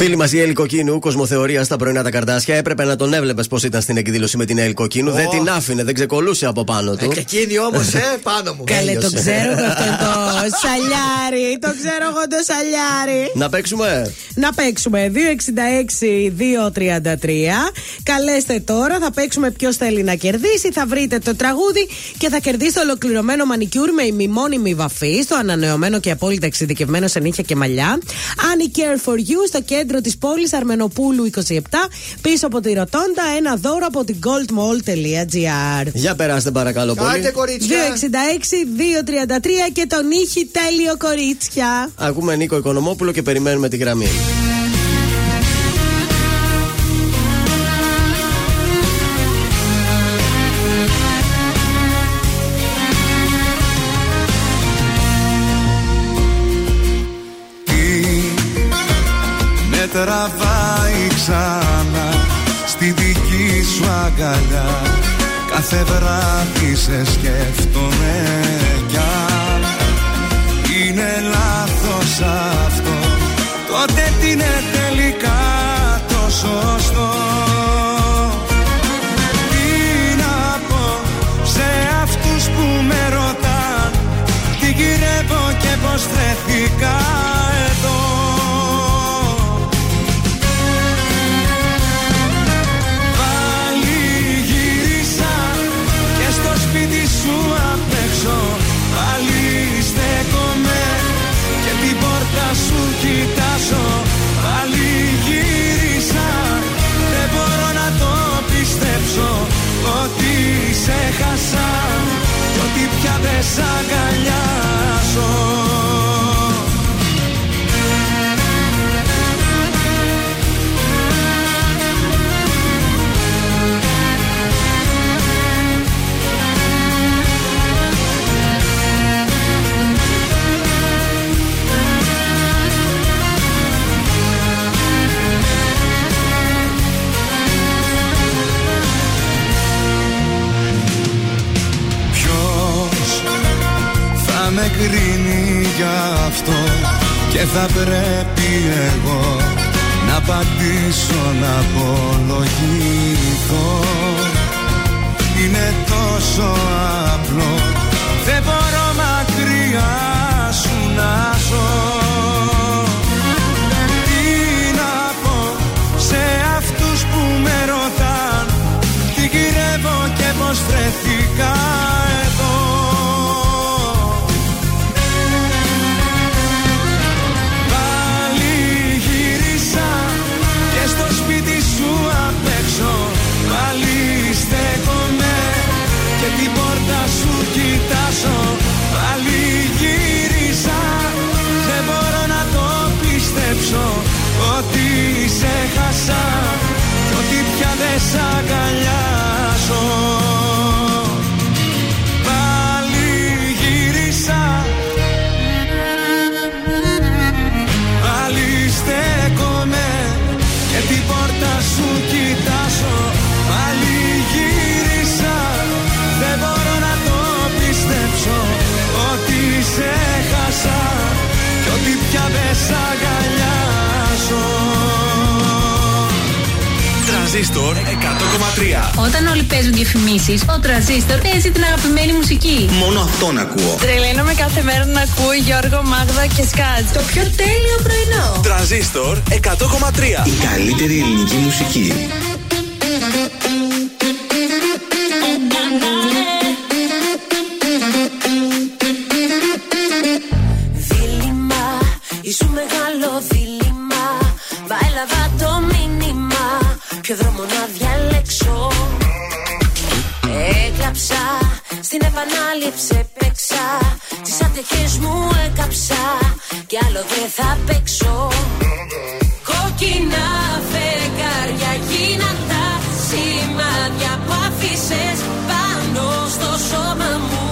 Φίλη μας η Ελικοκίνου, κοσμοθεωρία στα πρωινά τα Καρδάσια. Έπρεπε να τον έβλεπες πως ήταν στην εκδήλωση με την Ελικοκίνου. Oh. Δεν την άφηνε, δεν ξεκολούσε από πάνω του. Ε, εκείνη όμως, ε, πάνω μου. Καλέ, το ξέρω αυτό το σαλιάρι. Το ξέρω εγώ το σαλιάρι. Να παίξουμε. Να παίξουμε. δύο έξι έξι δύο τρία τρία. Καλέστε τώρα, θα παίξουμε ποιος θέλει να κερδίσει. Θα βρείτε το τραγούδι και θα κερδίσει το ολοκληρωμένο μανικιούρ με ημιμόνιμη βαφή στο ανανεωμένο και απόλυτα εξειδικευμένο σε νύχια και μαλλιά. Annie Care for You στο κέντρο της πόλης Αρμενοπούλου είκοσι επτά, πίσω από τη Ροτόντα, ένα δώρο από την goldmall.gr. Για περάστε παρακαλώ πολύ. Άντε κορίτσια. δύο έξι έξι δύο τρία τρία και τον ήχη τέλειο κορίτσια. Ακούμε Νίκο Οικονομόπουλο και περιμένουμε τη γραμμή. Τραβάει ξανά στη δική σου αγκαλιά. Κάθε βράδυ σε σκέφτομαι κι αν είναι λάθος αυτό, τότε τι είναι τελικά το σωστό. Τι να πω σε αυτούς που με ρωτάν τι γυρεύω και πως βρέθηκα εδώ. Σου κοιτάζω, πάλι γύρισα. Δεν μπορώ να το πιστέψω ότι σε χάσα κι ότι πια δεν σ' αγκαλιάζω. Με κρίνει γι' αυτό και θα πρέπει εγώ να απαντήσω, να απολογηθώ. Είναι τόσο απλό, δεν μπορώ μακριά σου να ζω. Τι να πω σε αυτούς που με ρωτάν τι γυρεύω και πως βρέθηκα εδώ. Κοιτάζω, πάλι γύρισα. Δεν μπορώ να το πιστέψω ότι σε χάσα κι ότι πια δεν σ' αγκαλιάζω. Πάλι γύρισα, πάλι στέκομαι και την πόρτα σου κοιτάζω. Πάλι γύρισα, δεν μπορώ να το ότι σε χάσα κι ότι πια δεν σ' αγκαλιάζω. Τρανζίστορ εκατό κόμμα τρία. Όταν όλοι παίζουν διαφημίσεις, ο Τρανζίστορ παίζει την αγαπημένη μουσική. Μόνο αυτόν ακούω. Τρελαίνομαι κάθε μέρα να ακούω Γιώργο, Μάγδα και Σκάτζ. Το πιο τέλειο πρωινό. Τρανζίστορ εκατό κόμμα τρία. Η καλύτερη ελληνική μουσική. Στην επανάληψη έπαιξα, τις ατυχίες μου έκαψα κι άλλο δεν θα παίξω. Κόκκινα φεγγάρια γίναν τα σημάδια που άφησες πάνω στο σώμα μου.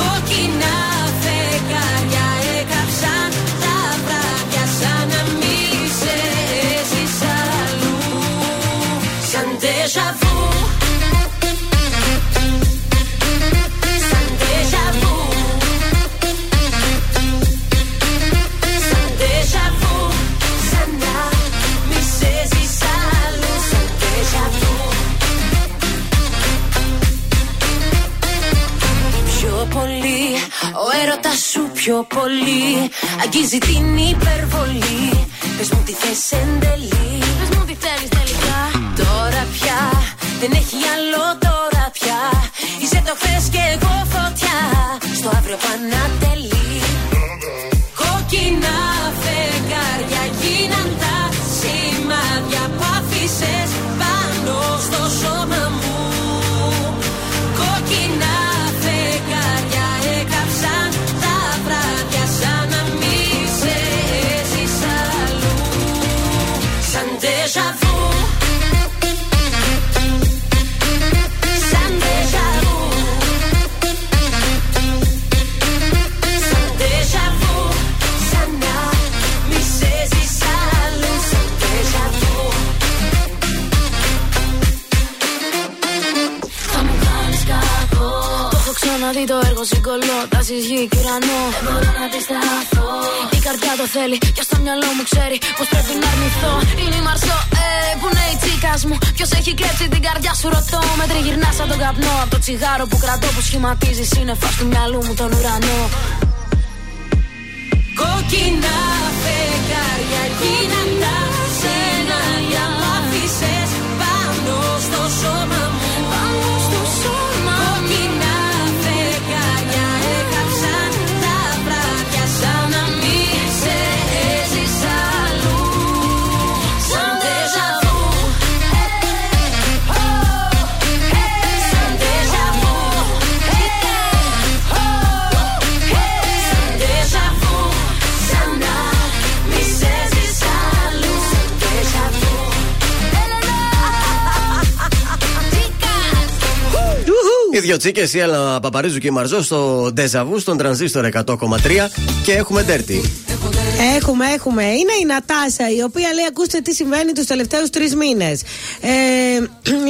Κόκκινα φεγγάρια έκαψαν τα βράδια σαν να μην σε έζεις αλλού. Σαν déjà vu. Σαν déjà vu, σαν Ο έρωτας σου πιο πολύ αγγίζει την υπερβολή. Πες μου τι θες εν τέλει. Πες μου τι θέλεις τελικά. Τώρα πια δεν έχει άλλο, τώρα πια είσαι το χθες και εγώ φωτιά. Στο αύριο πανατελεί. Κόκκινα φεγγάρια γίναν τα σημάδια που άφησες πάνω στο σώμα μου. Κόκκινα φεγγάρια έκαψαν τα βράδια σαν να μην σε έζεις αλλού. Σαν déjà vu. Σαν déjà vu. Σαν déjà vu. Σαν να μην σε έζεις αλλού. Σαν déjà vu. Να δει το έργο συγκολώ, τα συζύγει κι ουρανό. Δεν μπορώ να αντισταθώ. Η καρδιά το θέλει και στο μυαλό μου ξέρει πως πρέπει να αρνηθώ. Είναι η Μαρσό, hey, που είναι η τσίκας μου. Ποιος έχει κλέψει την καρδιά σου ρωτώ. Με τριγυρνά σαν τον καπνό. Από το τσιγάρο που κρατώ που σχηματίζει σύννεφα του μυαλού μου τον ουρανό. Κόκκινα φεγγάρια γίναν τα σενάρια. Μ' άφησες πάνω στο σώμα μου. Πάνω στο σώμα μου. Οι δυο τσίκες, η Έλα Παπαρίζου και η Μαρζό στο Ντεζαβού, στον Transistor εκατό κόμμα τρία και έχουμε Dirty. Έχουμε, έχουμε. Είναι η Νατάσα, η οποία λέει: ακούστε τι συμβαίνει τους τελευταίους τρεις μήνες. Ε,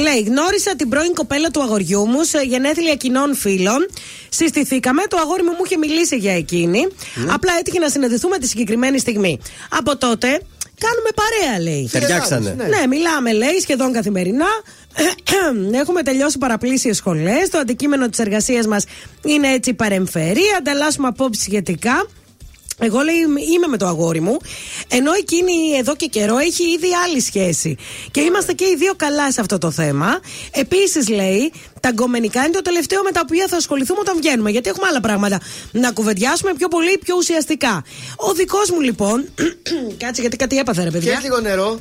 λέει: γνώρισα την πρώην κοπέλα του αγοριού μου σε γενέθλια κοινών φίλων. Συστηθήκαμε, το αγόρι μου μου είχε μιλήσει για εκείνη. Mm. Απλά έτυχε να συναντηθούμε τη συγκεκριμένη στιγμή. Από τότε. Κάνουμε παρέα, λέει. Ταιριάξανε. Ναι, μιλάμε, λέει, σχεδόν καθημερινά. Έχουμε τελειώσει παραπλήσιες σχολές. Το αντικείμενο της εργασίας μας είναι έτσι παρεμφερή. Ανταλλάσσουμε απόψεις σχετικά. Εγώ, λέει, είμαι με το αγόρι μου. Ενώ εκείνη εδώ και καιρό έχει ήδη άλλη σχέση. Και είμαστε και οι δύο καλά σε αυτό το θέμα. Επίσης, λέει, τα γκομενικά είναι το τελευταίο με τα οποία θα ασχοληθούμε όταν βγαίνουμε. Γιατί έχουμε άλλα πράγματα να κουβεντιάσουμε πιο πολύ, πιο ουσιαστικά. Ο δικός μου, λοιπόν. Κάτσε, γιατί κάτι έπαθε, ρε παιδιά. Και λίγο νερό.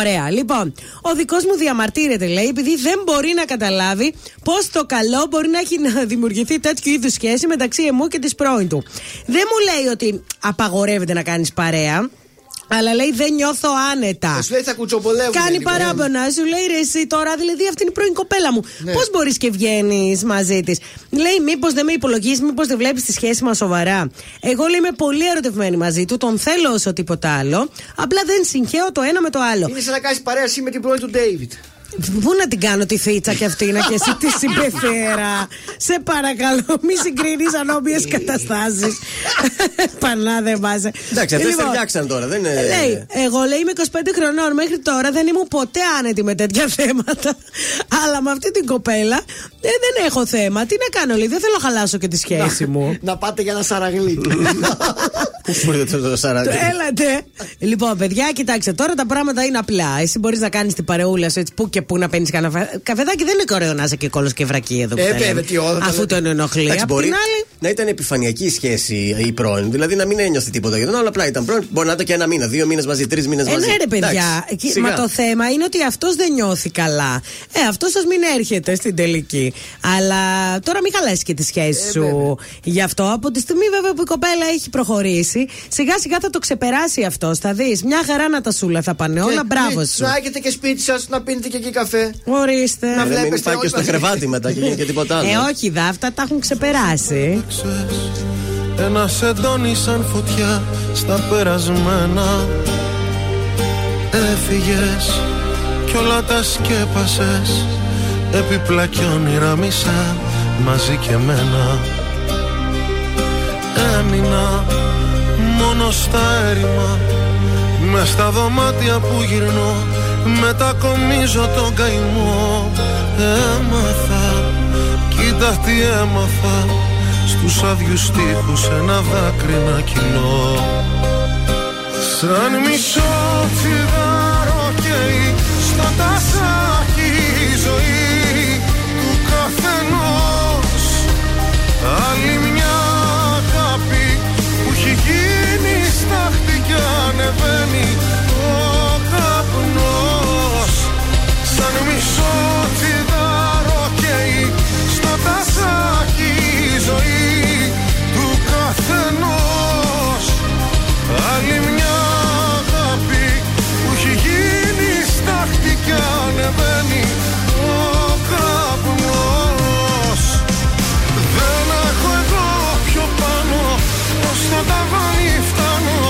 Ωραία, λοιπόν. Ο δικός μου διαμαρτύρεται, λέει, επειδή δεν μπορεί να καταλάβει πώς το καλό μπορεί να έχει να δημιουργηθεί τέτοιου είδους σχέση μεταξύ εμού και της πρώην του. Δεν μου λέει ότι απαγορεύεται να κάνεις παρέα. Αλλά λέει δεν νιώθω άνετα. Σου λέει θα κουτσοπολεύουν. Κάνει παράπονα. Σου λέει ρε εσύ τώρα, δηλαδή αυτή είναι η πρώην κοπέλα μου. Ναι. Πώς μπορείς και βγαίνεις μαζί της. Λέει μήπως δεν με υπολογίζεις, μήπως δεν βλέπεις τη σχέση μας σοβαρά. Εγώ λέει είμαι πολύ ερωτευμένη μαζί του, τον θέλω όσο τίποτα άλλο. Απλά δεν συγχαίω το ένα με το άλλο. Είναι σαν να κάνεις παρέα εσύ με την πρώην του Ντέιβιτ. Πού να την κάνω τη θίτσα κι αυτή να και εσύ τη συμπεθέρα. Σε παρακαλώ, μη συγκρίνεις ανώμοιες καταστάσεις. Πανά δεν βάζε. Εντάξει, αυτές ταιριάξαν τώρα, δεν είναι. Λέει, εγώ λέει είμαι είκοσι πέντε χρονών. Μέχρι τώρα δεν ήμουν ποτέ άνετη με τέτοια θέματα. Αλλά με αυτή την κοπέλα δεν έχω θέμα. Τι να κάνω, λέει, δεν θέλω να χαλάσω και τη σχέση μου. Να πάτε για ένα σαραγλί. Έλατε. Λοιπόν, παιδιά, κοιτάξτε τώρα τα πράγματα είναι απλά. Εσύ μπορεί να κάνει την παρεούλα σου έτσι που και που να παίρνει κανένα καφεδάκι. Δεν είναι ωραίο να είσαι και κόλλος και βρακή εδώ που ε, πέρα, πέρα, ώρα, αφού τον ενοχλεί. Απ' την άλλη. Να ήταν επιφανειακή η σχέση η πρώην, δηλαδή να μην ένιωθε τίποτα για τον άλλο. Απλά ήταν πρώην. Μπορεί να ήταν και ένα μήνα, δύο μήνες μαζί, τρεις μήνες ε, μαζί. Ναι, ρε παιδιά. Εντάξει, μα το θέμα είναι ότι αυτός δεν νιώθει καλά. Ε, αυτός σας μην έρχεται στην τελική. Αλλά τώρα μην χαλάσει και τη σχέση ε, σου. Βέβαια. Γι' αυτό από τη στιγμή βέβαια που η κοπέλα έχει προχωρήσει, σιγά σιγά θα το ξεπεράσει αυτός. Θα δεις μια χαρά να τα σούλα θα πάνε όλα. Μπράβο σου. Να έχετε και σπίτι σας να πίνετε και εκεί καφέ. Ορίστε. Να βλέπετε. Μην πάει και στο κρεβάτι μετά και, και τίποτα άλλο. Ε, όχι, δα, αυτά τα έχουν ξεπεράσει. Ένα εντόνι σαν φωτιά στα περασμένα. Έφυγες κι όλα τα σκέπασες. Επιπλά κι όνειρα μισά μαζί και εμένα. Έμεινα μόνο στα έρημα. Μες στα δωμάτια που γυρνώ μετακομίζω τον καημό. Έμαθα, κοίτα τι έμαθα. στους άδειους τοίχους ένα δάκρυ να κοινώ. Σαν μισό τσιγάρο καίει στο τασάκι η ζωή του καθενός. Άλλη μια αγάπη που έχει γίνει στάχτη κι ανεβαίνει ο καπνός. Σαν μισό τσιγάρο καίει στο τασάκι η ζωή του καθενός. Άλλη μια αγάπη που έχει γίνει στάχτη κι ανεβαίνει ο καπνός. Δεν έχω εδώ πιο πάνω, ως το ταβάνι φτάνω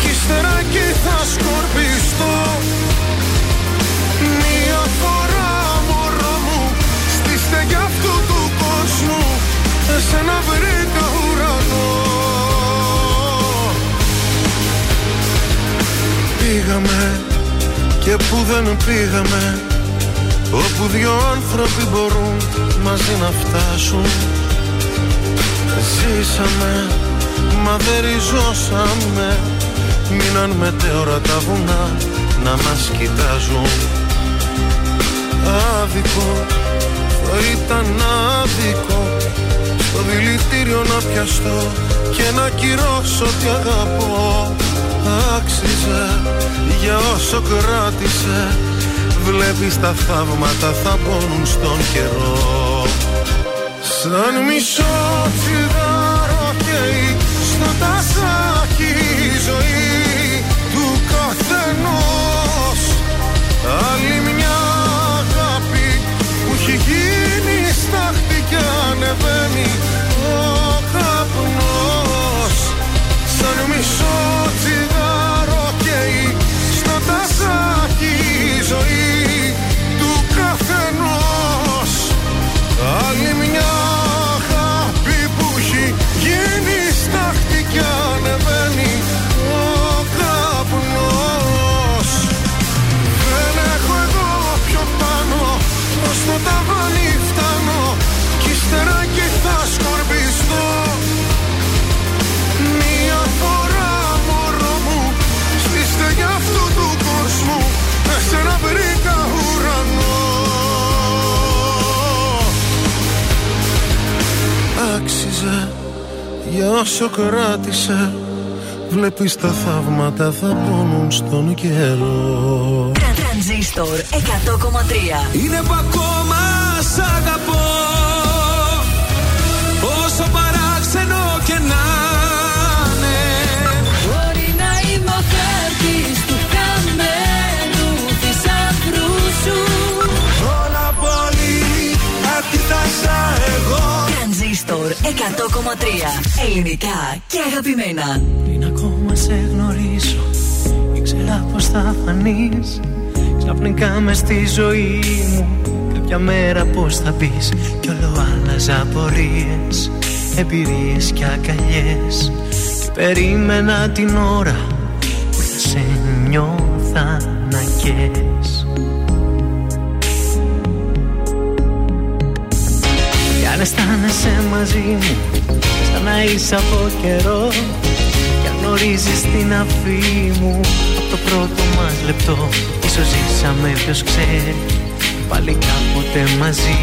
κι ύστερα εκεί θα σκορπιστώ. Μια φορά μωρό μου στη στέγη αυτού του κόσμου εσένα βρήκα ουρανό. Πήγαμε και που δεν πήγαμε, όπου δυο άνθρωποι μπορούν μαζί να φτάσουν. Ζήσαμε μα δεν ριζώσαμε, μείναν μετέωρα τα βουνά να μας κοιτάζουν. Άδικο θα ήταν άδικο στο δηλητήριο να πιαστώ και να κυρώσω τι αγαπώ. Άξιζε για όσο κράτησε, βλέπεις τα θαύματα θα πόνουν στον καιρό. Σαν μισό τσιγάρο καίει στο τασάκι η ζωή του καθενός. Άλλη μια αγάπη που έχει γίνει στάχτη κι ανεβαίνει ο καπνός. Σαν μισό τσιγάρο καίει στο τασάκι η ζωή του καθενός. Άλλη μια αγάπη που έχει γίνει στάχτη κι ανεβαίνει ο καπνός. Δεν έχω εδώ πιο πάνω, ως το ταβάνι φτάνω κι ύστερα και θα σκορπιστώ. Μια φορά μωρό μου στη στέγη αυτού του κόσμου εσένα βρήκα ουρανό. Άξιζε για όσο κράτησε, βλέπεις τα θαύματα θα πόνουν στον καιρό. Transistor εκατό κόμμα τρία. Είναι που ακόμα σ' αγαπώ, όσο παράξενο και να είναι. Μπορεί να είμαι ο χάρτης του χαμένου θησαυρού σου. Όλα πολύ αντίτασα εγώ. Transistor εκατό κόμμα τρία. Ελληνικά και αγαπημένα. Πριν ακόμα σε γνωρίσω, ήξερα πως θα φανείς. Ξαφνικά μες στη ζωή μου, κάποια μέρα πως θα μπεις. Κι όλο άλλαζα πορείες, εμπειρίες και αγκαλιές. Και περίμενα την ώρα που θα σε νιώθα να καις. Αν αισθάνεσαι μαζί μου σαν να είσαι από καιρό, κι αν γνωρίζεις την αφή μου από το πρώτο μας λεπτό. Ίσως ζήσαμε ποιος ξέρει πάλι κάποτε μαζί.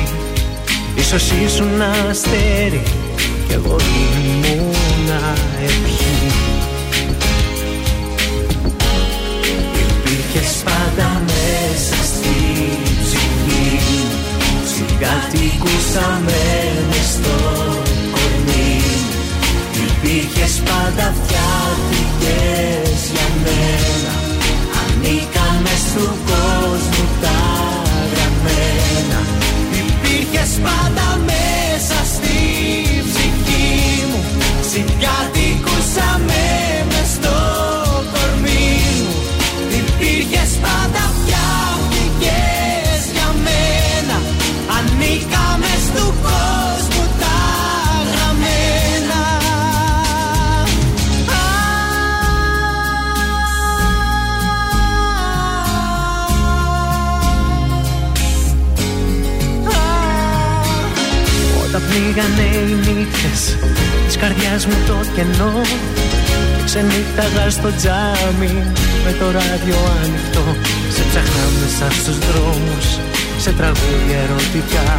Ίσως ήσουν αστέρι κι εγώ ήμουνα ευχή. Υπήρχες πάντα μέσα στη ψυχή μου, συγκατοικούσαμε μες στο κορμί. Υπήρχες πάντα, φτιάχτηκες για μένα. Ανήκαμε στου κόσμου τα γραμμένα. Υπήρχες πάντα μέσα στη ψυχή μου, συγκατοικούσαμε μες στο κορμί μου. Υπήρχες πάντα, φτιάχτηκες για μένα. Ανήκαμε στου κόσμου τα γραμμένα. ανοίγανε οι νύχτες της καρδιάς μου το κενό. Ξενύχταγα στο τζάμι με το ράδιο ανοιχτό. Σε ψάχνα μέσα στους δρόμους, σε τραγούδια ερωτικά.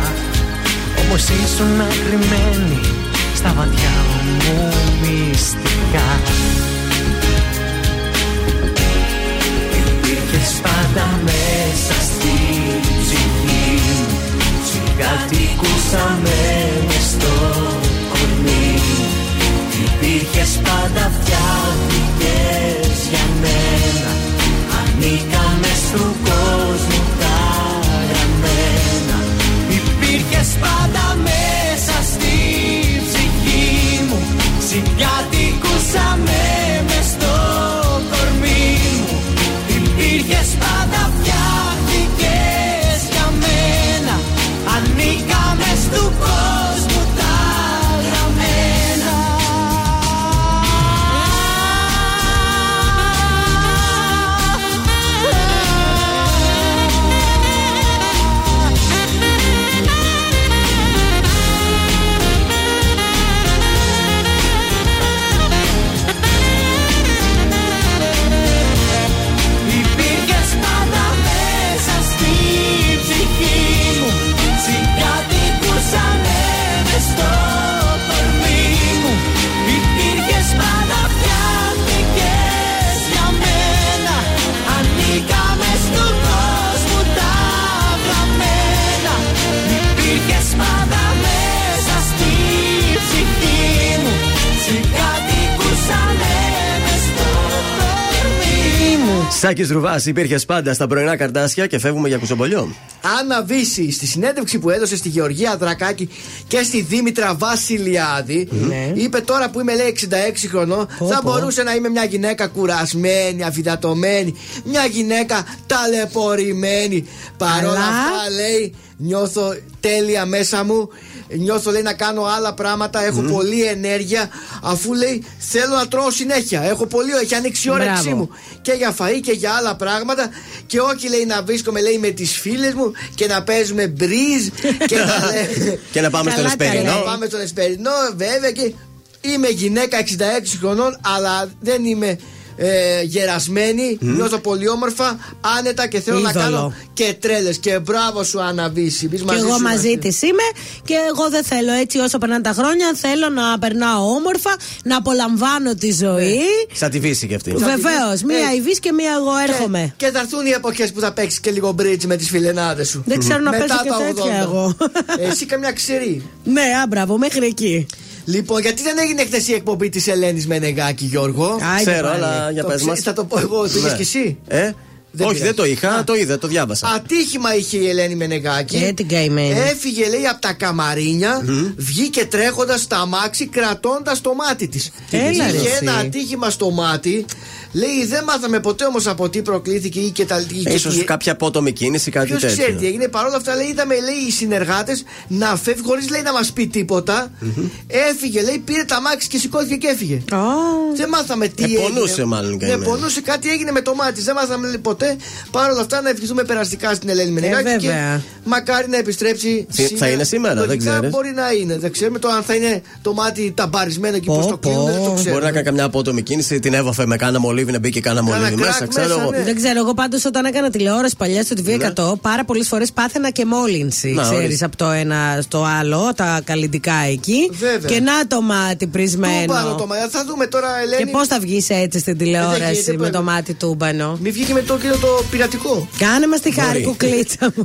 Όμως ήσουν κρυμμένη στα βαθιά μου μυστικά. Υπήρχες πάντα μέσα στην ψυχή. Συγκατοικούσαμε μες στο κορμί. Υπήρχες πάντα, φτιάχτηκες για μένα. Ανήκαμε στον κόσμο τα γραμμένα. Υπήρχες πάντα μέσα στη ψυχή μου. Συγκατοικούσαμε μες στο κορμί μου. Υπήρχες πάντα, φτιάχτηκες για μένα. Ανήκαμε στον κόσμο τα γραμμένα. Σάκης Ρουβάς, υπήρχες πάντα στα πρωινά Καρντάσια και φεύγουμε για Κουσομπολιό. Άννα Βύση, στη συνέντευξη που έδωσε στη Γεωργία Δρακάκη και στη Δήμητρα Βασιλιάδη, mm. είπε τώρα που είμαι, λέει, εξήντα έξι χρονών, oh, θα oh. μπορούσε να είμαι μια γυναίκα κουρασμένη, αφυδατωμένη, μια γυναίκα ταλαιπωρημένη. Παρόλα αυτά, λέει, νιώθω τέλεια μέσα μου. Νιώθω, λέει, να κάνω άλλα πράγματα. Έχω mm. πολλή ενέργεια. Αφού, λέει, θέλω να τρώω συνέχεια. Έχω πολύ, έχει ανοίξει η όρεξή μου και για φαΐ και για άλλα πράγματα. Και όχι, λέει, να βρίσκομαι, λέει, με τις φίλες μου και να παίζουμε μπριζ και, να, λέει, και να πάμε στον Εσπερινό. Και να πάμε στον Εσπερινό, βέβαια. Και είμαι γυναίκα εξήντα έξι χρονών, αλλά δεν είμαι Ε, γερασμένη, mm. νιώθω πολύ όμορφα, άνετα και θέλω Είδωλο. να κάνω και τρέλες. Και μπράβο σου, Άννα Βύση. Και μαζί εγώ σου, μαζί τη είμαι και εγώ δεν θέλω έτσι όσο περνάνε τα χρόνια. Θέλω να περνάω όμορφα, να απολαμβάνω τη ζωή. Ε. Σαν τη Βύση κι αυτή. Βεβαίως, μία ε. η Βύση και μία εγώ έρχομαι. Και, και θα έρθουν οι εποχές που θα παίξεις και λίγο μπρίτζι με τις φιλενάδες σου. Δεν ξέρω να παίζω και τέτοια εγώ. Εσύ καμιά ξηρή. Ναι, άμπραβο, μέχρι εκεί. Λοιπόν, γιατί δεν έγινε χθες η εκπομπή της Ελένης Μενεγάκη, Γιώργο? Ά, Ξέρω, αλλά για πες μας. Θα το πω εγώ, το είδες κι εσύ? Ε? Δεν Όχι, πειράζει. δεν το είχα, Α. το είδα, το διάβασα. Ατύχημα είχε η Ελένη Μενεγάκη. Ε, την καημένη. Έφυγε, λέει, από τα Καμαρίνια, mm. βγήκε τρέχοντας στα αμάξι, κρατώντας το μάτι της. Έλα, είχε ένα ατύχημα στο μάτι. Λέει, δεν μάθαμε ποτέ όμως από τι προκλήθηκε ή και τα λοιπά. Ίσως και κάποια απότομη κίνηση, κάτι τέτοιο. Ποιος ξέρει τι έγινε. Παρ' όλα αυτά, λέει, είδαμε, λέει, οι συνεργάτες να φεύγουν χωρίς, λέει, να μας πει τίποτα. Mm-hmm. Έφυγε, λέει, πήρε τα αμάξι και σηκώθηκε και έφυγε. Oh. Δεν μάθαμε τι έγινε. Επονούσε, μάλλον. Ναι, πονούσε, κάτι έγινε με το μάτι. Δεν μάθαμε, λέει, ποτέ. Παρ' όλα αυτά, να ευχηθούμε περαστικά στην Ελένη Μενεγάκη. Ε, και μακάρι να επιστρέψει. Φι, σήμερα. Θα είναι σήμερα, δεν ξέρεις. Μπορεί να είναι. Δεν ξέρουμε το αν θα είναι το μάτι ταμπαρισμένο και πώς το κλείνουν. Μπορεί να κάνει καμιά απότομη κίνηση, την έβαφε με κάνα μολύβι. Να μπει και κάνα μολύβι μέσα, ξέρω εγώ. Ναι. Δεν ξέρω, εγώ πάντως όταν έκανα τηλεόραση παλιά στο τι βι εκατό, ναι, πάρα πολλές φορές πάθαινα και μόλυνση. Να, ξέρεις, από το ένα στο άλλο, τα καλλιντικά εκεί. Βέβαια. Και να το μάτι πρισμένο. Τούμπανο το μάτι. Θα δούμε τώρα, Ελένη. Και πώς θα βγεις έτσι στην τηλεόραση γίνεται, με το μάτι τούμπανο. Μη βγήκε με το κύριο το πειρατικό. Κάνε μας τη χάρη, κουκλίτσα μου.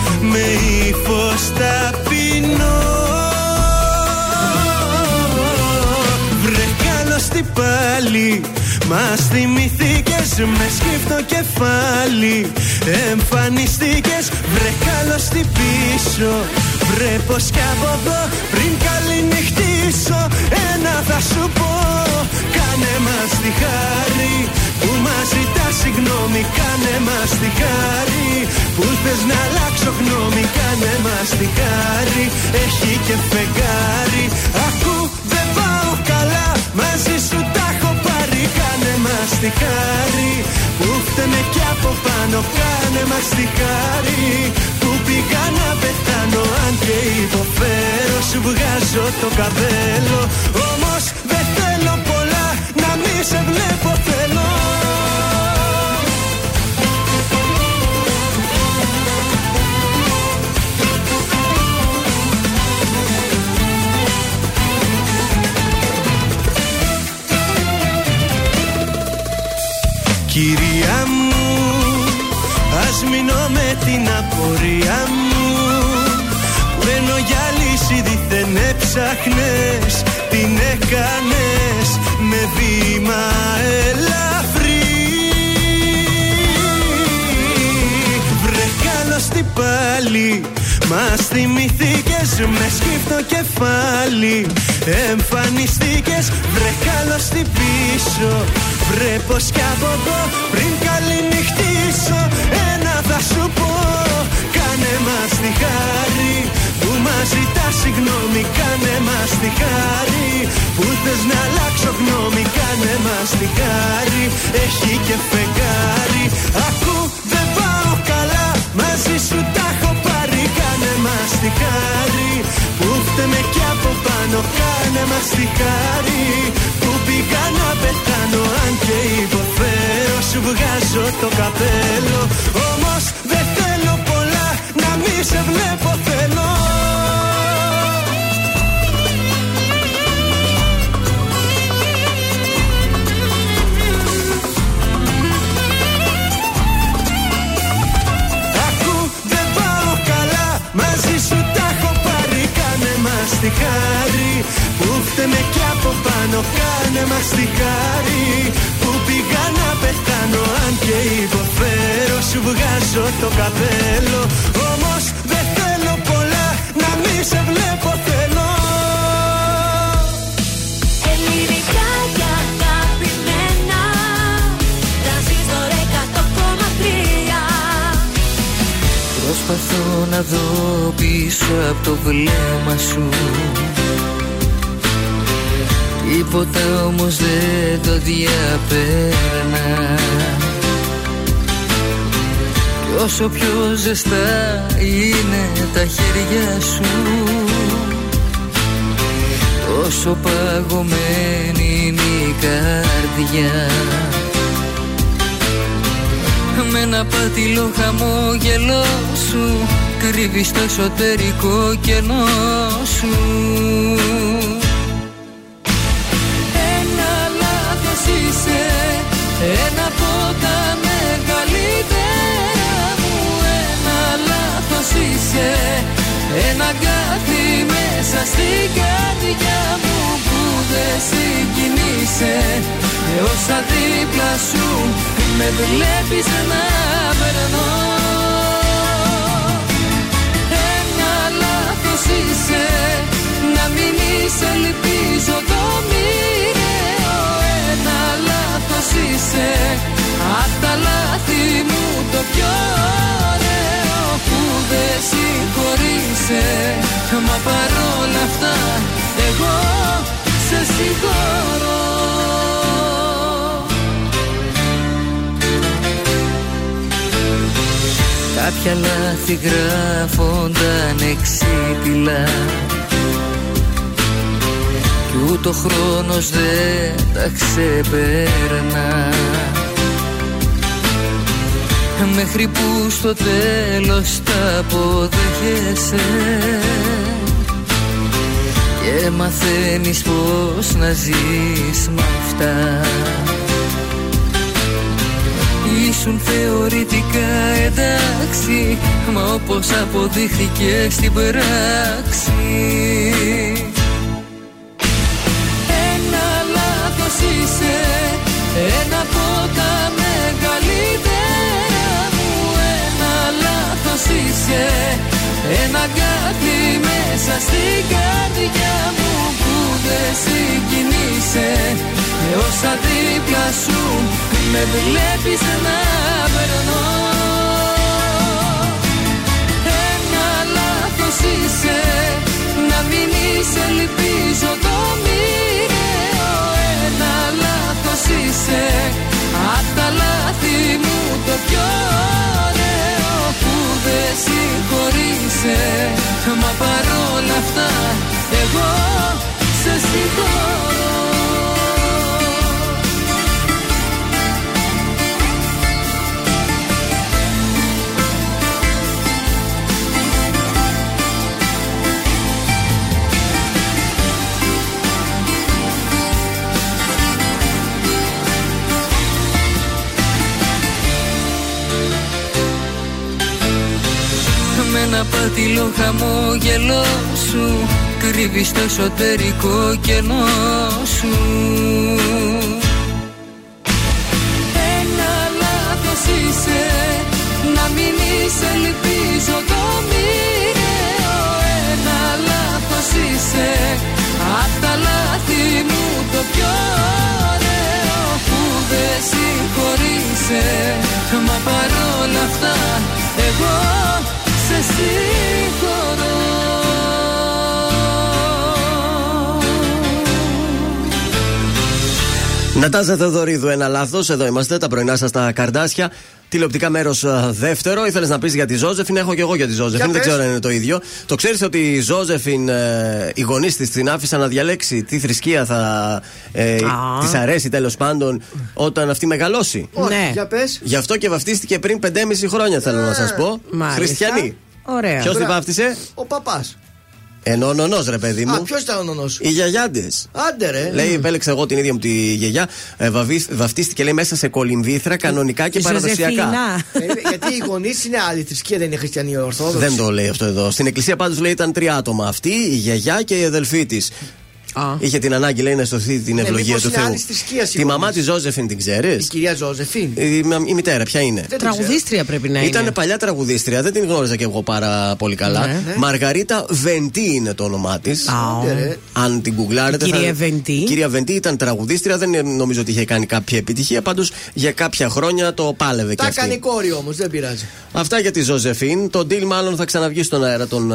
με ύφος ταπεινό. Βρε καλώς στη πάλι. Μας θυμηθήκες με σκύπτο κεφάλι. Εμφανιστήκες, βρε καλώς την πίσω. Βρε πως κι από εδώ πριν καληνυχτήσω, ένα θα σου πω. Κάνε μας τη χάρη που μας ζητάς συγγνώμη. Κάνε μας τη χάρη που θες να αλλάξω γνώμη. Κάνε μας τη χάρη, έχει και φεγγάρι. Ακού, δεν πάω καλά, μαζί σου τα έχω πάρει. Κάνε μας τη χάρη που φταίνε κι από πάνω. Κάνε μας τη χάρη που πήγα να πεθάνω. Αν και υποφέρω, σου βγάζω το καπέλο. Όμως δεν θέλω πολλά, να μη σε βλέπω θέλω. Κυρία μου, ας μείνω με την απορία μου. Μένω για λύση δίθεν έψαχνες, την έκανες με βήμα ελαφρύ. Βρε καλώς την πάλι. Μας θυμηθήκες με σκύπτο κεφάλι. Εμφανιστήκες, βρε καλώς την πίσω. Βρε πως κι από εδώ πριν καληνυχτήσω, ένα θα σου πω. Κάνε μας τη χάρη που μας ζητάς συγγνώμη. Κάνε μας τη χάρη που θες να αλλάξω γνώμη. Κάνε μας τη χάρη, έχει και φεγγάρι. Ακού, δεν πάω καλά, μαζί σου τα έχω πάρει. Κάνε μας τη χάρη που φταίμε κι από πάνω. Κάνε μας τη χάρη που πήγα να πεθάνω. Αν και υποφέρω, σου βγάζω το καπέλο. Όμως δεν θέλω πολλά, να μη σε βλέπω θέλω. Μαζί σου τα έχω πάρει, κάνε μας τη χάρη που φταίμε κι από πάνω. Κάνε μας τη χάρη που πήγα να πεθάνω. Αν και υποφέρω, σου βγάζω το καπέλο. Όμως δεν θέλω πολλά, να μη σε βλέπω θέλω. Ελληνικά και αγαπημένα, Transistor εκατό κόμμα τρία. Προσπαθώ να δω πίσω από το βλέμμα σου, τίποτα όμως δεν το διαπέρνα. Κι όσο πιο ζεστά είναι τα χέρια σου, τόσο παγωμένη είναι η καρδιά. Με ένα πάτηλο χαμόγελό σου κρύβεις το εσωτερικό κενό σου. Ένα λάθος είσαι, ένα από τα μεγαλύτερα μου. Ένα λάθος είσαι, ένα κάτι μέσα στην καρδιά μου που δεν συγκινείσαι με όσα δίπλα σου με δουλεύεις να περνώ. Ένα λάθος είσαι, να μην είσαι ελπίζω το μοιραίο. Ένα λάθος είσαι, απ' τα λάθη μου το πιο ωραίο που δεν συγχωρείσαι, μα παρόλα αυτά εγώ σε συγχωρώ. Κάποια λάθη γράφονταν εξίτηλα κι ούτω χρόνος δεν τα ξεπέρνα, μέχρι που στο τέλος τα αποδέχεσαι και μαθαίνεις πως να ζεις με αυτά. Ήσουν θεωρητικά εντάξει, μα όπως αποδείχθηκε στην πράξη. Ένα λάθος είσαι ένα από τα μεγαλύτερα μου. Ένα λάθος είσαι, ένα κάτι μέσα στην καρδιά μου που δεν συγκινείσαι. Με όσα δίπλα σου με βλέπεις να περνώ. Ένα λάθος είσαι, να μην είσαι, ελπίζω το μοιραίο. Ένα λάθος είσαι, απ' τα λάθη μου το πιο ωραίο, που δεν συγχωρείσαι, μα παρόλα αυτά εγώ σε συγχωρώ. Με ένα πάτηλο χαμόγελό σου κρύβεις το εσωτερικό κενό σου. Ένα λάθος είσαι, να μην είσαι, ελπίζω το μοιραίο. Ένα λάθος είσαι, απ' τα λάθη μου το πιο ωραίο, που δεν συγχωρείσαι, μα παρόλα αυτά εγώ σε συγχωρώ. Νατάσα Θεοδωρίδου, ένα λάθος. Εδώ είμαστε, τα πρωινά σας τα καρδάσια. Τηλεοπτικά μέρος δεύτερο. Ήθελες να πεις για τη Ζοζεφίν, έχω και εγώ για τη Ζοζεφίν. Δεν ξέρω αν είναι το ίδιο. Το ξέρεις ότι η Ζοζεφίν, ε, οι γονείς της την άφησαν να διαλέξει τι θρησκεία θα ε, της αρέσει τέλος πάντων όταν αυτή μεγαλώσει. Ναι. Για πες. Γι' αυτό και βαφτίστηκε πριν πεντέμισι χρόνια, θέλω να σας πω. Χριστιανή. Ποιος την βάφτισε? Ο παπάς. Ενώ ο νονός, ρε παιδί μου. Α, ποιος ήταν ο νονός? Οι γιαγιάντες. Άντε, ρε. Λέει, επέλεξα εγώ την ίδια μου τη γιαγιά. Ε, βαβή, βαφτίστηκε, λέει, μέσα σε κολυμβήθρα, κανονικά και παραδοσιακά. ε, γιατί οι γονείς είναι άλλη θρησκεία, δεν είναι χριστιανοί ορθόδοξοι. Δεν το λέει αυτό εδώ. Στην εκκλησία πάντως λέει ήταν τρία άτομα. Αυτή, η γιαγιά και η αδελφή της. Α. Είχε την ανάγκη, λέει, να στοθεί την ευλογία ε, του Θεού. Τη μαμά τη Ζοζεφίν την ξέρεις? Η κυρία Ζοζεφίν. Η, η μητέρα, ποια είναι? Δεν τραγουδίστρια πρέπει να είναι. Ήταν παλιά τραγουδίστρια, δεν την γνώριζα και εγώ πάρα πολύ καλά. Ναι. Μαργαρίτα Βεντή είναι το όνομά της. Αν την γκουγκλάρετε. Κυρία θα... Βεντή. Η κυρία Βεντή ήταν τραγουδίστρια, δεν νομίζω ότι είχε κάνει κάποια επιτυχία. Πάντως για κάποια χρόνια το πάλευε κι αυτή. Τα κάνει κόρη όμως, δεν πειράζει. Αυτά για τη Ζοζεφίν. Το deal μάλλον θα ξαναβγεί στον αέρα τον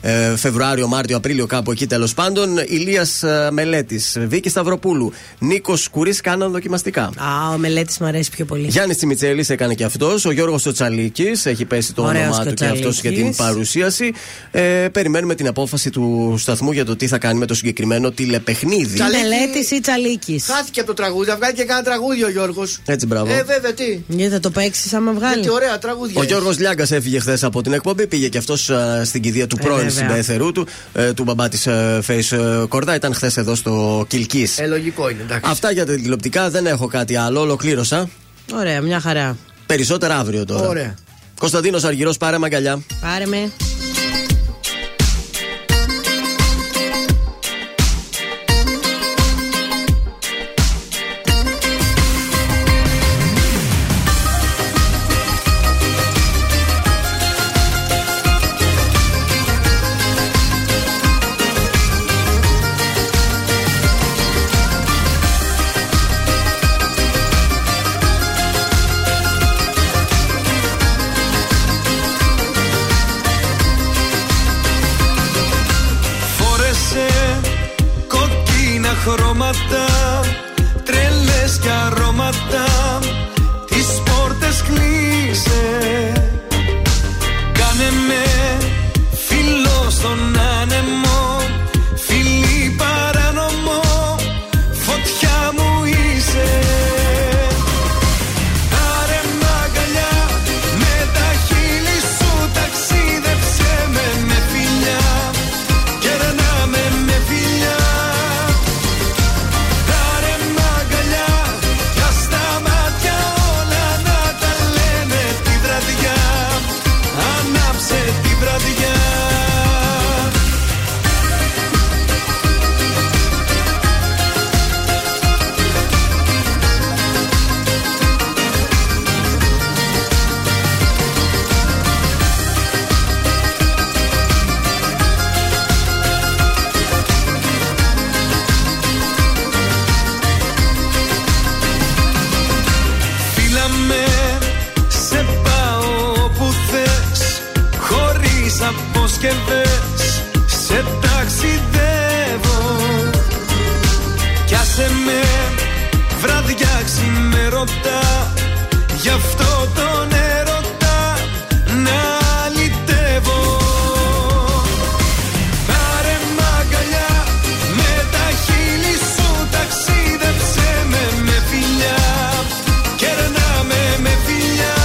ε, Φεβρουάριο, Μάρτιο, Απρίλιο, κάπου εκεί τέλος πάντων. Ηλίας ε, Μελέτης, Βίκη Σταυροπούλου, Νίκος Κουρίς κάναν δοκιμαστικά. Α, ο Μελέτης μου αρέσει πιο πολύ. Γιάννης Τσιμιτσέλης έκανε και αυτός. Ο Γιώργος Τσαλίκης έχει πέσει το Ωραίος όνομά του και αυτός για την παρουσίαση. Ε, περιμένουμε την απόφαση του σταθμού για το τι θα κάνει με το συγκεκριμένο τηλεπαιχνίδι. Μελέτης ή Τσαλίκης. Χάθηκε από το τραγούδι, θα βγάλει και κάνα τραγούδι ο Γιώργος. Έτσι, μπράβο. Ε, βέβαια, τι. Γιατί θα το παίξει άμα βγάλει. Γιατί ωραία τραγούδια. Ο Γιώργος Λιάγκας έφυγε χθες από την εκπομπή, πήγε και αυτός α, στην κηδεία του ε, πρώην συμπέθερου του, ε, του μπαμπά της ε, Face ε, Κορδά. Ήταν χθες εδώ στο Κιλκίς. Ε, λογικό είναι, εντάξει. Αυτά για τα τηλεοπτικά, δεν έχω κάτι άλλο, ολοκλήρωσα. Ωραία, μια χαρά. Περισσότερα αύριο τώρα. Ωραία. Κωνσταντίνος Αργυρός, πάρε με αγκαλιά. Πάρε με. Χτύπησε με βράδια ξημερωτά, γι' αυτό τον έρωτα να λυτεύω. Πάρε μ' αγκαλιά, με τα χείλη σου ταξίδεψε με με φιλιά, κερνάμε με φιλιά.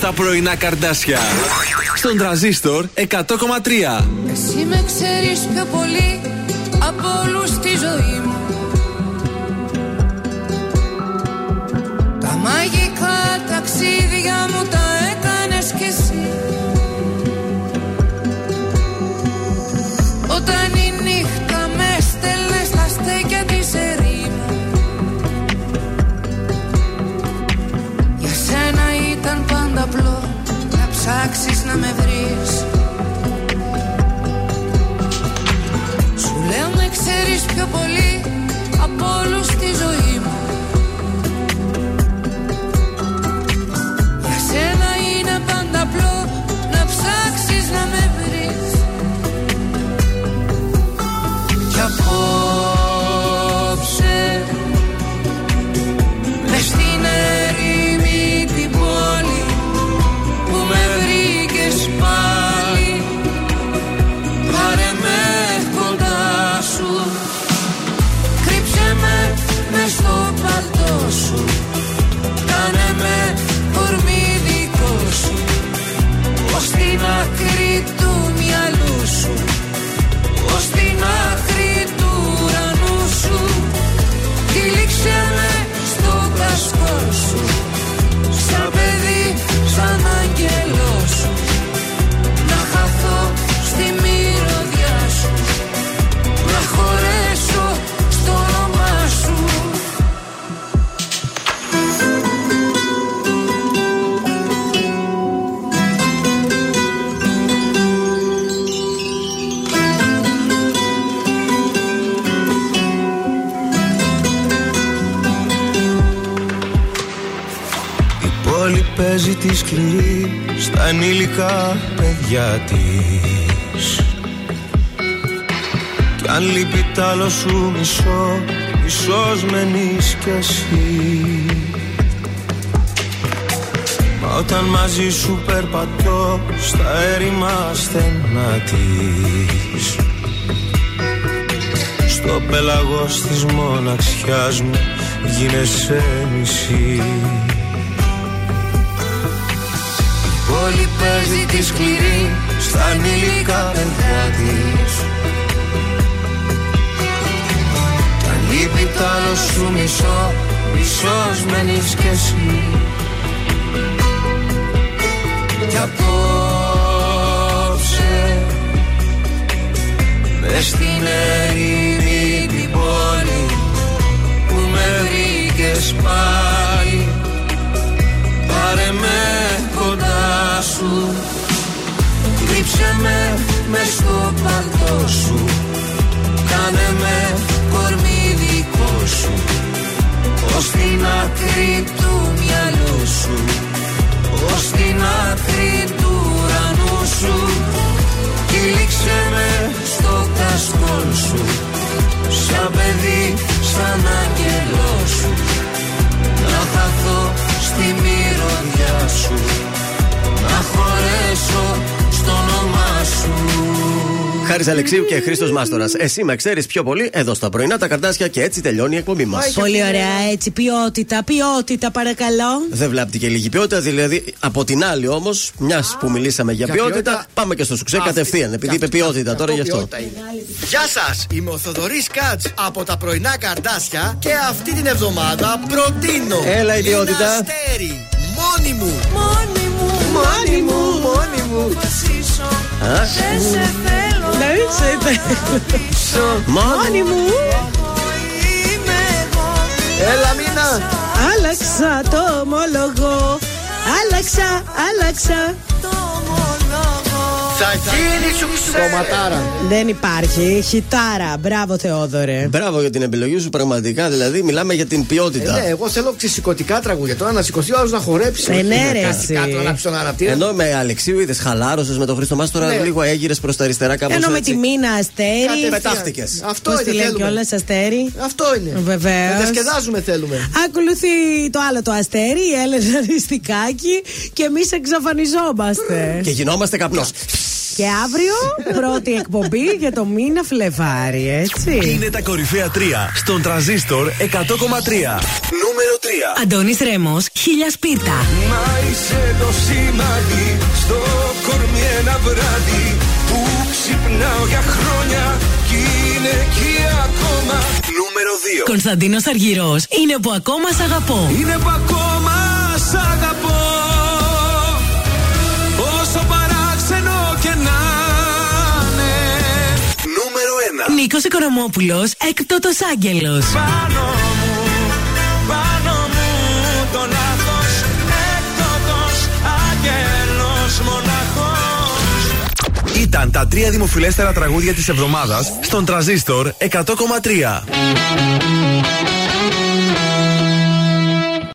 Τα πρωινά καρδάσια στον Transistor εκατό κόμμα τρία. Εσύ με ξέρεις πιο πολύ από όλους στη ζωή μου. Τα μαγικά ταξίδια μου τα έκανες κι εσύ. Όταν η νύχτα με στέλνες στα στέκια της ερήμου, για σένα ήταν πάντα απλό να ψάξεις να με βρεις. Σου λέω με ξέρεις πιο πολύ από όλους στη ζωή μου. Για σένα είναι πάντα απλό να ψάξεις να με βρεις. Κι απόψε μες στην ερήμη την πόλη πάλι, πάρε με κοντά σου, κρύψε με μες στο παλτό σου, κάνε με κορμί δικό σου, ως την άκρη του μυαλού σου, ως την άκρη του ουρανού σου, τυλίξε με στο κασκό σου, σαν παιδί, σαν άγγελό σου, να χαθώ στη μυρωδιά σου, να χωρέσω στο όνομά σου. Παίζει τη σκληρή στα ενήλικα παιδιά της. Κι αν λείπει τ' άλλο σου μισό, ίσως μένεις κι εσύ. Μα όταν μαζί σου περπατώ στα έρημα στενά της, στο πέλαγος της μοναξιάς μου γίνεσαι μισή. Όλη παίζει τη σκληρή στα ανήλικα παιδιά της. Τα λείπει τ' άλλο σου μισό, μισός μένεις κι εσύ. Κι απόψε μες στην ερήμη την πόλη που με βρήκες πάλι, πάρε με κοντά σου, κρύψε με μες στο παλτό σου, κάνε με κορμί δικό σου, ως την άκρη του μυαλού σου, ως την άκρη του ουρανού σου. σαν άγγελό σου, να χαθώ στη μυρωδιά σου, να χωρέσω στο όνομά σου. Χάρης Αλεξίου και Χρήστος Μάστορας. Εσύ με ξέρεις πιο πολύ εδώ στα πρωινά τα Καρντάσια και έτσι τελειώνει η εκπομπή μας. Πολύ ωραία, έτσι. Ποιότητα, ποιότητα, παρακαλώ. Δεν βλάπτει και λίγη ποιότητα, δηλαδή από την άλλη όμως, μιας που μιλήσαμε για, για ποιότητα, ποιότητα, πάμε και στο σουξέ αυτή, κατευθείαν, επειδή είπε ποιότητα τώρα γι' αυτό. Γεια σας, είμαι ο Θοδωρής Κάτς από τα πρωινά Καρντάσια και αυτή την εβδομάδα προτείνω. Έλα, ιδιότητα. Αστέρι, μόνη μου. Μόνη μου. Μόνη μου, μόνη μου. Δεν σε θέλω να πείσω. Μόνη μου. Έλα μήνα. Άλλαξα το ομολογό. Άλλαξα, άλλαξα το ομολογό. Θα γίνει σου κομματάρα. Δεν υπάρχει, χιτάρα. Μπράβο Θεόδωρε. Μπράβο για την επιλογή σου, πραγματικά. Δηλαδή, μιλάμε για την ποιότητα. Ε, ναι, εγώ θέλω ξεσηκωτικά τραγούδια. Τώρα να σηκωθεί ο άλλος να χορέψει. Ενέρεση. Ενώ με Αλεξίου είδες χαλάρωσες με τον Χρήστο Μάστορα, ναι. Λίγο έγειρες προς τα αριστερά κάπως. Ενώ με τη Μίνα Αστέρι. Πετάχτηκες. Αυτό πώς είναι. Τη λέει κιόλας Αστέρι. Αυτό είναι. Βεβαίως. Διασκεδάζουμε θέλουμε. Ακολουθεί το άλλο το Αστέρι, η Έλενα Ριστικάκη και εμείς εξαφανιζόμαστε. Και γινόμαστε καπνός. Και αύριο πρώτη εκπομπή για το μήνα Φλεβάρι, έτσι. Είναι τα κορυφαία τρία στον Transistor εκατό κόμμα τρία. Νούμερο τρία. Αντώνης Ρέμος, χίλια σπίρτα. Μα είσαι το σημάδι στο κορμί ένα βράδυ που ξυπνάω για χρόνια κι είναι εκεί ακόμα. Νούμερο δύο. Κωνσταντίνος Αργυρός, είναι που ακόμα σ' αγαπώ. Είναι που ακόμα σ' αγαπώ. Νίκος Οικονομόπουλος, Έκτοτος Άγγελος. Πάνω μου, πάνω μου το λάθος. Έκτοτος Άγγελος μοναχός. Ήταν τα τρία δημοφιλέστερα τραγούδια της εβδομάδας στον Τρανζίστορ εκατό κόμμα τρία.